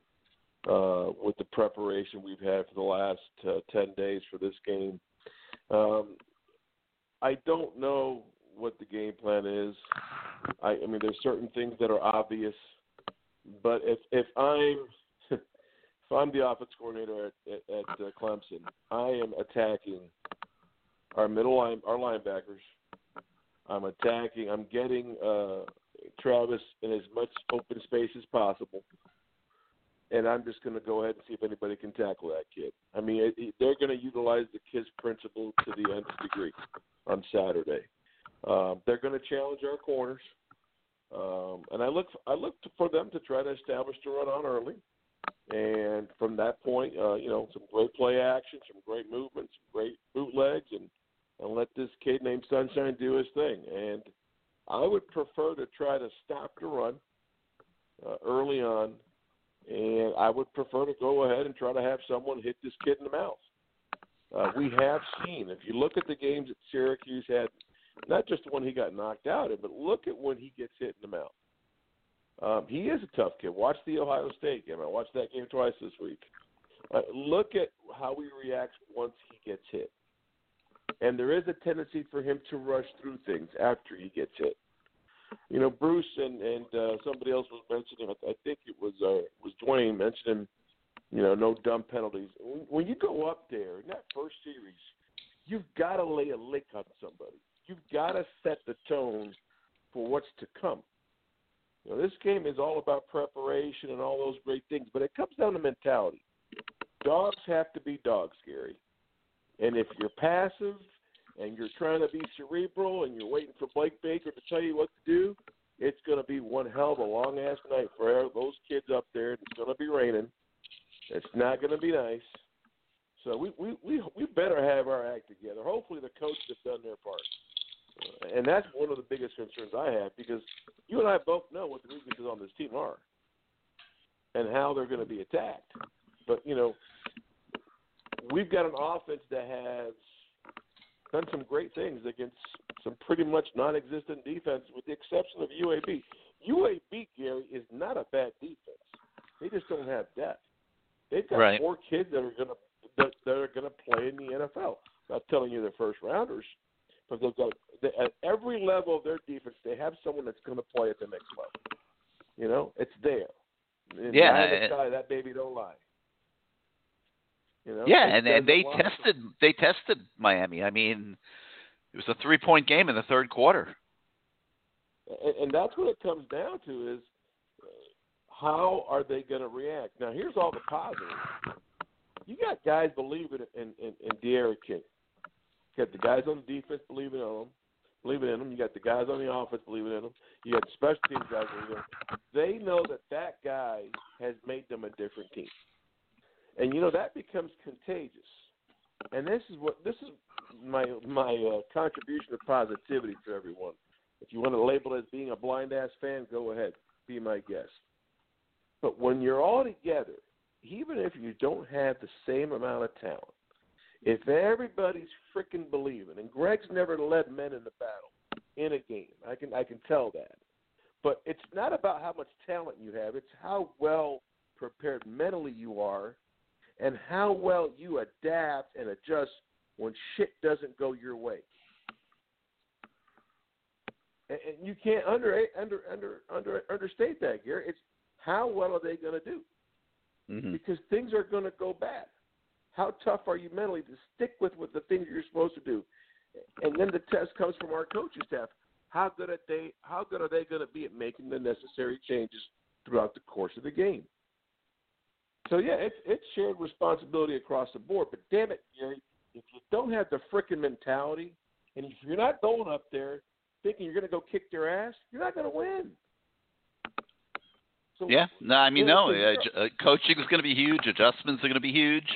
with the preparation we've had for the last 10 days for this game. I don't know what the game plan is. I mean, there's certain things that are obvious, but if I'm the offense coordinator at Clemson, I am attacking our middle line, our linebackers. I'm getting Travis in as much open space as possible, and I'm just going to go ahead and see if anybody can tackle that kid. I mean, they're going to utilize the KISS principle to the nth degree on Saturday. They're going to challenge our corners, and I look for them to try to establish the run on early, and from that point, some great play action, some great movements, some great bootlegs, and let this kid named Sunshine do his thing. And I would prefer to try to stop the run early on, and I would prefer to go ahead and try to have someone hit this kid in the mouth. We have seen, if you look at the games that Syracuse had, not just when he got knocked out in, but look at when he gets hit in the mouth. He is a tough kid. Watch the Ohio State game. I watched that game twice this week. Look at how he reacts once he gets hit. And there is a tendency for him to rush through things after he gets hit. Bruce and somebody else was mentioning, I think it was Dwayne mentioning, no dumb penalties. When you go up there in that first series, you've got to lay a lick on somebody. You've got to set the tone for what's to come. This game is all about preparation and all those great things, but it comes down to mentality. Dogs have to be dogs, Gary. And if you're passive and you're trying to be cerebral and you're waiting for Blake Baker to tell you what to do, it's going to be one hell of a long-ass night for those kids up there. It's going to be raining. It's not going to be nice. So we better have our act together. Hopefully the coaches have done their part. And that's one of the biggest concerns I have, because you and I both know what the weaknesses on this team are and how they're going to be attacked. But, we've got an offense that has done some great things against some pretty much non-existent defense, with the exception of UAB. UAB, Gary, is not a bad defense. They just don't have depth. They've got right. Four kids that are going to play in the NFL. I'm not telling you they're first-rounders, but they've got, at every level of their defense, they have someone that's going to play at the next level. It's there. And yeah. That baby don't lie. Yeah, and they tested Miami. I mean, it was a three-point game in the third quarter. And that's what it comes down to is how are they going to react? Now, here's all the positives. You got guys believing in D'Eriq King. You got the guys on the defense believing in him. You got the guys on the offense believing in him. You got the special teams guys believing in him. They know that guy has made them a different team, and that becomes contagious. And this is my contribution of positivity to everyone. If you want to label it as being a blind-ass fan, go ahead, be my guest. But when you're all together, even if you don't have the same amount of talent, if everybody's freaking believing, and Greg's never led men in the battle in a game, I can tell that. But it's not about how much talent you have. It's how well prepared mentally you are and how well you adapt and adjust when shit doesn't go your way. And you can't understate that, Gary. It's how well are they going to do? Mm-hmm. Because things are going to go bad. How tough are you mentally to stick with the things you're supposed to do? And then the test comes from our coaching staff. How good are they going to be at making the necessary changes throughout the course of the game? So, yeah, it's shared responsibility across the board. But, damn it, Gary, if you don't have the frickin' mentality and if you're not going up there thinking you're going to go kick their ass, you're not going to win. So, yeah, no, I mean, no. Coaching is going to be huge. Adjustments are going to be huge.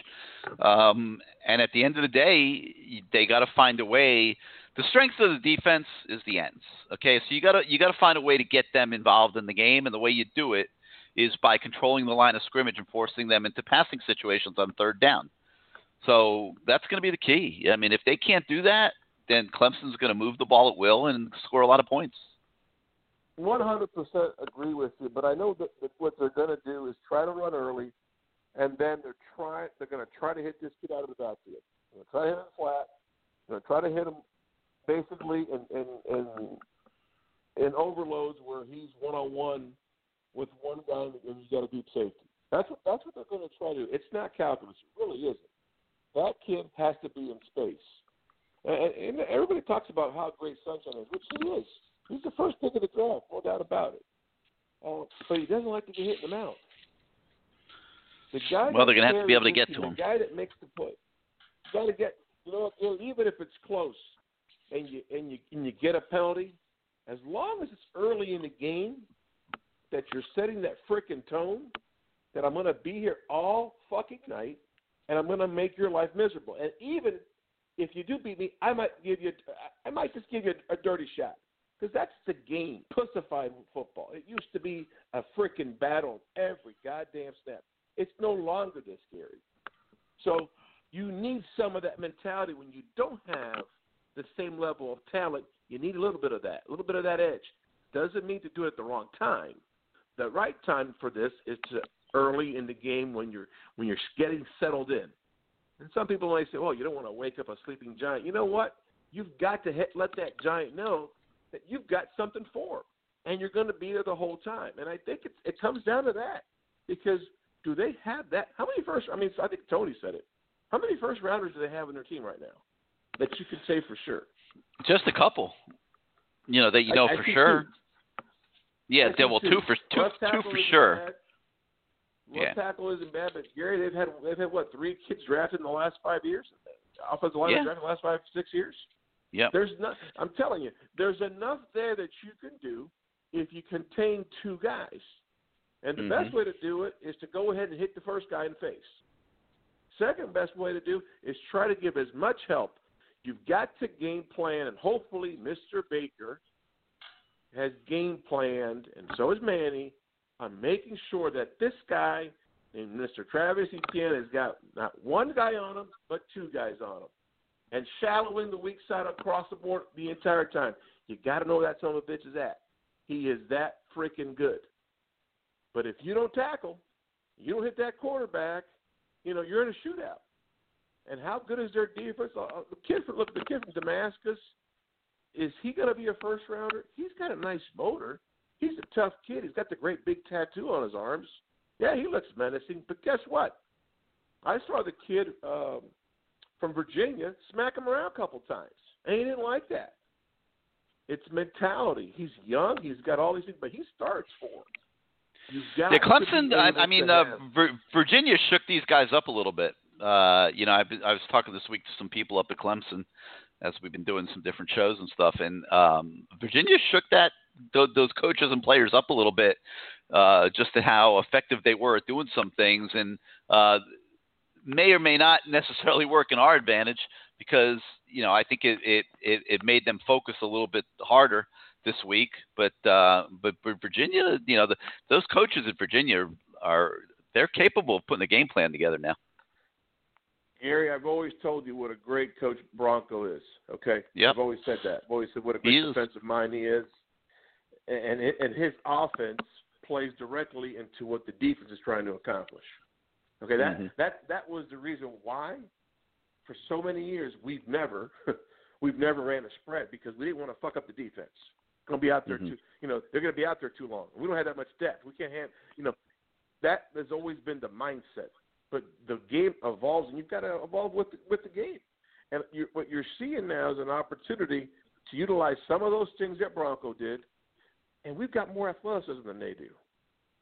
And at the end of the day, they got to find a way. The strength of the defense is the ends. Okay, so you got to find a way to get them involved in the game, and the way you do it is by controlling the line of scrimmage and forcing them into passing situations on third down. So that's going to be the key. I mean, if they can't do that, then Clemson's going to move the ball at will and score a lot of points. 100% agree with you, but I know that what they're going to do is try to run early, and then they're going to try to hit this kid out of the backfield. They're going to try to hit him flat. They're going to try to hit him basically in overloads where he's one-on-one with one guy and he's got a deep safety. That's what they're going to try to do. It's not calculus. It really isn't. That kid has to be in space. And everybody talks about how great Sunshine is, which he is. He's the first pick of the draft, no doubt about it. But he doesn't like to be hitting them out. The guy they're going to have to be able to get to him. The guy that makes the play. Got to get, you know, even if it's close, and you get a penalty, as long as it's early in the game, that you're setting that frickin' tone, that I'm going to be here all fucking night, and I'm going to make your life miserable. And even if you do beat me, I might just give you a dirty shot. Because that's the game, pussified football. It used to be a freaking battle every goddamn snap. It's no longer this scary. So you need some of that mentality. When you don't have the same level of talent, you need a little bit of that edge. Doesn't mean to do it at the wrong time. The right time for this is to early in the game when you're getting settled in. And some people may say, "Oh, you don't want to wake up a sleeping giant." You know what? You've got to let that giant know that you've got something for them, and you're going to be there the whole time. And I think it comes down to that, because do they have that? How many first – I mean, I think Tony said it. How many first-rounders do they have on their team right now that you can say for sure? Just a couple, you know, that you know I for sure. Two. Yeah, well, two for sure. Bad. Left tackle isn't bad, but, Gary, they've had what, three kids drafted in the last 5 years? Offensive line drafted in the last 5-6 years? Yeah, I'm telling you, there's enough there that you can do if you contain two guys. And the best way to do it is to go ahead and hit the first guy in the face. Second best way to do is try to give as much help. You've got to game plan, and hopefully Mr. Baker has game planned, and so has Manny, on making sure that this guy named Mr. Travis Etienne has got not one guy on him, but two guys on him. And shallowing the weak side across the board the entire time. You got to know that son of a bitch is at. He is that freaking good. But if you don't tackle, you don't hit that quarterback, you know, you're in a shootout. And how good is their defense? The kid from Damascus, is he going to be a first-rounder? He's got a nice motor. He's a tough kid. He's got the great big tattoo on his arms. Yeah, he looks menacing. But guess what? I saw the kid from Virginia smack him around a couple times, and he didn't like that. It's mentality. He's young. He's got all these things, but he starts for him. Yeah, Clemson, Virginia shook these guys up a little bit. You know, I was talking this week to some people up at Clemson as we've been doing some different shows and stuff, and Virginia shook those coaches and players up a little bit just to how effective they were at doing some things, and may or may not necessarily work in our advantage because, you know, I think it made them focus a little bit harder this week. But Virginia, you know, those coaches at Virginia they're capable of putting a game plan together now. Gary, I've always told you what a great coach Bronco is. Okay, yep. I've always said that. I've always said what a great defensive mind he is, and his offense plays directly into what the defense is trying to accomplish. Okay, that was the reason why for so many years we've never ran a spread, because we didn't want to fuck up the defense. Going to be out there too, you know, they're going to be out there too long. We don't have that much depth. We can't have, you know, that has always been the mindset. But the game evolves, and you've got to evolve with the game. And what you're seeing now is an opportunity to utilize some of those things that Bronco did, and we've got more athleticism than they do.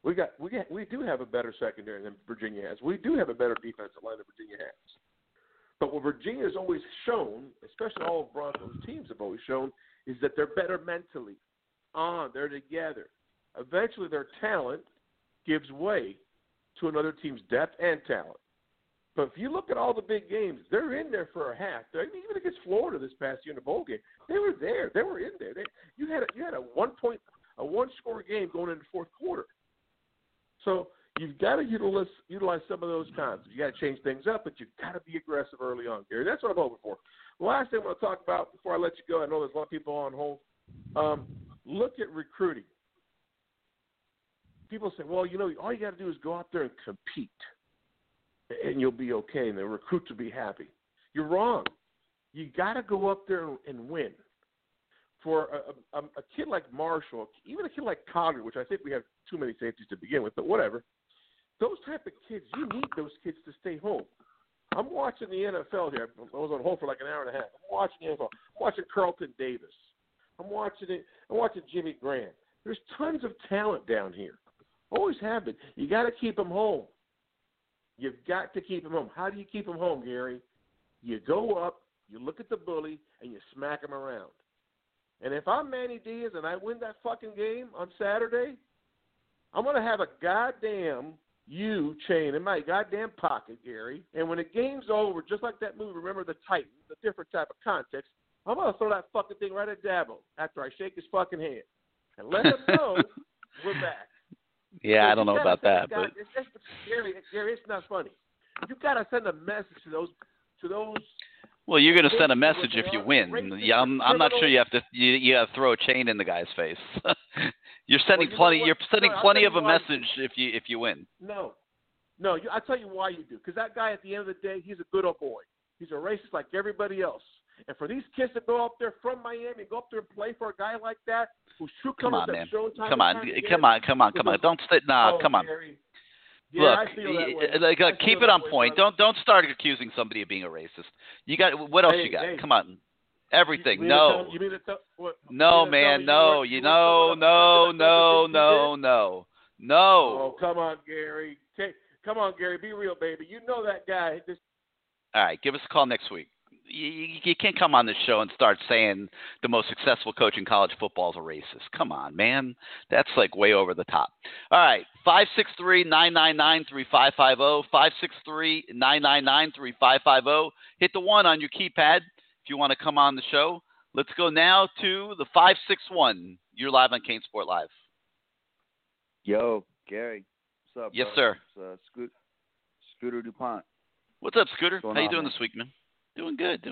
We do have a better secondary than Virginia has. We do have a better defensive line than Virginia has. But what Virginia's always shown, especially all of Bronco's teams have always shown, is that they're better mentally. They're together. Eventually their talent gives way to another team's depth and talent. But if you look at all the big games, they're in there for a half. Even against Florida this past year in the bowl game, they were there. They were in there. You had a one-score game going into the fourth quarter. So you've got to utilize some of those concepts. You got to change things up, but you've got to be aggressive early on, Gary. That's what I'm hoping for. Last thing I want to talk about before I let you go, I know there's a lot of people on hold. Look at recruiting. People say, well, all you got to do is go out there and compete, and you'll be okay, and the recruits will be happy. You're wrong. You got to go up there and win. For a kid like Marshall, even a kid like Cogger, which I think we have too many safeties to begin with, but whatever, those type of kids, you need those kids to stay home. I'm watching the NFL here. I was on hold for like an hour and a half. I'm watching the NFL. I'm watching Carlton Davis. I'm watching Jimmy Graham. There's tons of talent down here. Always have been. You got to keep them home. You've got to keep them home. How do you keep them home, Gary? You go up, you look at the bully, and you smack him around. And if I'm Manny Diaz and I win that fucking game on Saturday, I'm going to have a goddamn U chain in my goddamn pocket, Gary. And when the game's over, just like that movie, remember the Titans, the different type of context, I'm going to throw that fucking thing right at Dabo after I shake his fucking hand and let him know we're back. Yeah, I don't know about that, but Gary, it's not funny. You got to send a message to those. Well, you're going to send a message if you win. Yeah, I'm not sure you have to throw a chain in the guy's face. You're sending plenty of a message if you win. No, I'll tell you why you do. Because that guy, at the end of the day, he's a good old boy. He's a racist like everybody else. And for these kids to go up there from Miami, go up there and play for a guy like that, who's true colors at Showtime. Come on. Don't sit. Come on. Gary. Yeah, look, I feel that way. Keep it on point. Way. Don't start accusing somebody of being a racist. You got what else? Come on, everything. No. Oh, come on, Gary. Be real, baby. You know that guy. All right, give us a call next week. You can't come on this show and start saying the most successful coach in college football is a racist. Come on, man. That's like way over the top. All right, 563-999-3550, 563-999-3550. Hit the 1 on your keypad if you want to come on the show. Let's go now to the 561. You're live on CaneSport Live. Yo, Gary. What's up, yes, brother? Sir. It's Scooter DuPont. What's up, Scooter? How you doing this week, man? Doing good.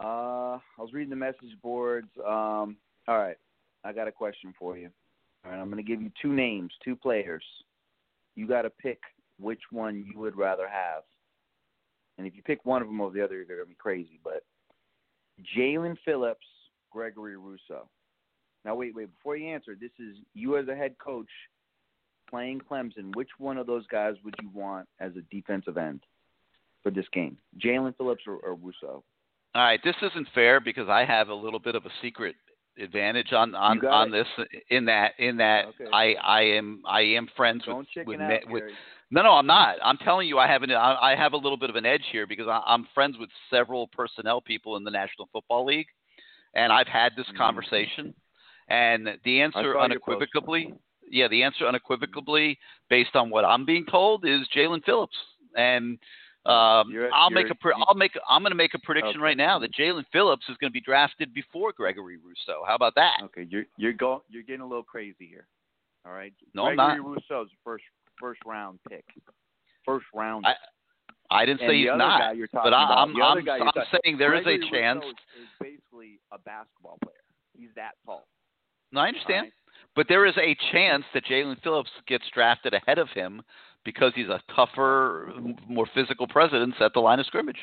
I was reading the message boards. All right, I got a question for you. All right, I'm going to give you two names, two players. You got to pick which one you would rather have. And if you pick one of them over the other, you're going to be crazy. But Jalen Phillips, Gregory Rousseau. Now, wait. Before you answer, this is you as a head coach playing Clemson. Which one of those guys would you want as a defensive end for this game, Jalen Phillips or Rousseau? All right, this isn't fair because I have a little bit of a secret advantage on this. In that, okay. I am friends with. No, I'm not. I'm telling you, I have a little bit of an edge here because I'm friends with several personnel people in the National Football League, and I've had this conversation, and the answer unequivocally, based on what I'm being told, is Jalen Phillips. And I'm going to make a prediction right now that Jalen Phillips is going to be drafted before Gregory Rousseau. How about that? Okay, you're getting a little crazy here. All right. No, I'm not. Gregory Rousseau's first round pick. First round. I didn't say he's not, but I'm saying there Gregory is a chance. Rousseau is basically a basketball player. He's that tall. No, I understand, right? But there is a chance that Jalen Phillips gets drafted ahead of him, because he's a tougher, more physical presence at the line of scrimmage,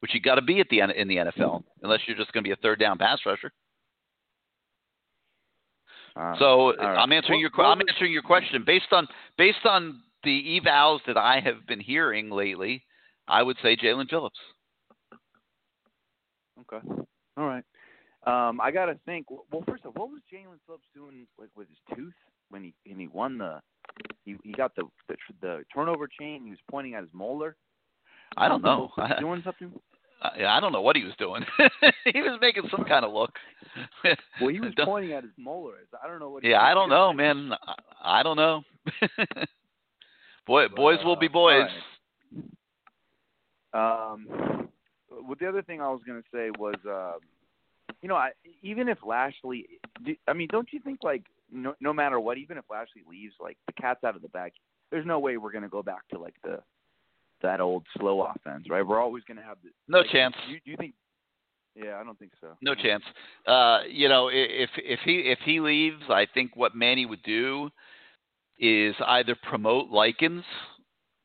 which you got to be in the NFL, unless you're just going to be a third down pass rusher. I'm answering your question based on the evals that I have been hearing lately. I would say Jalen Phillips. Okay. All right. I got to think. Well, first of all, what was Jalen Phillips doing with his tooth when he won the? He got the turnover chain. He was pointing at his molar. I don't know. Was he doing something? I don't know what he was doing. He was making some kind of look. Well, he was pointing at his molar. I don't know what. He was doing. Know, man. I don't know. Boys will be boys. Right. Well, the other thing I was going to say was. Even if Lashley, don't you think no matter what, even if Lashley leaves, the cat's out of the bag. There's no way we're gonna go back to that old slow offense, right? We're always gonna have no chance. Do you think? Yeah, I don't think so. No chance. If he leaves, I think what Manny would do is either promote Likens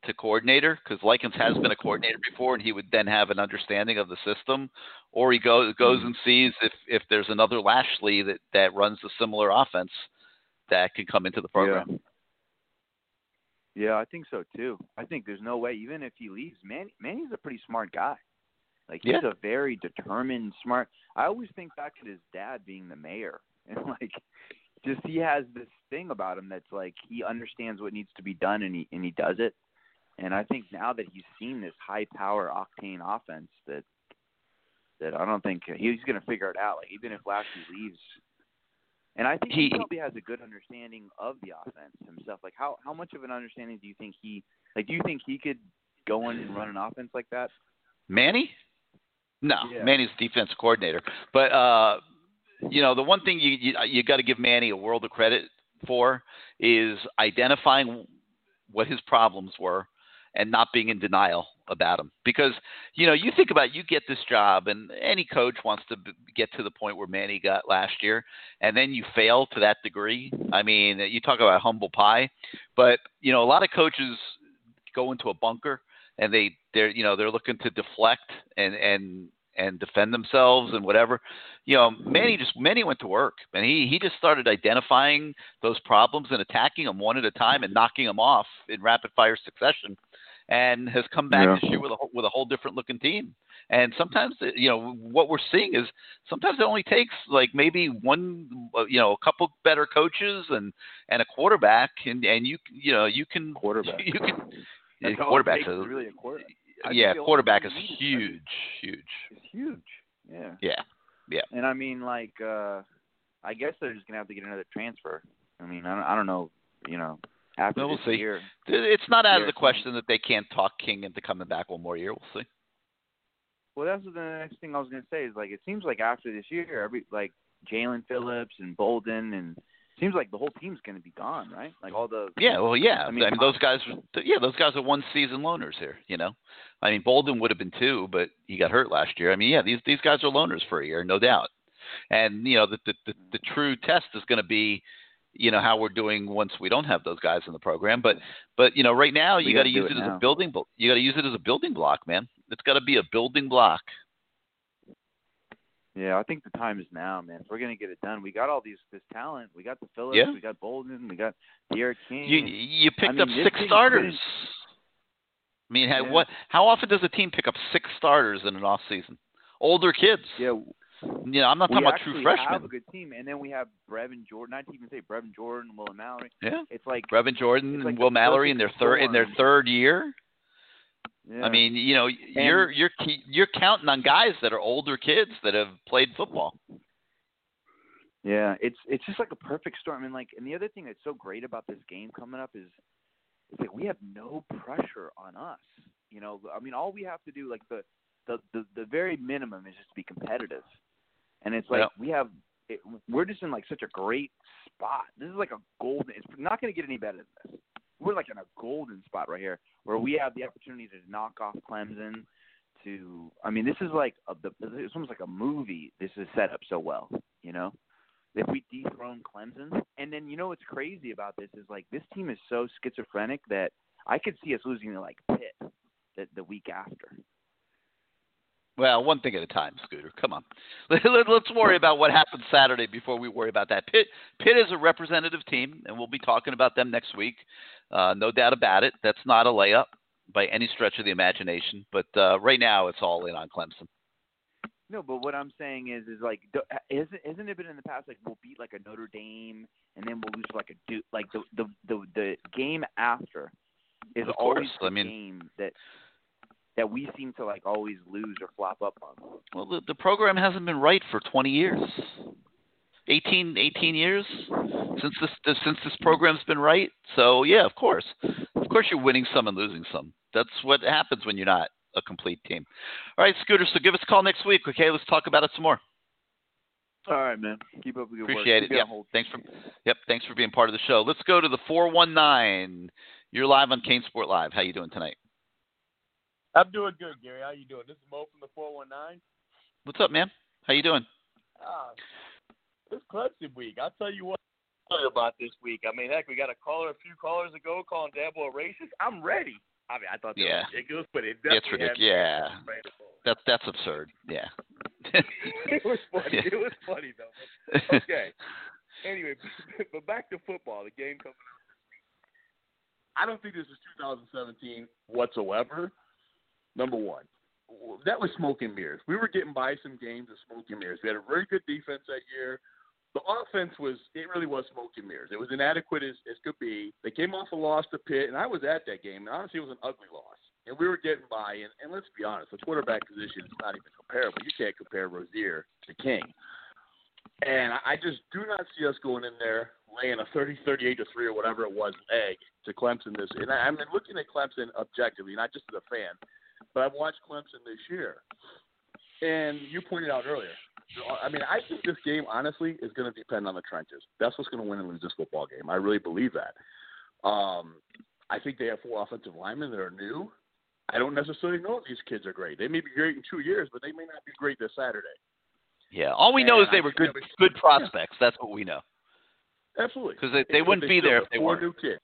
to coordinator, because Likens has been a coordinator before, and he would then have an understanding of the system, or he goes and sees if there's another Lashley that runs a similar offense that can come into the program. Yeah, I think so too. I think there's no way, even if he leaves, Manny's a pretty smart guy. He's a very determined, smart. I always think back to his dad being the mayor, and he has this thing about him that's he understands what needs to be done, and he does it. And I think now that he's seen this high-power octane offense, that I don't think he's going to figure it out. Even if Lashley leaves, and I think he probably has a good understanding of the offense himself. How much of an understanding do you think do you think he could go in and run an offense like that? Manny? No, yeah. Manny's defense coordinator. But the one thing you got to give Manny a world of credit for is identifying what his problems were, and not being in denial about them. Because, you think about, you get this job, and any coach wants to get to the point where Manny got last year, and then you fail to that degree. You talk about humble pie, but, a lot of coaches go into a bunker, and they're looking to deflect and defend themselves and whatever. Manny went to work, and he just started identifying those problems and attacking them one at a time and knocking them off in rapid fire succession, and has come back this year with a whole different looking team. And sometimes, what we're seeing is sometimes it only takes maybe one, a couple better coaches and a quarterback, and you can quarterback. Quarterback is huge, huge. It's huge. Yeah. Yeah. Yeah. And I guess they're just gonna have to get another transfer. I don't know. After we'll see. Year, it's not out of the question that they can't talk King into coming back one more year. We'll see. Well, that's the next thing I was gonna say. Is it seems after this year, Jalen Phillips and Bolden, and it seems the whole team's gonna be gone, right? Those guys are one season loaners here. Bolden would have been two, but he got hurt last year. These guys are loaners for a year, no doubt. And the true test is going to be, how we're doing once we don't have those guys in the program. But right now you got to use it as a building. You got to use it as a building block, man. It's got to be a building block. Yeah, I think the time is now, man. If we're going to get it done, we got all this talent. We got the Phillips. Yeah. We got Bolden. We got D'Eriq King. You picked up six starters. How often does a team pick up six starters in an off season? Older kids. Yeah. I'm not talking about true freshmen. We have a good team, and then we have Brevin Jordan. I'd even say Brevin Jordan, Will Mallory. Yeah. It's Brevin Jordan and Will Mallory in their third year. Yeah. You're counting on guys that are older kids that have played football. Yeah, it's just a perfect storm. And the other thing that's so great about this game coming up is we have no pressure on us. All we have to do, the very minimum is just to be competitive. And we're just in such a great spot. This is a golden. It's not going to get any better than this. We're in a golden spot right here, where we have the opportunity to knock off Clemson. This is it's almost like a movie. This is set up so well, If we dethrone Clemson, and then what's crazy about this is this team is so schizophrenic that I could see us losing to Pitt the week after. Well, one thing at a time, Scooter. Come on. Let's worry about what happened Saturday before we worry about that. Pitt is a representative team, and we'll be talking about them next week. No doubt about it. That's not a layup by any stretch of the imagination. But right now, it's all in on Clemson. No, but what I'm saying is like, isn't it been in the past like we'll beat like a Notre Dame and then we'll lose like a Duke, like the game after is always the game that we seem to like always lose or flop up on. Well, the program hasn't been right for 20 years, 18 years since this program's been right. So yeah, of course you're winning some and losing some. That's what happens when you're not a complete team. All right, Scooter, so give us a call next week, okay? Let's talk about it some more. All right, man. Keep up the good work. Appreciate it. Thanks for being part of the show. Let's go to the 419. You're live on CaneSport Live. How you doing tonight? I'm doing good, Gary. How you doing? This is Mo from the 419. What's up, man? How you doing? This Clemson week. I'll tell you what I'm about this week. I mean, heck, we got a few callers ago calling Dabo a racist. I'm ready. I mean, I thought that was ridiculous, but it definitely it's ridiculous. That's absurd. Yeah. It was funny. Yeah. It was funny, though. Okay. Anyway, but back to football, the game coming up. I don't think this was 2017 whatsoever, number one. That was smoke and mirrors. We were getting by some games of smoke and mirrors. We had a very good defense that year. The offense really was smoke and mirrors. It was inadequate as could be. They came off a loss to Pitt, and I was at that game, and honestly, it was an ugly loss. And we were getting by, and let's be honest, the quarterback position is not even comparable. You can't compare Rozier to King. And I just do not see us going in there laying a 38 to 3 or whatever it was egg to Clemson this year. And I'm looking at Clemson objectively, not just as a fan, but I've watched Clemson this year. And you pointed out earlier, I mean, I think this game, honestly, is going to depend on the trenches. That's what's going to win and lose this football game. I really believe that. I think they have four offensive linemen that are new. I don't necessarily know if these kids are great. They may be great in 2 years, but they may not be great this Saturday. Yeah, all we know is they were good prospects. Yeah. That's what we know. Absolutely. Because they wouldn't be there if they weren't. Four new kids.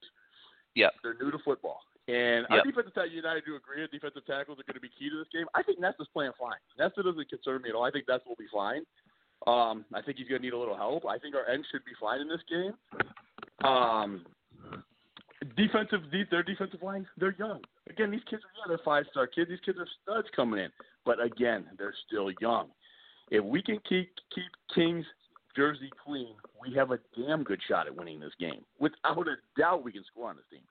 Yeah. They're new to football. And our defensive tackle, you and I do agree, defensive tackles are going to be key to this game. I think Nesta's playing fine. Nesta doesn't concern me at all. I think Nesta will be fine. I think he's going to need a little help. I think our end should be fine in this game. Their defensive line, they're young. Again, these kids are young. They're five-star kids. These kids are studs coming in. But, again, they're still young. If we can keep King's jersey clean, we have a damn good shot at winning this game. Without a doubt, we can score on this team.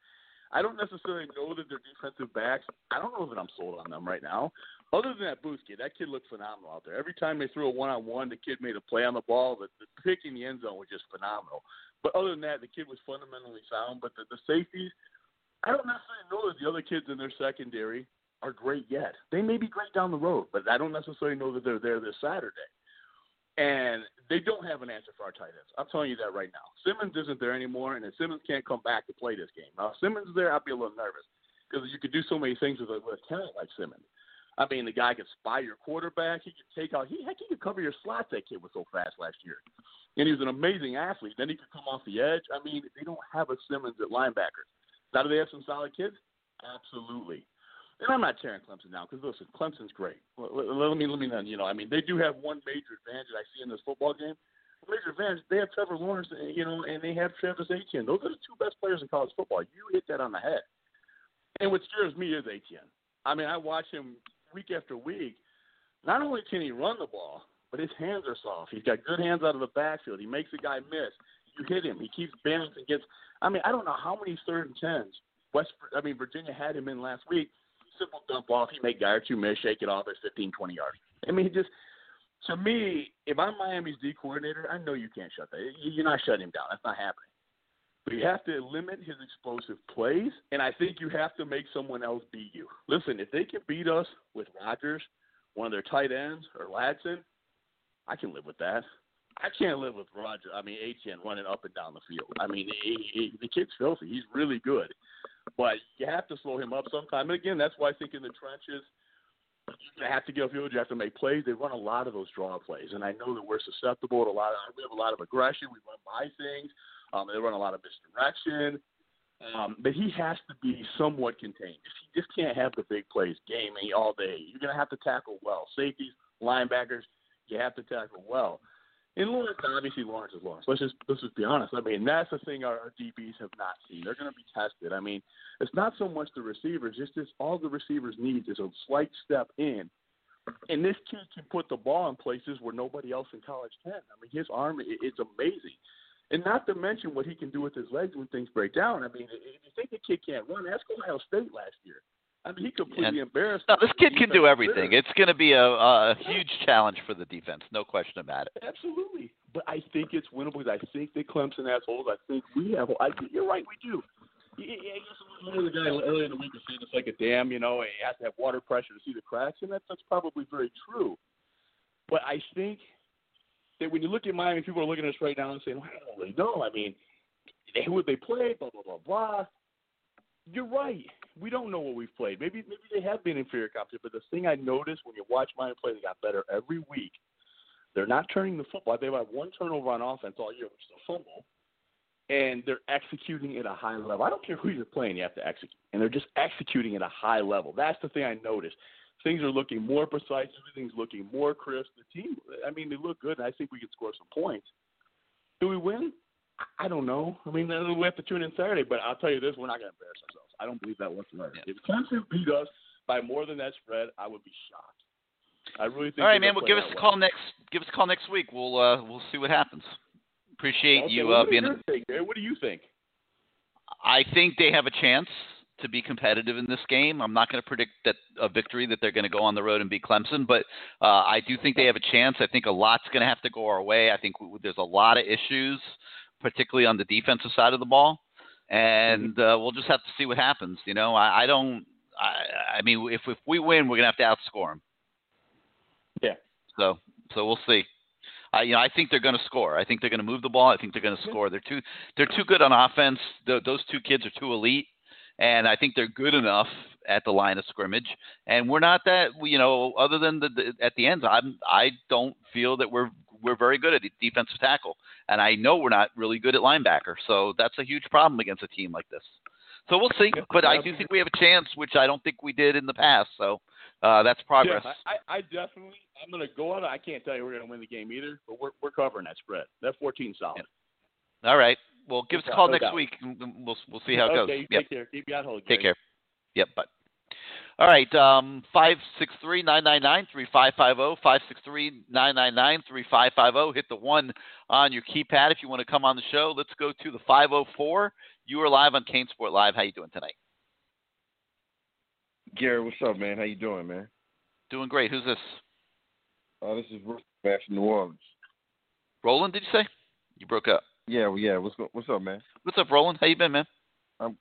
I don't necessarily know that their defensive backs, I don't know that I'm sold on them right now. Other than that Booth kid, that kid looked phenomenal out there. Every time they threw a one-on-one, the kid made a play on the ball. The pick in the end zone was just phenomenal. But other than that, the kid was fundamentally sound. But the safeties, I don't necessarily know that the other kids in their secondary are great yet. They may be great down the road, but I don't necessarily know that they're there this Saturday. And they don't have an answer for our tight ends. I'm telling you that right now. Simmons isn't there anymore, and if Simmons can't come back to play this game. Now, if Simmons is there, I'd be a little nervous because you could do so many things with a talent like Simmons. I mean, the guy could spy your quarterback. He could take out – heck, he could cover your slot. That kid was so fast last year. And he was an amazing athlete. Then he could come off the edge. I mean, they don't have a Simmons at linebacker. Now, do they have some solid kids? Absolutely. And I'm not tearing Clemson down because, listen, Clemson's great. They do have one major advantage that I see in this football game. The major advantage, they have Trevor Lawrence, and they have Travis Etienne. Those are the two best players in college football. You hit that on the head. And what scares me is Etienne. I mean, I watch him week after week. Not only can he run the ball, but his hands are soft. He's got good hands out of the backfield. He makes a guy miss. You hit him. He keeps balance and gets – I mean, I don't know how many 3rd and 10s Virginia had him in last week. Simple dump off, he make guy or two miss, shake it off at 15, 20 yards. I mean, to me, if I'm Miami's D coordinator, I know you can't shut that. You're not shutting him down. That's not happening. But you have to limit his explosive plays, and I think you have to make someone else beat you. Listen, if they can beat us with Rodgers, one of their tight ends, or Ladson, I can live with that. I can't live with Rodgers. I mean, Etienne running up and down the field. I mean, the kid's filthy. He's really good. But you have to slow him up sometime. And, again, that's why I think in the trenches, you have to get a field, you have to make plays. They run a lot of those draw plays. And I know that we're susceptible to we have a lot of aggression. We run by things. They run a lot of misdirection. But he has to be somewhat contained. He just can't have the big plays gaming all day. You're going to have to tackle well. Safeties, linebackers, you have to tackle well. And Lawrence, obviously Lawrence is Lawrence. Let's just be honest. I mean, that's the thing our DBs have not seen. They're going to be tested. I mean, it's not so much the receivers. All the receivers need is a slight step in And this kid can put the ball in places where nobody else in college can. I mean, his arm, it's amazing. And not to mention what he can do with his legs when things break down. I mean, if you think the kid can't run, ask Ohio State last year. I mean, he completely embarrassed. No, this kid can do everything. It's going to be a huge challenge for the defense, no question about it. Absolutely. But I think it's winnable. I think the Clemson assholes, I think we have – you're right, we do. Yeah, one of the guys earlier in the week was saying it's like a dam, you know, it has to have water pressure to see the cracks, and that's probably very true. But I think that when you look at Miami, people are looking at us right now and saying, well, I don't really know. I mean, who have they played, blah, blah, blah, blah. You're right. We don't know what we've played. Maybe they have been inferior competition, but the thing I noticed when you watch Miami play, they got better every week. They're not turning the football. They've had one turnover on offense all year, which is a fumble. And they're executing at a high level. I don't care who you're playing, you have to execute. And they're just executing at a high level. That's the thing I noticed. Things are looking more precise. Everything's looking more crisp. The team, I mean, they look good, and I think we can score some points. Do we win? I don't know. I mean, we have to tune in Saturday, but I'll tell you this, we're not going to embarrass ourselves. I don't believe that whatsoever. Yeah. If Clemson beat us by more than that spread, I would be shocked. I really think. All right, man. Well, give us a call next week. We'll see what happens. Appreciate you being. What do you think? I think they have a chance to be competitive in this game. I'm not going to predict that a victory that they're going to go on the road and beat Clemson, but I do think they have a chance. I think a lot's going to have to go our way. I think there's a lot of issues, particularly on the defensive side of the ball, and we'll just have to see what happens. You know, I mean, if we win, we're going to have to outscore them. Yeah. So we'll see. I think they're going to score. I think they're going to move the ball. I think they're going to score. They're too good on offense. Those two kids are too elite, and I think they're good enough at the line of scrimmage. And we're not that. You know, other than at the end, I don't feel that we're very good at defensive tackle, and I know we're not really good at linebacker. So that's a huge problem against a team like this. So we'll see. But I do think we have a chance, which I don't think we did in the past. So. That's progress. Yeah, I definitely – I'm going to go out. I can't tell you we're going to win the game either, but we're covering that spread. That 14 solid. Yeah. All right. Well, give us a call next week, and we'll see how it goes. Okay, take care. Keep you on hold, Gary. Take care. Yep, bye. All right, 563-999-3550, 563-999-3550. Hit the 1 on your keypad if you want to come on the show. Let's go to the 504. You are live on CaneSport Live. How you doing tonight? Gary, what's up, man? How you doing, man? Doing great. Who's this? This is Roland back from New Orleans. Roland, did you say? You broke up. Yeah. What's up, man? What's up, Roland? How you been, man? I'm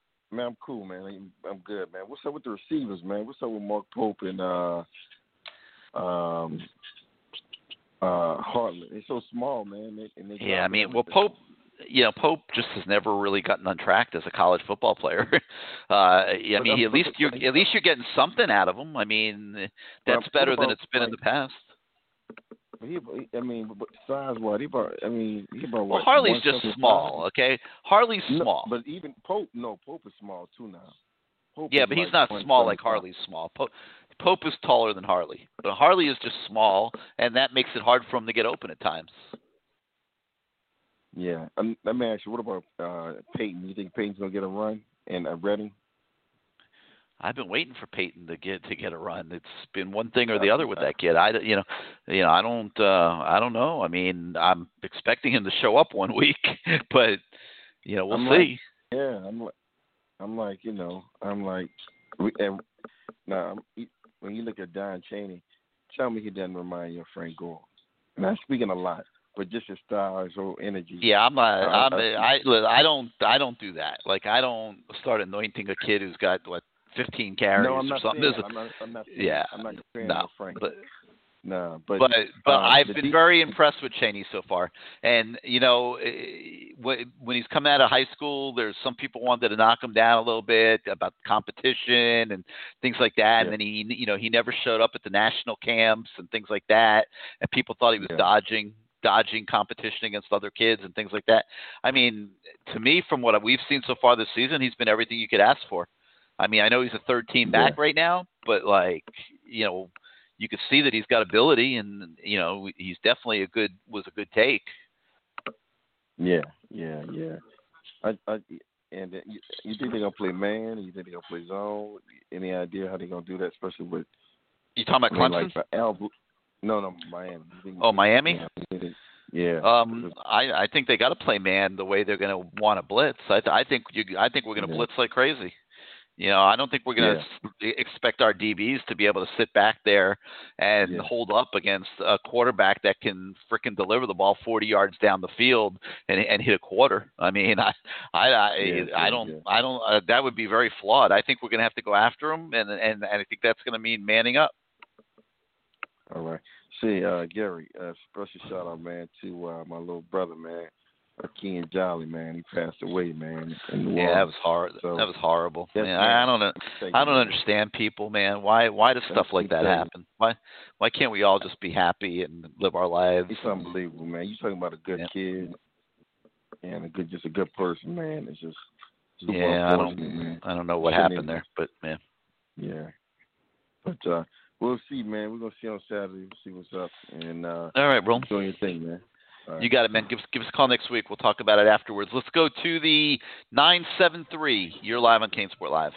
cool, man. I'm good, man. What's up with the receivers, man? What's up with Mark Pope and Hartland? They're so small, man. Pope. You know, Pope just has never really gotten on track as a college football player. I mean, at least you're getting something out of him. I mean, that's better than it's been in the past. Well, Harley's just small, okay? Harley's small. But even Pope is small too now. But he's not small like Harley's small. Pope is taller than Harley, but Harley is just small, and that makes it hard for him to get open at times. Yeah. Let me ask you, what about Peyton? You think Peyton's going to get a run and a Redding? I've been waiting for Peyton to get a run. It's been one thing or the other with that kid. I don't know. I mean, I'm expecting him to show up one week, but you know, we'll see. When you look at Don Chaney, tell me he doesn't remind you of Frank Gore. And I'm speaking a lot. But just his style, his whole energy. Yeah, I'm not. I don't do that. Like, I don't start anointing a kid who's got 15 carries or something. But I've been very impressed with Chaney so far. And you know, when he's come out of high school, there's some people wanted to knock him down a little bit about competition and things like that. Yeah. And then he never showed up at the national camps and things like that. And people thought he was dodging competition against other kids and things like that. I mean, to me, from what we've seen so far this season, he's been everything you could ask for. I mean, I know he's a third team back right now, but you could see that he's got ability, and he's definitely was a good take. Yeah. You think they're gonna play man? You think they're gonna play zone? Any idea how they're gonna do that, especially with You talking about Clemson? No, Miami. Oh, Miami? Yeah. I think they got to play man the way they're going to want to blitz. I think we're going to blitz like crazy. You know, I don't think we're going to expect our DBs to be able to sit back there and hold up against a quarterback that can freaking deliver the ball 40 yards down the field and hit a quarter. I mean, I don't, that would be very flawed. I think we're going to have to go after them, and I think that's going to mean manning up. All right. See, Gary, special shout out, man, to my little brother, man. King Jolly, man, he passed away, man. That was hard. So, that was horrible. Man, I don't understand people, man. Why does stuff like that happen? Why can't we all just be happy and live our lives? It's unbelievable, man. You're talking about a good kid and a good person, man. It's just super unfortunate, man. I don't know what happened there, but man. Yeah. But we'll see, man. We're gonna see on Saturday. We'll see what's up. And all right, bro. Doing your thing, man. You got it, man. Give us a call next week. We'll talk about it afterwards. Let's go to the 973. You're live on CaneSport Live.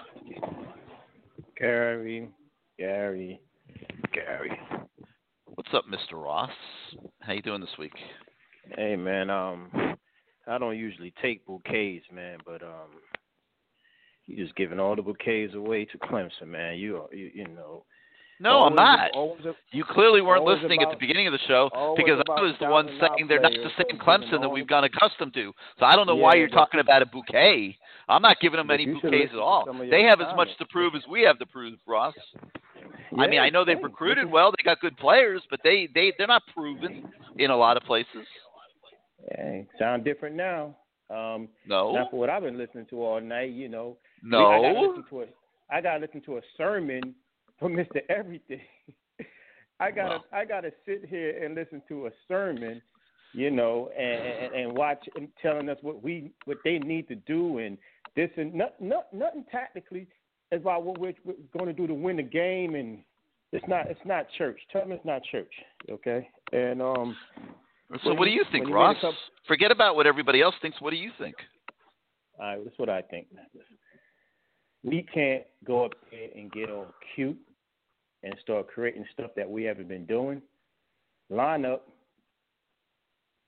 Gary. What's up, Mr. Ross? How you doing this week? Hey, man. I don't usually take bouquets, man, but you just giving all the bouquets away to Clemson, man. You know. No, always, I'm not. You clearly weren't listening at the beginning of the show because I was the one saying they're not the same Clemson that we've gotten accustomed to. So I don't know why you're talking about a bouquet. I'm not giving them any bouquets at all. They have as much to prove as we have to prove, Ross. Yeah, I mean, I know they've recruited well. They got good players, but they're not proven in a lot of places. Hey, sound different now. No. Not for what I've been listening to all night, you know. No. I got to listen to a sermon from Mr. Everything. I gotta sit here and listen to a sermon, you know, and watch him telling us what they need to do and this and nothing tactically about what we're going to do to win the game, and it's not church. Tell them it's not church, okay? And so what do you think, Ross? Forget about what everybody else thinks. What do you think? All right, that's what I think. We can't go up there and get all cute and start creating stuff that we haven't been doing. Line up,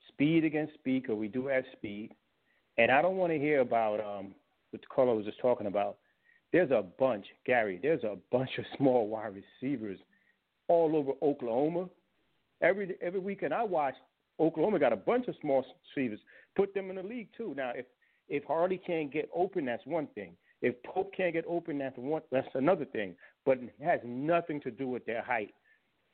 speed against speed, because we do have speed. And I don't want to hear about what Carlo was just talking about. There's a bunch, Gary, of small wide receivers all over Oklahoma. Every weekend I watch, Oklahoma got a bunch of small receivers. Put them in the league, too. Now, if Hardy can't get open, that's one thing. If Pope can't get open, that's another thing. But it has nothing to do with their height.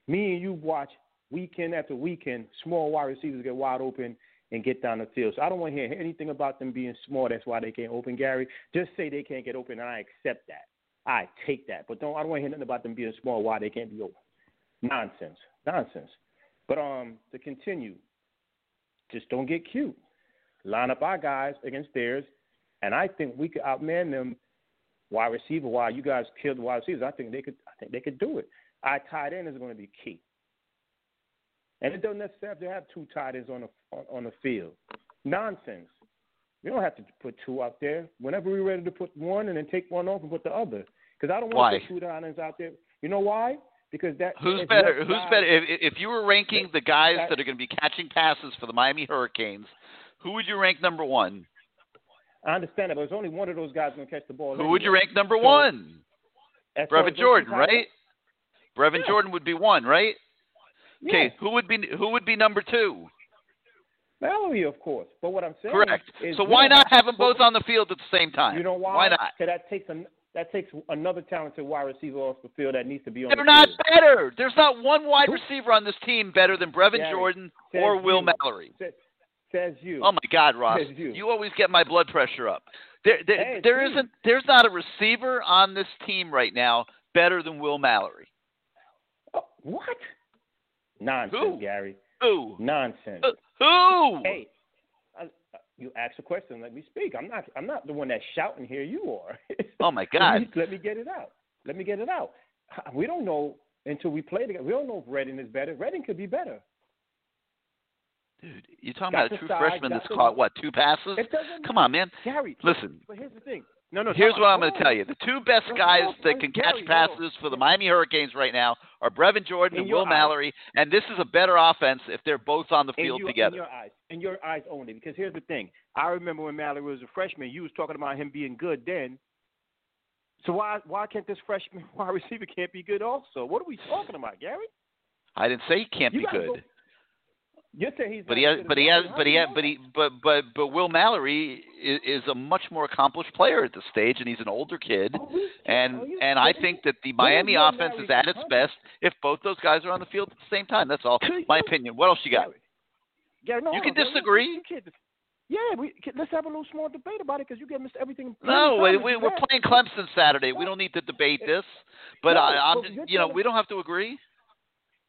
Me and you watch weekend after weekend, small wide receivers get wide open and get down the field. So I don't want to hear anything about them being small. That's why they can't open, Gary. Just say they can't get open, and I accept that. I take that. But I don't want to hear nothing about them being small, why they can't be open. Nonsense. But to continue, just don't get cute. Line up our guys against theirs. And I think we could outman them wide receiver. While you guys killed wide receivers, I think they could do it. Our tight end is going to be key, and it doesn't necessarily have to have two tight ends on the field. Nonsense. We don't have to put two out there. Whenever we're ready to put one, and then take one off and put the other, because I don't want to put two tight ends out there. You know why? Because that who's better? Who's better? If you were ranking the guys that are going to be catching passes for the Miami Hurricanes, who would you rank number one? I understand it, but there's only one of those guys going to catch the ball. Who would you rank number one? Brevin Jordan, right? Brevin Jordan would be one, right? Yeah. Okay, who would be number two? Mallory, of course. But what I'm saying is so why not have them both on the field at the same time? You know why? Why not? Because that takes another talented wide receiver off the field that needs to be on the field. They're not better. There's not one wide receiver on this team better than Brevin Jordan or Will Mallory. Says you. Oh, my God, Ross. You always get my blood pressure up. There's not a receiver on this team right now better than Will Mallory. Oh, what? Nonsense, Gary. Who? Nonsense. Who? Hey, you asked a question. Let me speak. I'm not the one that's shouting here. You are. Oh, my God. Let me get it out. We don't know until we play together. We don't know if Redding is better. Redding could be better. Dude, you're talking about a true freshman that's caught, what, two passes? Come on, man. Gary, listen. But here's the thing. No. Here's what I'm going to tell you. The two best guys that can catch passes for the Miami Hurricanes right now are Brevin Jordan and Will Mallory, and this is a better offense if they're both on the field together. In your eyes only, because here's the thing. I remember when Mallory was a freshman, you was talking about him being good then. So why can't this freshman wide receiver can't be good also? What are we talking about, Gary? I didn't say he can't be good. But Will Mallory is a much more accomplished player at this stage, and he's an older kid, and I think that the Miami offense is at its best if both those guys are on the field at the same time. That's all my opinion. What else you got? You can disagree. Let's have a little small debate about it because you get Mr. Everything. No, we're playing Clemson Saturday. We don't need to debate this, but we don't have to agree.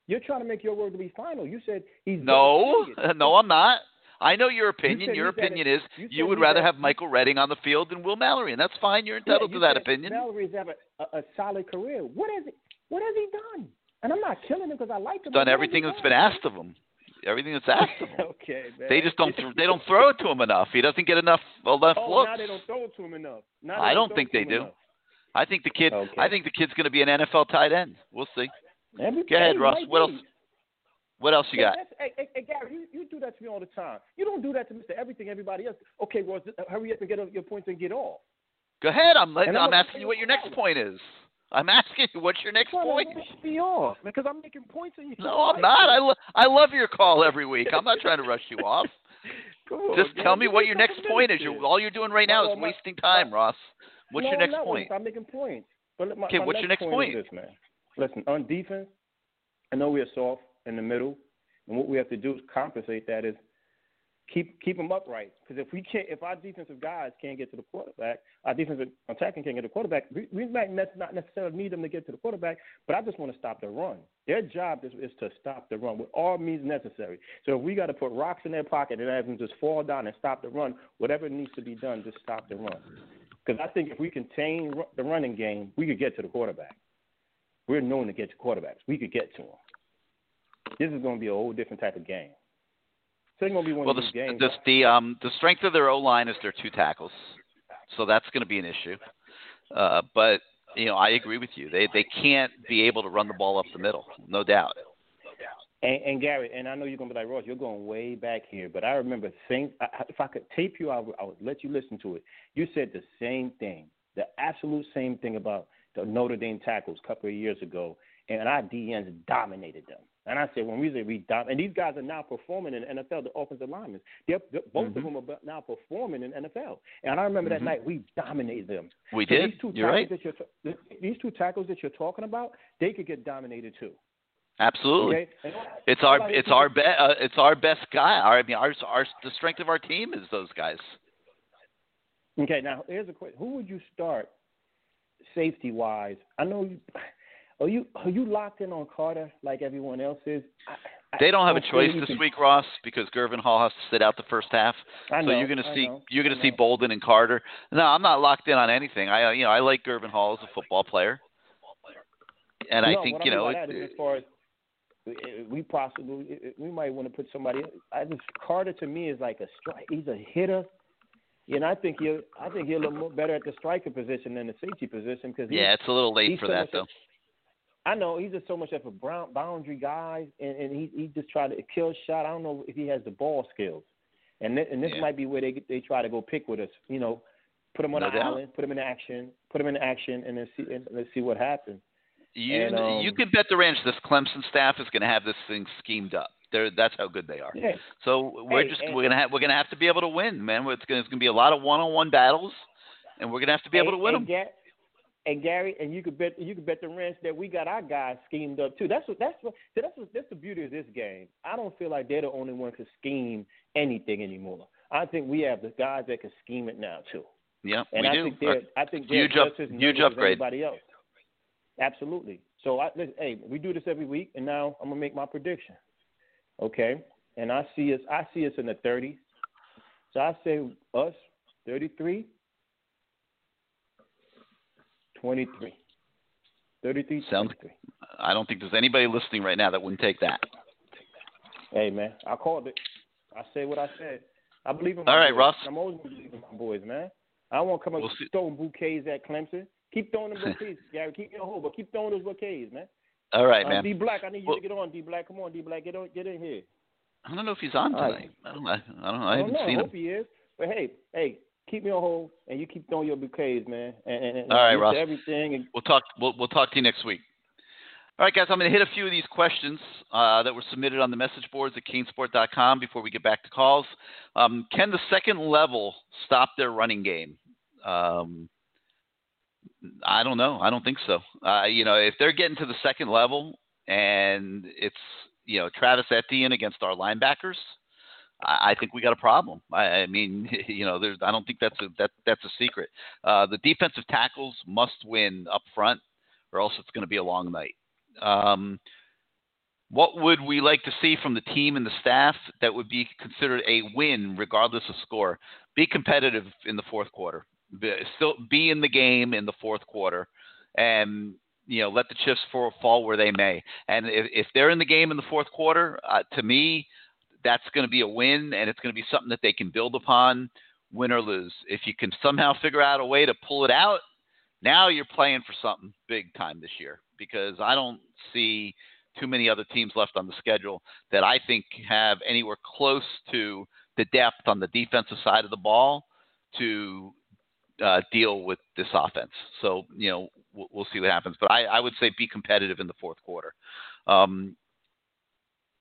You're trying to make your word to be final. You said he's no, I'm not. I know your opinion. Your opinion is you would rather have Michael Redding on the field than Will Mallory, and that's fine. You're entitled to that opinion. Mallory's had a solid career. What has he done? And I'm not killing him because I like him. Done everything that's been asked of him. Everything that's asked of him. Okay, man. They just don't throw it to him enough. He doesn't get enough looks. Now they don't throw it to him enough. I don't think they do. I think the kid's going to be an NFL tight end. We'll see. Go ahead, Russ. What else you got? Hey, Gary, you do that to me all the time. You don't do that to Mr. Everything, everybody else. Okay, well, hurry up and get up your points and get off. Go ahead. I'm asking you what your next point is. I'm asking you what's your next point. I'm trying to rush me off because I'm making points. I'm not. I love your call every week. I'm not trying to rush you off. Cool, just tell me what your next point is. All you're doing right now is wasting time, Ross. What's your next point? I'm making points. Okay, what's your next point? Is this, man. Listen, on defense, I know we are soft in the middle, and what we have to do to compensate that is keep them upright. Because if our defensive guys can't get to the quarterback, our defensive attacking can't get to the quarterback, we might not necessarily need them to get to the quarterback, but I just want to stop the run. Their job is to stop the run with all means necessary. So if we got to put rocks in their pocket and have them just fall down and stop the run, whatever needs to be done, just stop the run. Because I think if we contain the running game, we could get to the quarterback. We're known to get to quarterbacks. We could get to them. This is going to be a whole different type of game. So it's going to be one of these games. The strength of their O-line is their two tackles, so that's going to be an issue. But I agree with you. They can't be able to run the ball up the middle, no doubt. And Gary, and I know you're going to be like, Ross, you're going way back here, but I remember if I could tape you, I would let you listen to it. You said the same thing, the absolute same thing about the Notre Dame tackles a couple of years ago, and our DNs dominated them. And I said, when we say we dominate, and these guys are now performing in the NFL, the offensive linemen. Both of them are now performing in the NFL. And I remember that night we dominated them. We did. You're right. These two tackles that you're talking about, they could get dominated too. Absolutely. Okay? It's our best guy. The strength of our team is those guys. Okay, now here's a question. Who would you start safety wise? I know are you locked in on Carter like everyone else is? They don't have a choice this week, Ross, because Gervin Hall has to sit out the first half. So you're going to see Bolden and Carter. No, I'm not locked in on anything. I like Gervin Hall as a football player, and I think as far as we might want to put somebody. Carter to me is like a strike. He's a hitter. And I think he'll look more better at the striker position than the safety position because it's a little late for that though. I know he's just so much of a boundary guy, and he just tried to kill shot. I don't know if he has the ball skills, and this might be where they try to go pick with us. Put him on an island, put him in action, and let's see what happens. You can bet the ranch this Clemson staff is going to have this thing schemed up. That's how good they are. Yeah. So we're gonna have to be able to win, man. It's gonna be a lot of one-on-one battles, and we're gonna have to be able to win them. And Gary, and you could bet the ranch that we got our guys schemed up too. That's the beauty of this game. I don't feel like they're the only one who can scheme anything anymore. I think we have the guys that can scheme it now too. Yeah, and I think they're huge upgrade. Everybody else. Absolutely. So we do this every week, and now I'm gonna make my prediction. Okay, and I see us in the 30s. So I say us 33, 23, 33. Sounds. I don't think there's anybody listening right now that wouldn't take that. Hey man, I called it. I said what I said. I believe in my boys. All right, Ross. I'm always going to believe in my boys, man. I won't come up with throwing bouquets at Clemson. Keep throwing them bouquets, Gary. Keep your hole, but keep throwing those bouquets, man. All right, man. D-Black, I need you to get on, D-Black. Come on, D-Black. Get in here. I don't know if he's on tonight. Right. I don't know. I haven't seen him. I hope he is. But, hey, keep me on hold, and you keep throwing your bouquets, man. And all right, Ross. Everything and... We'll talk to you next week. All right, guys, I'm going to hit a few of these questions that were submitted on the message boards at CaneSport.com before we get back to calls. Can the second level stop their running game? I don't know. I don't think so. If they're getting to the second level and it's, Travis Etienne against our linebackers, I think we got a problem. I don't think that's a secret. The defensive tackles must win up front or else it's going to be a long night. What would we like to see from the team and the staff that would be considered a win regardless of score? Be competitive in the fourth quarter. Still be in the game in the fourth quarter and, let the chips fall where they may. And if they're in the game in the fourth quarter, to me, that's going to be a win and it's going to be something that they can build upon, win or lose. If you can somehow figure out a way to pull it out, now you're playing for something big time this year, because I don't see too many other teams left on the schedule that I think have anywhere close to the depth on the defensive side of the ball to deal with this offense. So, we'll see what happens. But I would say be competitive in the fourth quarter.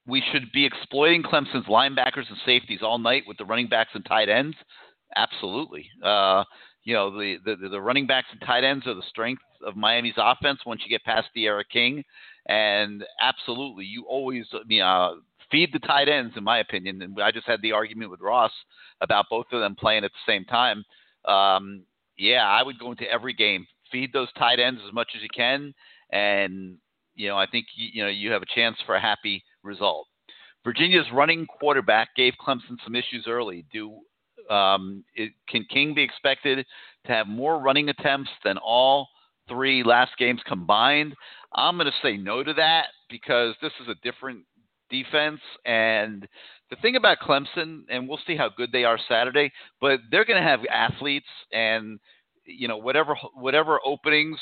We should be exploiting Clemson's linebackers and safeties all night with the running backs and tight ends. Absolutely. The running backs and tight ends are the strength of Miami's offense once you get past D'Eriq King. And absolutely, you always feed the tight ends, in my opinion. And I just had the argument with Ross about both of them playing at the same time. I would go into every game, feed those tight ends as much as you can. And, I think, you have a chance for a happy result. Virginia's running quarterback gave Clemson some issues early. Can King be expected to have more running attempts than all three last games combined? I'm going to say no to that because this is a different defense. And the thing about Clemson, and we'll see how good they are Saturday, but they're going to have athletes and, whatever openings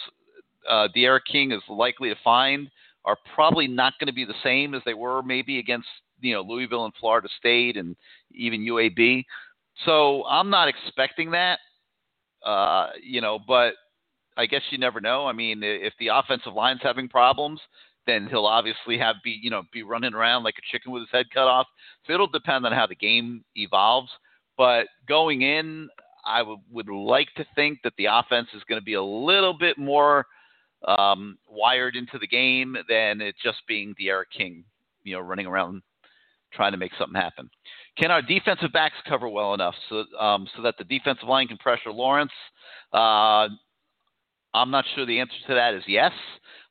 D'Eriq King is likely to find are probably not going to be the same as they were maybe against, Louisville and Florida State and even UAB. So I'm not expecting that, but I guess you never know. I mean, if the offensive line's having problems, then he'll obviously be running around like a chicken with his head cut off. So it'll depend on how the game evolves. But going in, I would like to think that the offense is going to be a little bit more wired into the game than it just being D'Eriq King, running around trying to make something happen. Can our defensive backs cover well enough so that the defensive line can pressure Lawrence? I'm not sure the answer to that is yes.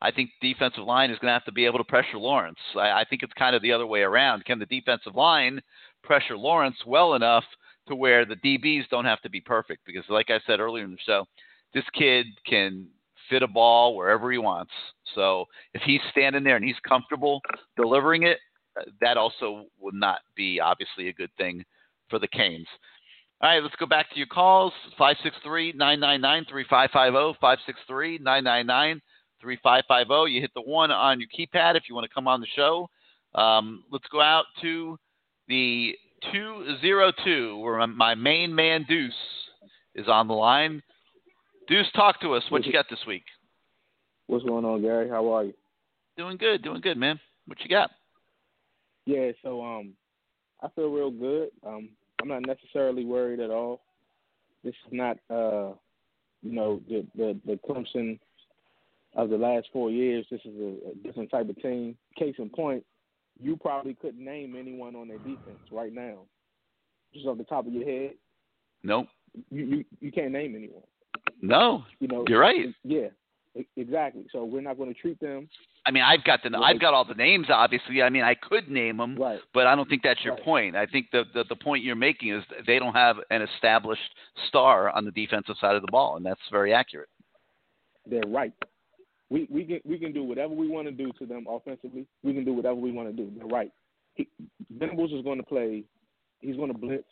I think the defensive line is going to have to be able to pressure Lawrence. I think it's kind of the other way around. Can the defensive line pressure Lawrence well enough to where the DBs don't have to be perfect? Because like I said earlier in the show, this kid can fit a ball wherever he wants. So if he's standing there and he's comfortable delivering it, that also would not be obviously a good thing for the Canes. All right, let's go back to your calls. 563-999-3550, 563-999-3550. You hit the one on your keypad if you want to come on the show. Let's go out to the 202 where my main man Deuce is on the line. Deuce, talk to us. What you got this week? What's going on, Gary? How are you? Doing good, man. What you got? Yeah, so I feel real good. I'm not necessarily worried at all. This is not, the Clemson of the last 4 years. This is a different type of team. Case in point, you probably couldn't name anyone on their defense right now, just off the top of your head. Nope. You can't name anyone. No. You're right. Yeah. Exactly. So we're not going to treat them. I mean, I've got all the names, obviously. I mean, I could name them, right, but I don't think that's your point. I think the point you're making is they don't have an established star on the defensive side of the ball, and that's very accurate. They're right. We can do whatever we want to do to them offensively. We can do whatever we want to do. They're right. Venables is going to play He's going to blitz.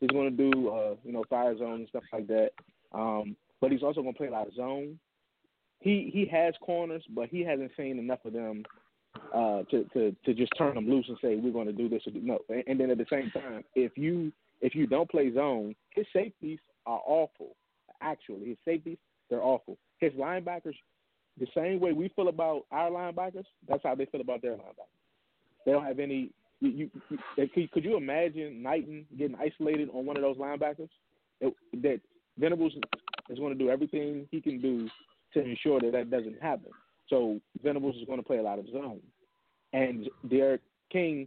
He's going to do, fire zone and stuff like that. But he's also going to play a lot of zone. He has corners, but he hasn't seen enough of them to just turn them loose and say, we're going to do this. No. And then at the same time, if you don't play zone, his safeties are awful. Actually, his safeties, they're awful. His linebackers, the same way we feel about our linebackers, that's how they feel about their linebackers. They don't have any – could you imagine Knighton getting isolated on one of those linebackers? That Venables is going to do everything he can do to ensure that doesn't happen. So Venables is going to play a lot of zone. And D'Eriq King,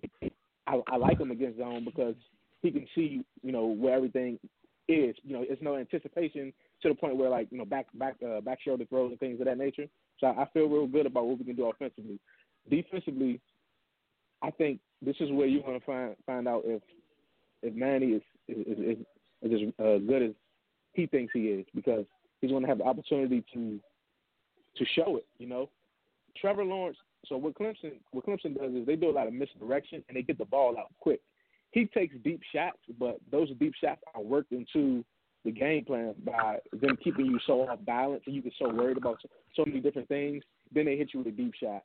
I like him against zone because he can see, where everything is. It's no anticipation to the point where, back shoulder throws and things of that nature. So I feel real good about what we can do offensively. Defensively, I think this is where you're going to find out if Manny is as good as he thinks he is, because he's going to have the opportunity to show it. Trevor Lawrence. So what Clemson does is they do a lot of misdirection and they get the ball out quick. He takes deep shots, but those deep shots are worked into the game plan by them keeping you so off balance and you get so worried about so many different things. Then they hit you with a deep shot.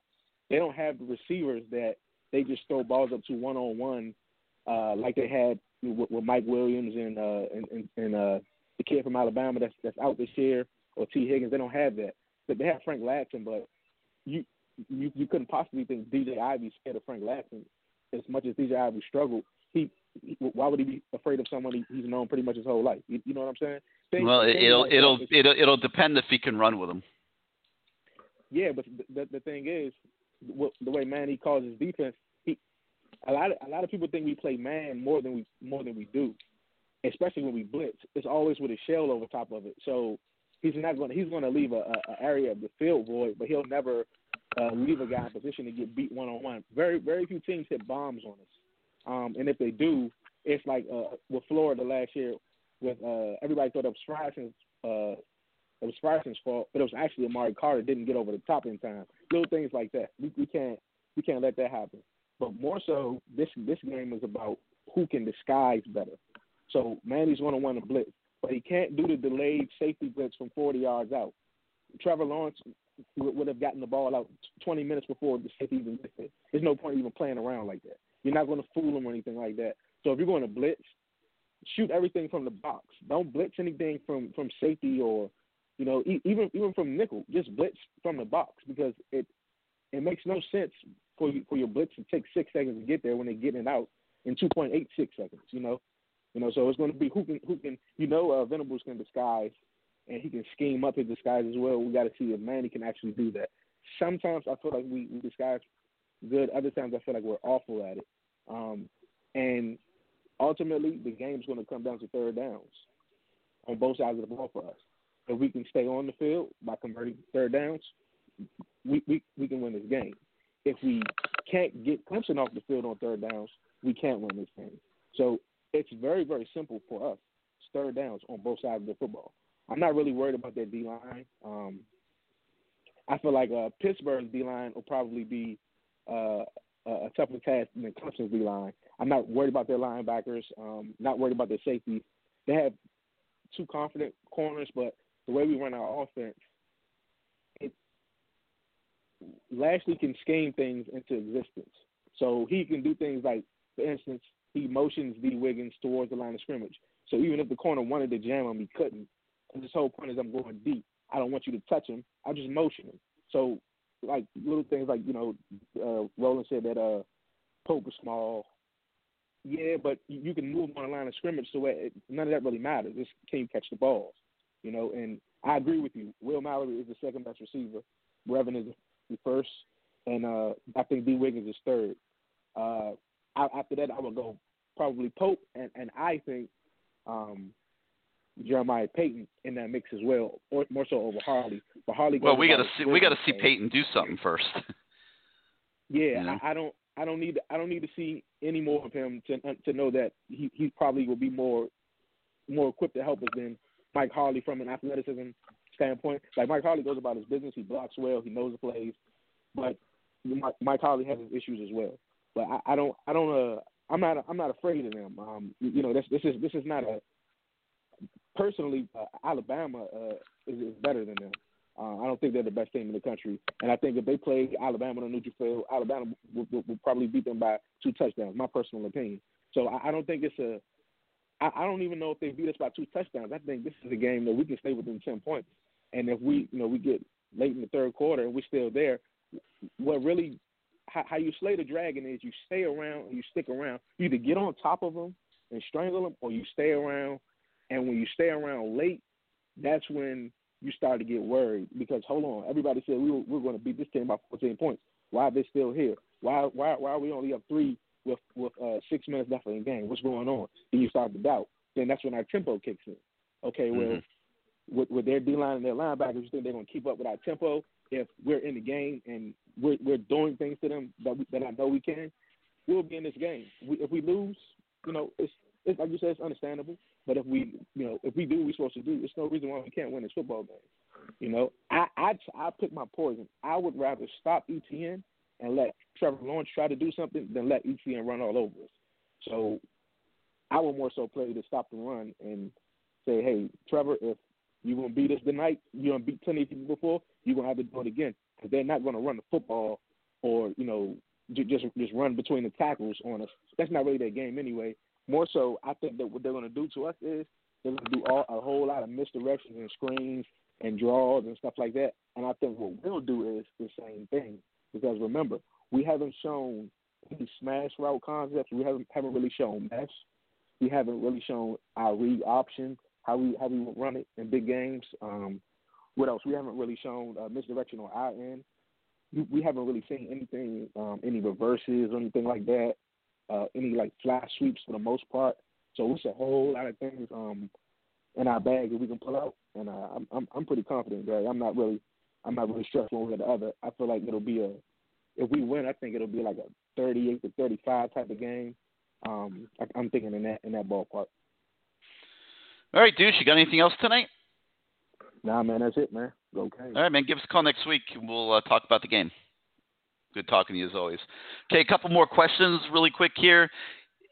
They don't have the receivers that they just throw balls up to one-on-one like they had with Mike Williams and the kid from Alabama that's out this year, or T. Higgins. They don't have that. But they have Frank Ladson, but you couldn't possibly think DJ Ivy scared of Frank Ladson. As much as DJ Ivy struggled, why would he be afraid of someone he's known pretty much his whole life? You know what I'm saying? It'll depend if he can run with him. Yeah, but the thing is, the way Manny calls his defense, a lot of people think we play man more than we do, especially when we blitz. It's always with a shell over top of it. So he's going to leave a area of the field void, but he'll never leave a guy in position to get beat one-on-one. Very, very few teams hit bombs on us. And if they do, it's like with Florida last year, with everybody thought it was Fryson's fault, but it was actually Amari Carter didn't get over the top in time. Little things like that. We can't let that happen. But more so, this game is about who can disguise better. So Manny's going to want to blitz, but he can't do the delayed safety blitz from 40 yards out. Trevor Lawrence would have gotten the ball out 20 minutes before the safety even did it. There's no point even playing around like that. You're not going to fool him or anything like that. So if you're going to blitz, shoot everything from the box. Don't blitz anything from safety or, even from nickel. Just blitz from the box, because it makes no sense for your blitz to take 6 seconds to get there when they're getting it out in 2.86 seconds. So it's going to be who can Venables can disguise, and he can scheme up his disguise as well. We got to see if Manny can actually do that. Sometimes I feel like we disguise good. Other times I feel like we're awful at it. And ultimately, the game's going to come down to third downs on both sides of the ball for us. If we can stay on the field by converting third downs, we can win this game. If we can't get Clemson off the field on third downs, we can't win this game. So it's very, very simple for us. It's third downs on both sides of the football. I'm not really worried about that D-line. I feel like Pittsburgh's D-line will probably be a tougher task than Clemson's D-line. I'm not worried about their linebackers, not worried about their safeties. They have two confident corners, but the way we run our offense, Lashley can scheme things into existence. So he can do things like, for instance, he motions D. Wiggins towards the line of scrimmage. So even if the corner wanted to jam him, he couldn't. And this whole point is I'm going deep. I don't want you to touch him. I just motion him. So, little things like, Roland said that Pope was small. Yeah, but you can move him on the line of scrimmage, so none of that really matters. Just can you catch the balls? And I agree with you. Will Mallory is the second-best receiver. Brevin is the first. And I think D. Wiggins is third. After that, I would go probably Pope, and I think Jeremiah Payton in that mix as well, or more so over Harley. But Harley. Well, we got to see Payton do something first. Yeah. I don't need to see any more of him to know that he probably will be more equipped to help us than Mike Harley from an athleticism standpoint. Like, Mike Harley goes about his business. He blocks well. He knows the plays. But Mike Harley has his issues as well. But I don't I'm not afraid of them. You know, this is not a personally Alabama is better than them. I don't think they're the best team in the country, and I think if they play Alabama on a neutral field, Alabama will probably beat them by 2 touchdowns. My personal opinion. So I don't think it's a. I don't even know if they beat us by 2 touchdowns. I think this is a game that we can stay within 10 points, and if we, you know, we get late in the third quarter and we're still there, what really how you slay the dragon is you stay around and you stick around. You either get on top of them and strangle them, or you stay around. And when you stay around late, that's when you start to get worried because hold on, everybody said we're going to beat this team by 14 points. Why are they still here? Why are we only up 3 with 6 minutes left in the game? What's going on? Then you start to doubt. Then that's when our tempo kicks in. Okay, well, with their D-line and their linebackers, you think they're going to keep up with our tempo if we're in the game and we're doing things to them that I know we can? We'll be in this game. If we lose, you know, it's like you said, it's understandable. But if we, you know, if we do what we're supposed to do, there's no reason why we can't win this football game. You know, I pick my poison. I would rather stop Etienne and let Trevor Lawrence try to do something than let Etienne run all over us. So I would more so play to stop the run and say, hey, Trevor, if you're going to beat us tonight, you're going to beat 20 people before, you're going to have to do it again. Because they're not going to run the football or, you know, just run between the tackles on us. That's not really their game anyway. More so, I think that what they're going to do to us is they're going to do a whole lot of misdirections and screens and draws and stuff like that. And I think what we'll do is the same thing. Because remember, we haven't shown any smash route concepts. We haven't really shown mesh. We haven't really shown our read option, how we run it in big games. What else? We haven't really shown misdirection on our end. We haven't really seen anything, any reverses or anything like that. Any like fly sweeps for the most part. So it's a whole lot of things in our bag that we can pull out, and I'm pretty confident, Greg. I'm not really stressed one way or the other. I feel like it'll be if we win, I think it'll be like a 38 to 35 type of game. I'm thinking in that ballpark. All right, Deuce, you got anything else tonight? Nah, man, that's it, man. Okay. All right, man, give us a call next week, and we'll talk about the game. Good talking to you as always. Okay, a couple more questions really quick here.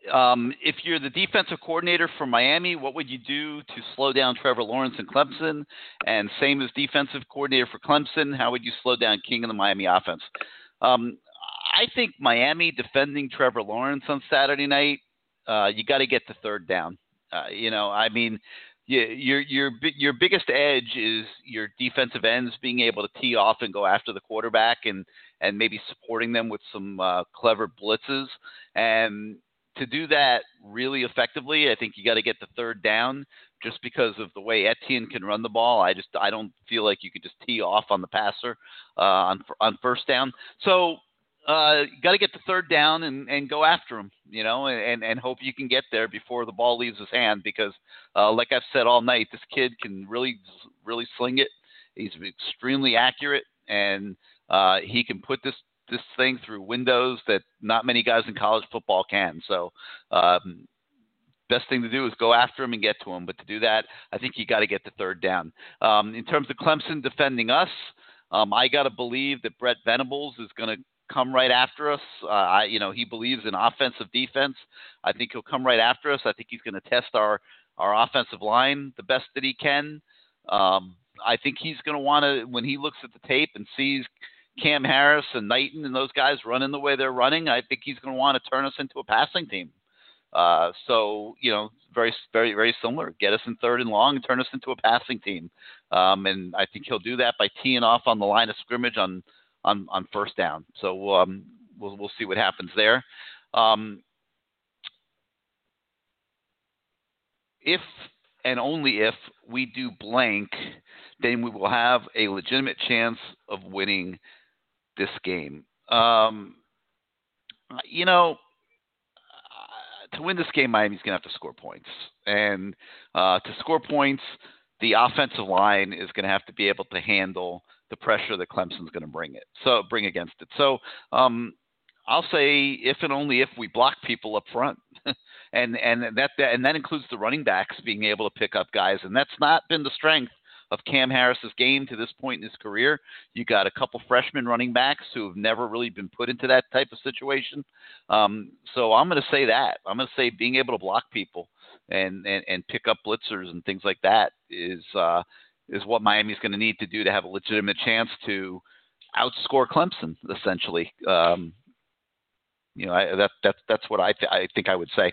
If you're the defensive coordinator for Miami, what would you do to slow down Trevor Lawrence and Clemson? And same as defensive coordinator for Clemson, how would you slow down King and the Miami offense? I think Miami defending Trevor Lawrence on Saturday night, you got to get to third down. You know, I mean, your biggest edge is your defensive ends being able to tee off and go after the quarterback and maybe supporting them with some clever blitzes. And to do that really effectively, I think you got to get the third down just because of the way Etienne can run the ball. I don't feel like you could just tee off on the passer on first down. So you got to get the third down and go after him, you know, and hope you can get there before the ball leaves his hand because, like I've said all night, this kid can really, really sling it. He's extremely accurate, and he can put this thing through windows that not many guys in college football can. So best thing to do is go after him and get to him. But to do that, I think you got to get the third down. In terms of Clemson defending us, I got to believe that Brent Venables is going to come right after us. He believes in offensive defense. I think he'll come right after us. I think he's going to test our offensive line the best that he can. I think he's going to want to, when he looks at the tape and sees Cam Harris and Knighton and those guys running the way they're running, I think he's going to want to turn us into a passing team. So, you know, very, very, very similar. Get us in third and long and turn us into a passing team. And I think he'll do that by teeing off on the line of scrimmage on first down. So we'll see what happens there. If and only if we do blank, then we will have a legitimate chance of winning this game. To win this game, Miami's going to have to score points. And to score points, the offensive line is going to have to be able to handle the pressure that Clemson's going to bring against it. So I'll say if and only if we block people up front, and that includes the running backs being able to pick up guys, and that's not been the strength of Cam Harris's game to this point in his career. You got a couple freshmen running backs who have never really been put into that type of situation. So I'm going to say that. I'm going to say being able to block people and pick up blitzers and things like that is what Miami's going to need to do to have a legitimate chance to outscore Clemson, essentially. That's what I think I would say.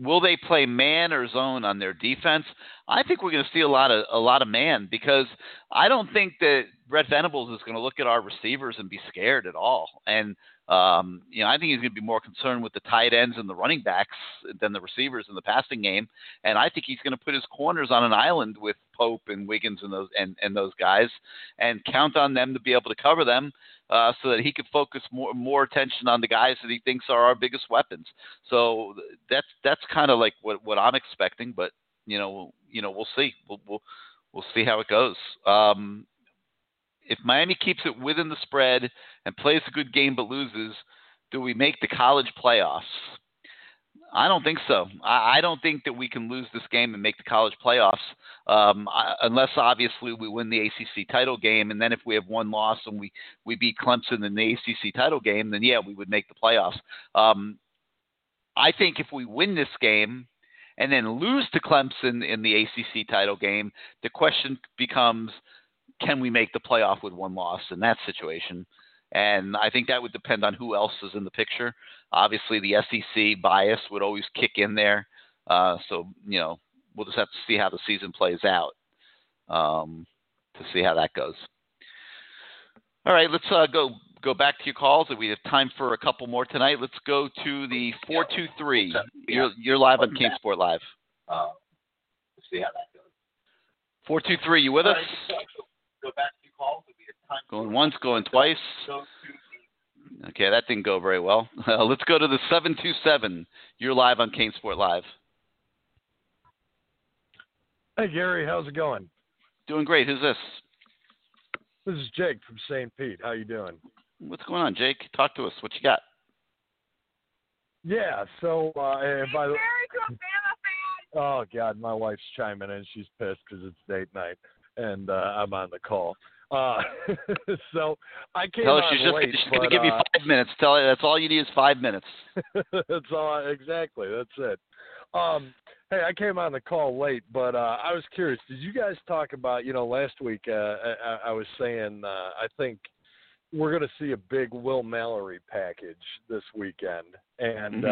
Will they play man or zone on their defense? I think we're going to see a lot of man, because I don't think that Brent Venables is going to look at our receivers and be scared at all. And I think he's going to be more concerned with the tight ends and the running backs than the receivers in the passing game. And I think he's going to put his corners on an island with Pope and Wiggins and those guys, and count on them to be able to cover them, so that he could focus more attention on the guys that he thinks are our biggest weapons. So that's kind of like what I'm expecting, but we'll see. We'll see how it goes. If Miami keeps it within the spread and plays a good game but loses, do we make the college playoffs? I don't think so. I don't think that we can lose this game and make the college playoffs, unless obviously we win the ACC title game. And then if we have one loss and we beat Clemson in the ACC title game, then yeah, we would make the playoffs. I think if we win this game and then lose to Clemson in the ACC title game, the question becomes, can we make the playoff with one loss in that situation? And I think that would depend on who else is in the picture. Obviously, the SEC bias would always kick in there. So we'll just have to see how the season plays out, to see how that goes. All right, let's go back to your calls. We have time for a couple more tonight. Let's go to the 423. You're live on CaneSport Live. Let's see how that goes. 423, you with us? Go back to your calls. Going once, going twice. Okay, that didn't go very well. Let's go to the 727. You're live on CaneSport Live. Hey, Gary, how's it going? Doing great. Who's this? This is Jake from St. Pete. How you doing? What's going on, Jake? Talk to us. What you got? Yeah, so... and by the... Oh, God, my wife's chiming in. She's pissed because it's date night, and I'm on the call. So I came on late. She's going to give you 5 minutes. Tell her that's all you need is 5 minutes. That's all. Exactly. That's it. Hey, I came on the call late, but I was curious. Did you guys talk about, last week I was saying I think we're going to see a big Will Mallory package this weekend. And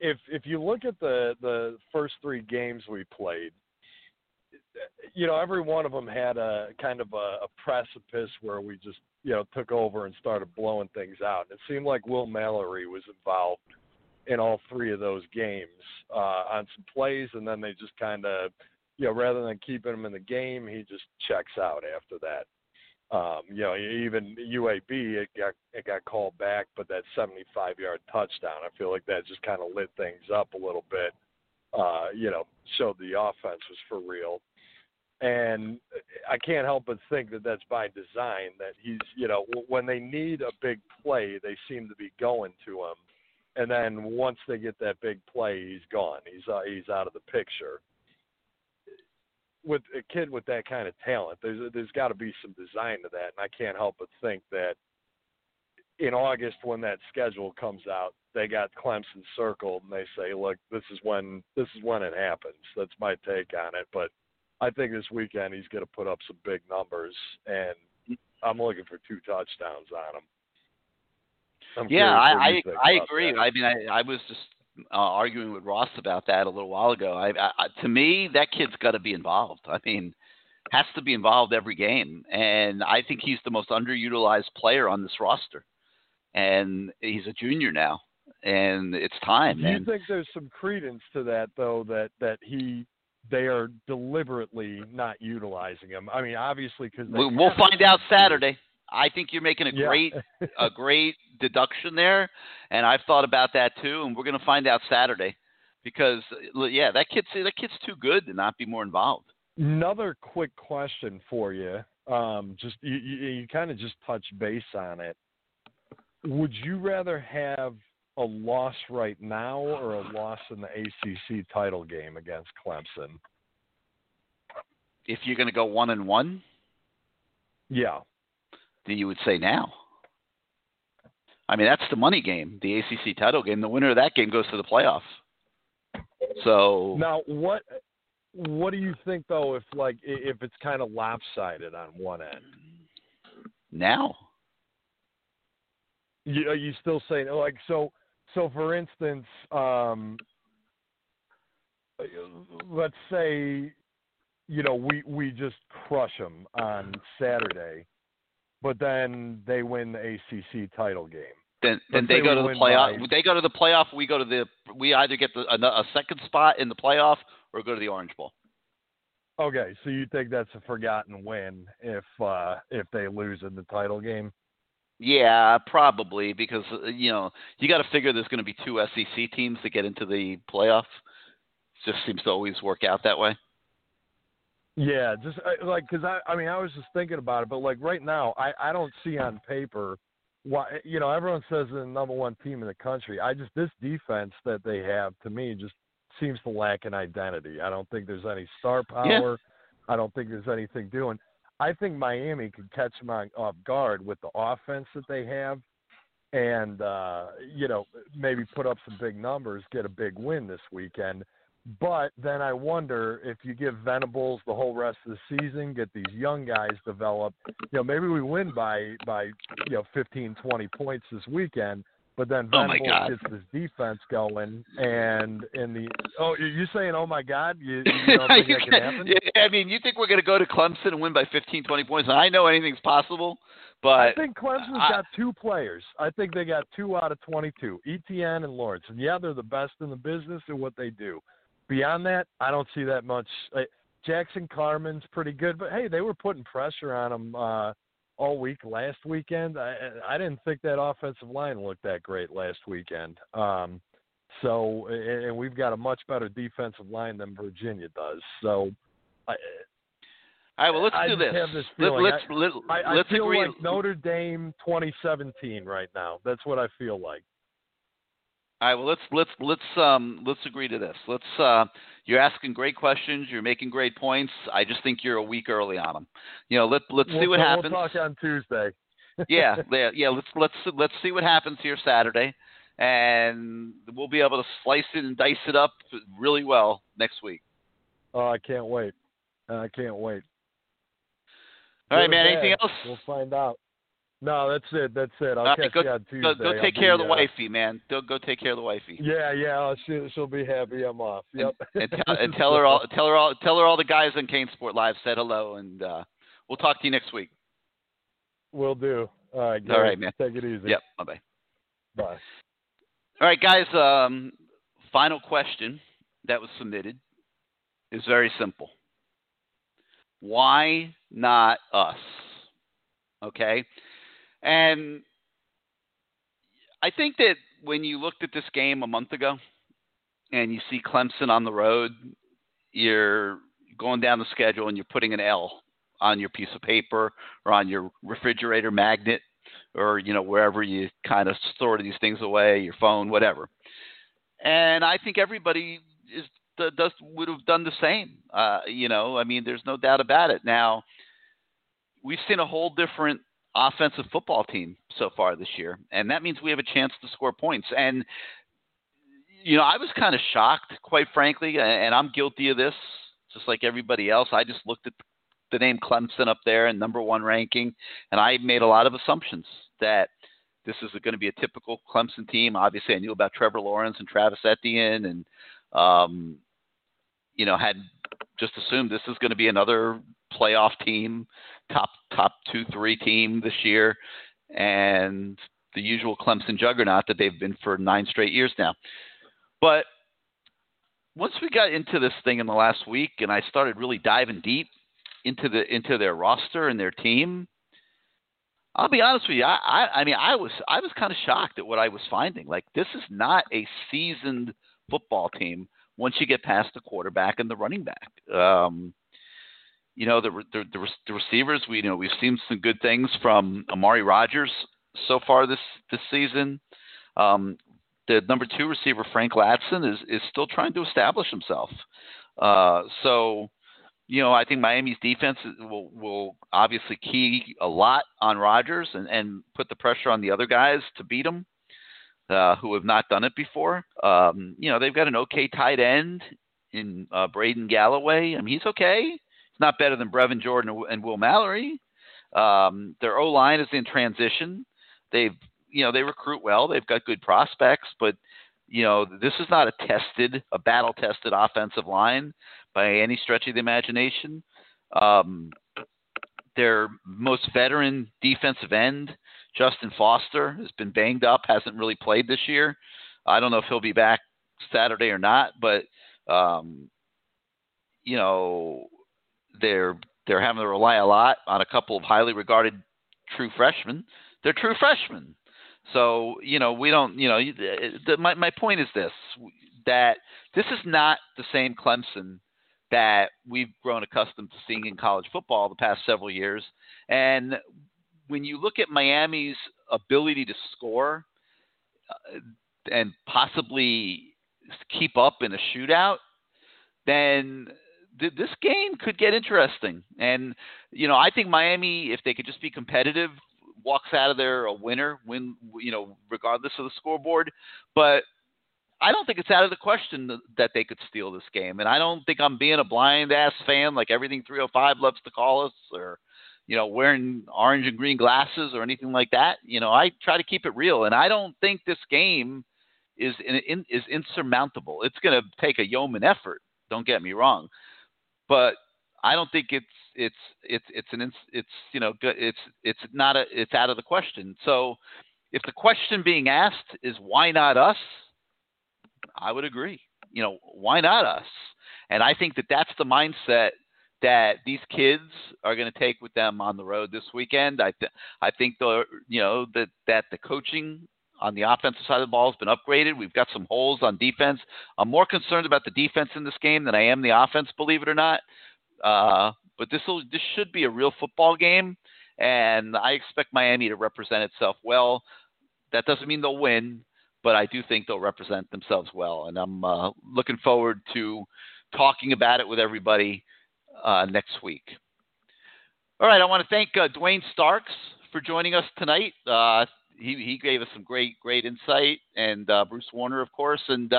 if you look at the first three games we played, every one of them had a kind of a precipice where we just, took over and started blowing things out. It seemed like Will Mallory was involved in all three of those games on some plays, and then they just kind of, rather than keeping him in the game, he just checks out after that. Even UAB, it got called back, but that 75-yard touchdown, I feel like that just kind of lit things up a little bit. Showed the offense was for real. And I can't help but think that that's by design, that he's, when they need a big play, they seem to be going to him. And then once they get that big play, he's gone. He's out of the picture. With a kid with that kind of talent, there's got to be some design to that. And I can't help but think that in August, when that schedule comes out, they got Clemson circled and they say, look, this is when it happens. That's my take on it. But I think this weekend he's going to put up some big numbers, and I'm looking for 2 touchdowns on him. I agree. That. I was just arguing with Ross about that a little while ago. To me, that kid's got to be involved. Has to be involved every game. And I think he's the most underutilized player on this roster. And he's a junior now, and it's time. Do you think there's some credence to that, though, that they are deliberately not utilizing him? Obviously, because we'll find out Saturday. I think you're making a great a great deduction there, and I've thought about that too. And we're going to find out Saturday, because that kid's too good to not be more involved. Another quick question for you. Just you kind of just touch base on it. Would you rather have a loss right now or a loss in the ACC title game against Clemson? if you're going to go 1-1, yeah, then you would say now. I mean, that's the money game, the ACC title game. The winner of that game goes to the playoff. So now, what do you think though? If like if it's kind of lopsided on one end, now you still saying like so? So for instance, let's say we just crush them on Saturday, but then they win the ACC title game. Then they go to the playoff. They go to the playoff. We go to the. We either get a second spot in the playoff or go to the Orange Bowl. Okay, so you think that's a forgotten win if they lose in the title game? Yeah, probably because you got to figure there's going to be two SEC teams that get into the playoff. It just seems to always work out that way. Yeah, just like because I was just thinking about it, but like right now I don't see on paper. Why, everyone says they're the number one team in the country. This defense that they have, to me, just seems to lack an identity. I don't think there's any star power. Yeah. I don't think there's anything doing. I think Miami could catch them off guard with the offense that they have and, maybe put up some big numbers, get a big win this weekend. But then I wonder if you give Venables the whole rest of the season, get these young guys developed, maybe we win by 15, 20 points this weekend, but then Venables gets this defense going and you're saying, oh my God, you don't think that can happen? I mean, you think we're going to go to Clemson and win by 15, 20 points? And I know anything's possible, but I think Clemson's got two players. I think they got 2 out of 22, Etienne and Lawrence. And yeah, they're the best in the business at what they do. Beyond that, I don't see that much. Jackson Carmen's pretty good, but hey, they were putting pressure on him all week last weekend. I didn't think that offensive line looked that great last weekend. So we've got a much better defensive line than Virginia does. So, all right, well, let's do this. Have this feeling. Let's feel agree. Like Notre Dame 2017 right now. That's what I feel like. All right. Well, let's agree to this. Let's. You're asking great questions. You're making great points. I just think you're a week early on them. Let's see what happens. We'll talk on Tuesday. Yeah. Let's see what happens here Saturday, and we'll be able to slice it and dice it up really well next week. Oh, I can't wait. All right, man. Anything else? We'll find out. No, that's it. I'll catch you on Tuesday. Go take care of the wifey, man. Go take care of the wifey. Yeah, she'll be happy I'm off. Yep. And tell her all the guys on CaneSport Live said hello, and we'll talk to you next week. Will do. All right, man. Take it easy. Yep. Bye-bye. Bye. All right, guys. Final question that was submitted is very simple. Why not us? Okay. And I think that when you looked at this game a month ago and you see Clemson on the road, you're going down the schedule and you're putting an L on your piece of paper or on your refrigerator magnet or, wherever you kind of store these things away, your phone, whatever. And I think everybody would have done the same. There's no doubt about it. Now, we've seen a whole different offensive football team so far this year, and that means we have a chance to score points. And I was kind of shocked, quite frankly, and I'm guilty of this, just like everybody else. I just looked at the name Clemson up there and number one ranking, and I made a lot of assumptions that this is going to be a typical Clemson team. Obviously, I knew about Trevor Lawrence and Travis Etienne, and had just assumed this is going to be another playoff team, top 2-3 team this year, and the usual Clemson juggernaut that they've been for 9 straight years now. But once we got into this thing in the last week and I started really diving deep into their roster and their team, I'll be honest with you, I was kind of shocked at what I was finding. Like, this is not a seasoned football team once you get past the quarterback and the running back. The receivers, we've seen some good things from Amari Rodgers so far this season. The number 2 receiver, Frank Ladson, is still trying to establish himself. So you know, I think Miami's defense will obviously key a lot on Rodgers and put the pressure on the other guys to beat him, who have not done it before. You know, they've got an okay tight end in Braden Galloway. I mean, he's okay. He's not better than Brevin Jordan and Will Mallory. Their O-line is in transition. They recruit well. They've got good prospects, but you know, this is not a battle-tested offensive line by any stretch of the imagination. Their most veteran defensive end, Justin Foster, has been banged up, hasn't really played this year. I don't know if he'll be back Saturday or not, but you know, they're having to rely a lot on a couple of highly regarded true freshmen. They're true freshmen. So, you know, we don't, you know, my point is this, that this is not the same Clemson that we've grown accustomed to seeing in college football the past several years. And when you look at Miami's ability to score and possibly keep up in a shootout, then this game could get interesting. And, you know, I think Miami, if they could just be competitive, walks out of there a winner, you know, regardless of the scoreboard. But I don't think it's out of the question that they could steal this game. And I don't think I'm being a blind ass fan like everything 305 loves to call us, or, you know, wearing orange and green glasses or anything like that. You know, I try to keep it real, and I don't think this game is insurmountable. It's going to take a yeoman effort. Don't get me wrong, but I don't think it's out of the question. So if the question being asked is why not us, I would agree. You know, why not us? And I think that that's the mindset that these kids are going to take with them on the road this weekend. I think that the coaching on the offensive side of the ball has been upgraded. We've got some holes on defense. I'm more concerned about the defense in this game than I am the offense, believe it or not. But this should be a real football game, and I expect Miami to represent itself well. That doesn't mean they'll win, but I do think they'll represent themselves well, and I'm looking forward to talking about it with everybody next week. All right, I want to thank Dwayne Starks for joining us tonight. He gave us some great insight, and Bruce Warner, of course, and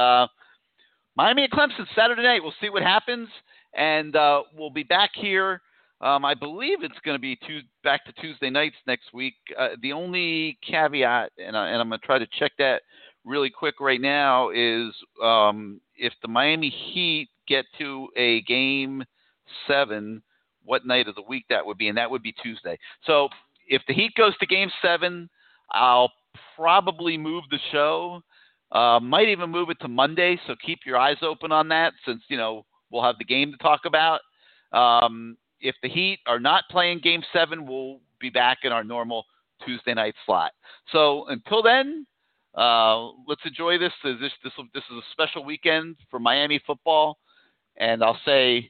Miami and Clemson Saturday night. We'll see what happens. And we'll be back here. I believe it's going to be back to Tuesday nights next week. The only caveat, and I'm going to try to check that really quick right now, is if the Miami Heat get to a Game 7, what night of the week that would be, and that would be Tuesday. So if the Heat goes to Game 7, I'll probably move the show. Might even move it to Monday, so keep your eyes open on that, since, you know, we'll have the game to talk about. If the Heat are not playing Game 7, we'll be back in our normal Tuesday night slot. So until then, let's enjoy this. This is a special weekend for Miami football, and I'll say